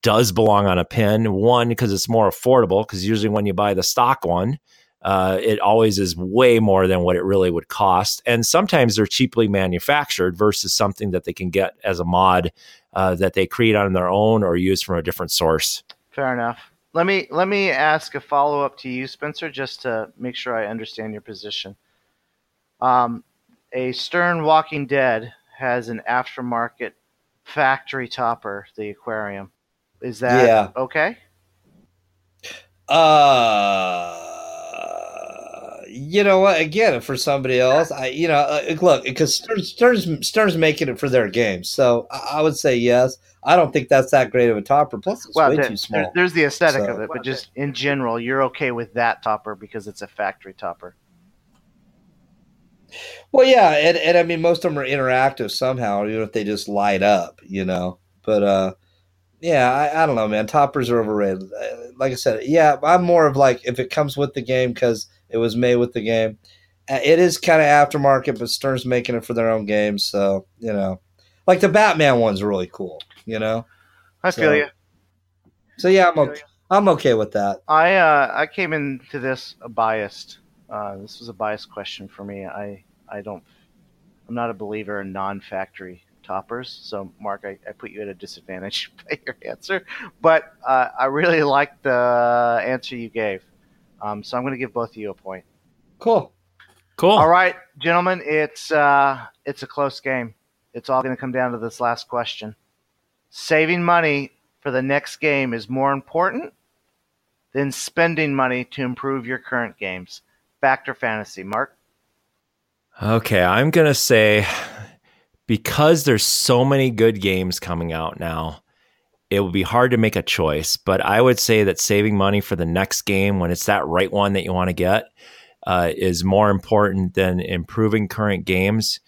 does belong on a pin. One, because it's more affordable, because usually when you buy the stock one, it always is way more than what it really would cost. And sometimes they're cheaply manufactured versus something that they can get as a mod that they create on their own or use from a different source. Fair enough. Let me ask a follow-up to you, Spencer, just to make sure I understand your position. A Stern Walking Dead has an aftermarket factory topper, the aquarium. Is that okay? You know what? Again, for somebody else, look, because Stern's making it for their game, so I would say yes. I don't think that's that great of a topper. Plus, it's way too small. There's the aesthetic of it, but just in general, you're okay with that topper because it's a factory topper. Well, yeah, and I mean, most of them are interactive somehow, even if they just light up, But, I don't know, man. Toppers are overrated. Like I said, I'm more of like if it comes with the game because it was made with the game. It is kind of aftermarket, but Stern's making it for their own game. So, like the Batman one's really cool, I feel you. So, I'm okay with that. I came into this biased. This was a biased question for me. I'm not a believer in non-factory toppers. So, Mark, I put you at a disadvantage by your answer. But I really like the answer you gave. So I'm going to give both of you a point. Cool. All right, gentlemen, it's a close game. It's all going to come down to this last question. Saving money for the next game is more important than spending money to improve your current games. Fact or fantasy, Mark? Okay, I'm going to say because there's so many good games coming out now, it would be hard to make a choice. But I would say that saving money for the next game when it's that right one that you want to get is more important than improving current games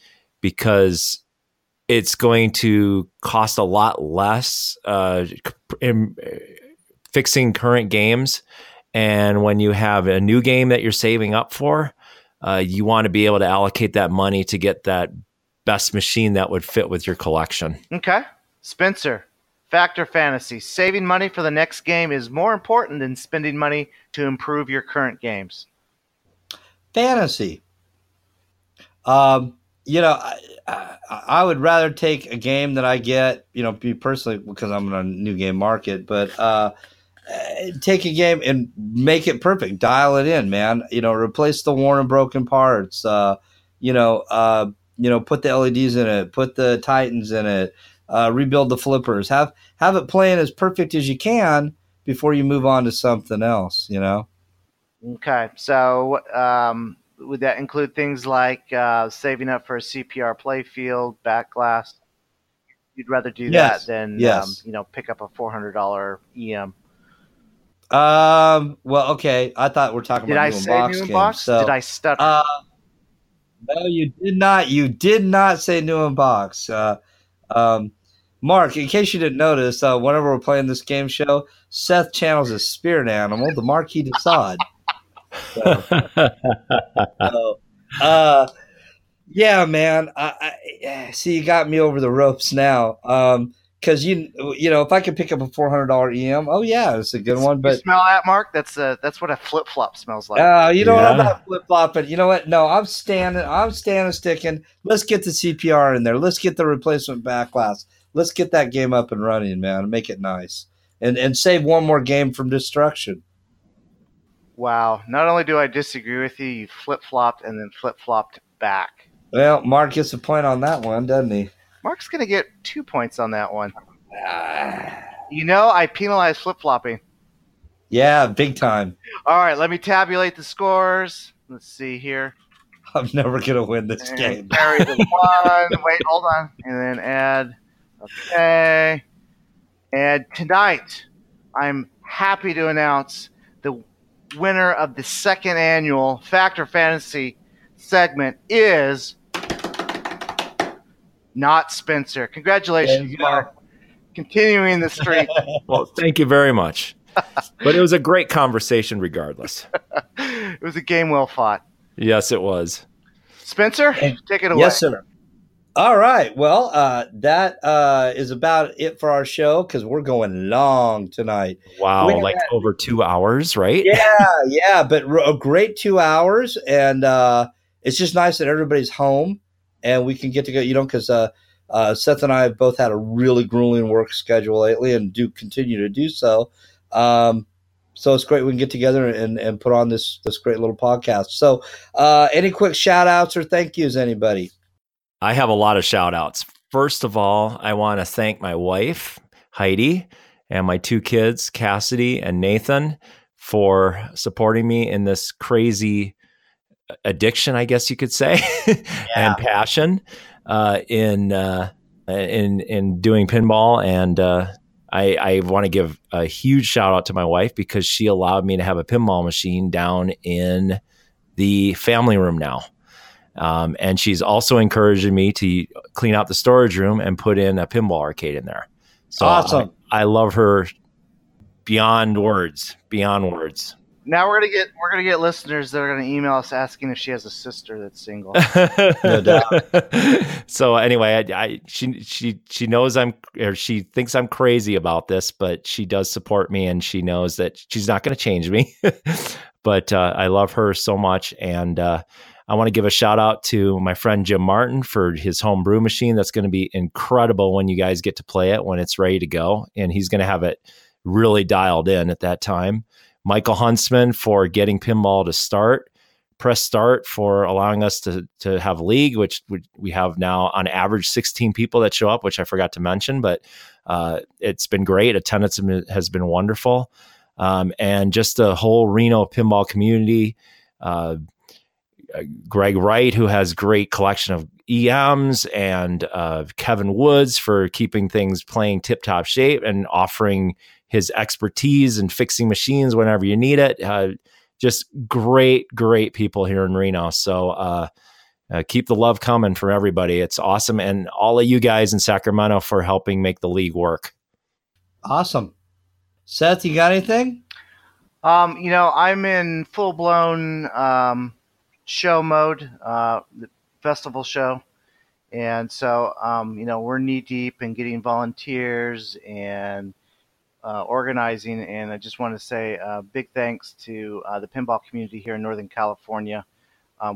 because it's going to cost a lot less fixing current games. And when you have a new game that you're saving up for, you want to be able to allocate that money to get that best machine that would fit with your collection. Okay. Spencer, fact or fantasy, saving money for the next game is more important than spending money to improve your current games. Fantasy. I would rather take a game that I get, be personally, because I'm in a new game market, but take a game and make it perfect. Dial it in, man. Replace the worn and broken parts. Put the LEDs in it, put the Titans in it, rebuild the flippers, have it playing as perfect as you can before you move on to something else, Okay. So, would that include things like saving up for a CPR playfield, back glass? You'd rather do that than pick up a $400 EM. Well, okay. I thought we're talking about new in box. So, did I stutter? No, you did not. You did not say new in box. Mark, in case you didn't notice, whenever we're playing this game show, Seth channels his spirit animal, the Marquis de Sade. Yeah, man. I see, you got me over the ropes now. Because if I could pick up a $400 EM, oh yeah, it's a good one. But you smell that, Mark? That's what a flip flop smells like. I'm not flip flopping. You know what? No, I'm standing, sticking. Let's get the CPR in there. Let's get the replacement back glass. Let's get that game up and running, man. Make it nice and save one more game from destruction. Wow. Not only do I disagree with you, you flip-flopped and then flip-flopped back. Well, Mark gets a point on that one, doesn't he? Mark's going to get 2 points on that one. I penalize flip-flopping. Yeah, big time. All right, let me tabulate the scores. Let's see here. I'm never going to win this game. Carry the one. Wait, hold on. And then add. Okay. And tonight, I'm happy to announce the winner of the second annual Fact or Fantasy segment is not Spencer. Congratulations, Mark. Continuing the streak. Well, thank you very much. But it was a great conversation regardless. It was a game well fought. Yes, it was. Spencer, take it away. Yes, sir. All right. Well, that is about it for our show because we're going long tonight. Wow, over 2 hours, right? Yeah, but a great 2 hours, and it's just nice that everybody's home and we can get to go. Because Seth and I have both had a really grueling work schedule lately, and do continue to do so. So it's great we can get together and put on this great little podcast. So, any quick shout outs or thank yous, anybody? I have a lot of shout outs. First of all, I want to thank my wife, Heidi, and my two kids, Cassidy and Nathan, for supporting me in this crazy addiction, I guess you could say, and passion in doing pinball. And I want to give a huge shout out to my wife because she allowed me to have a pinball machine down in the family room now. And she's also encouraging me to clean out the storage room and put in a pinball arcade in there. So awesome. I love her beyond words. Now we're going to get listeners that are going to email us asking if she has a sister that's single. No doubt. So anyway, she knows she thinks I'm crazy about this, but she does support me and she knows that she's not going to change me, but, I love her so much. And, I want to give a shout out to my friend Jim Martin for his homebrew machine. That's going to be incredible when you guys get to play it when it's ready to go. And he's going to have it really dialed in at that time. Michael Huntsman for getting pinball to start. Press Start for allowing us to have a league, which we have now on average 16 people that show up, which I forgot to mention, but it's been great. Attendance has been wonderful. And just the whole Reno pinball community, Greg Wright, who has great collection of EMs, and Kevin Woods for keeping things playing tip-top shape and offering his expertise and fixing machines whenever you need it. Just great, great people here in Reno. So keep the love coming from everybody. It's awesome. And all of you guys in Sacramento for helping make the league work. Awesome. Seth, you got anything? You know, I'm in full-blown show mode, the festival show. And so, you know, we're knee-deep in getting volunteers and organizing. And I just want to say a big thanks to the pinball community here in Northern California.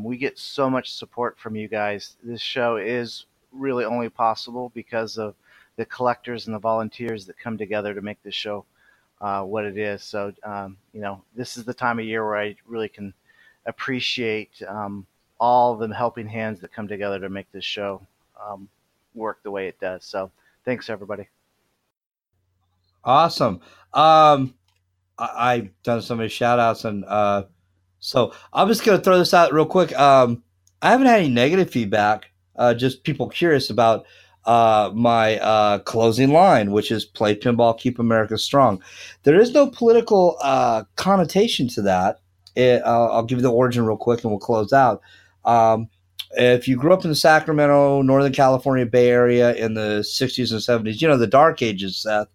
We get so much support from you guys. This show is really only possible because of the collectors and the volunteers that come together to make this show what it is. So, you know, this is the time of year where I really can appreciate all the helping hands that come together to make this show work the way it does. So thanks, everybody. Awesome. I've done so many shout outs, and so I'm just going to throw this out real quick. I haven't had any negative feedback, just people curious about my closing line, which is play pinball, keep America strong. There is no political connotation to that. I'll give you the origin real quick and we'll close out. If you grew up in the Sacramento, Northern California Bay Area in the 60s and 70s, you know, the dark ages, Seth,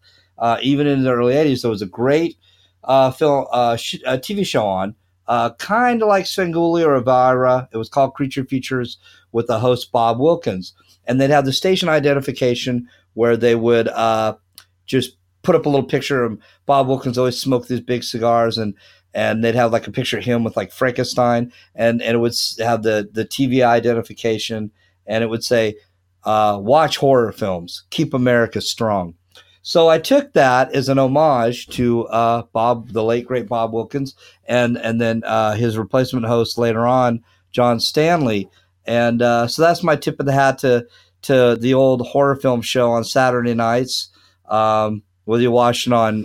even in the early 80s, there was a great film, a TV show on, kind of like Svengoolie or Elvira. It was called Creature Features with the host Bob Wilkins. And they'd have the station identification where they would just put up a little picture of Bob Wilkins always smoked these big cigars, and they'd have like a picture of him with like Frankenstein, and it would have the TV identification, and it would say, watch horror films, keep America strong. So I took that as an homage to Bob, the late great Bob Wilkins, and then his replacement host later on, John Stanley. And so that's my tip of the hat to the old horror film show on Saturday nights, whether you're watching on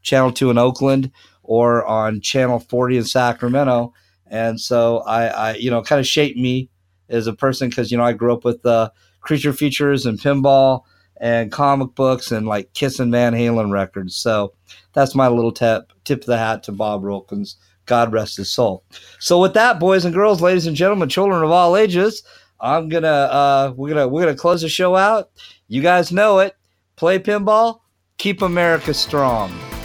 Channel 2 in Oakland or on Channel 40 in Sacramento. And so I you know, kind of shaped me as a person because, you know, I grew up with Creature Features and pinball and comic books and like Kiss and Van Halen records. So that's my little tip of the hat to Bob Wilkins. God rest his soul. So with that, boys and girls, ladies and gentlemen, children of all ages, I'm gonna we're gonna close the show out. You guys know it. Play pinball, keep America strong.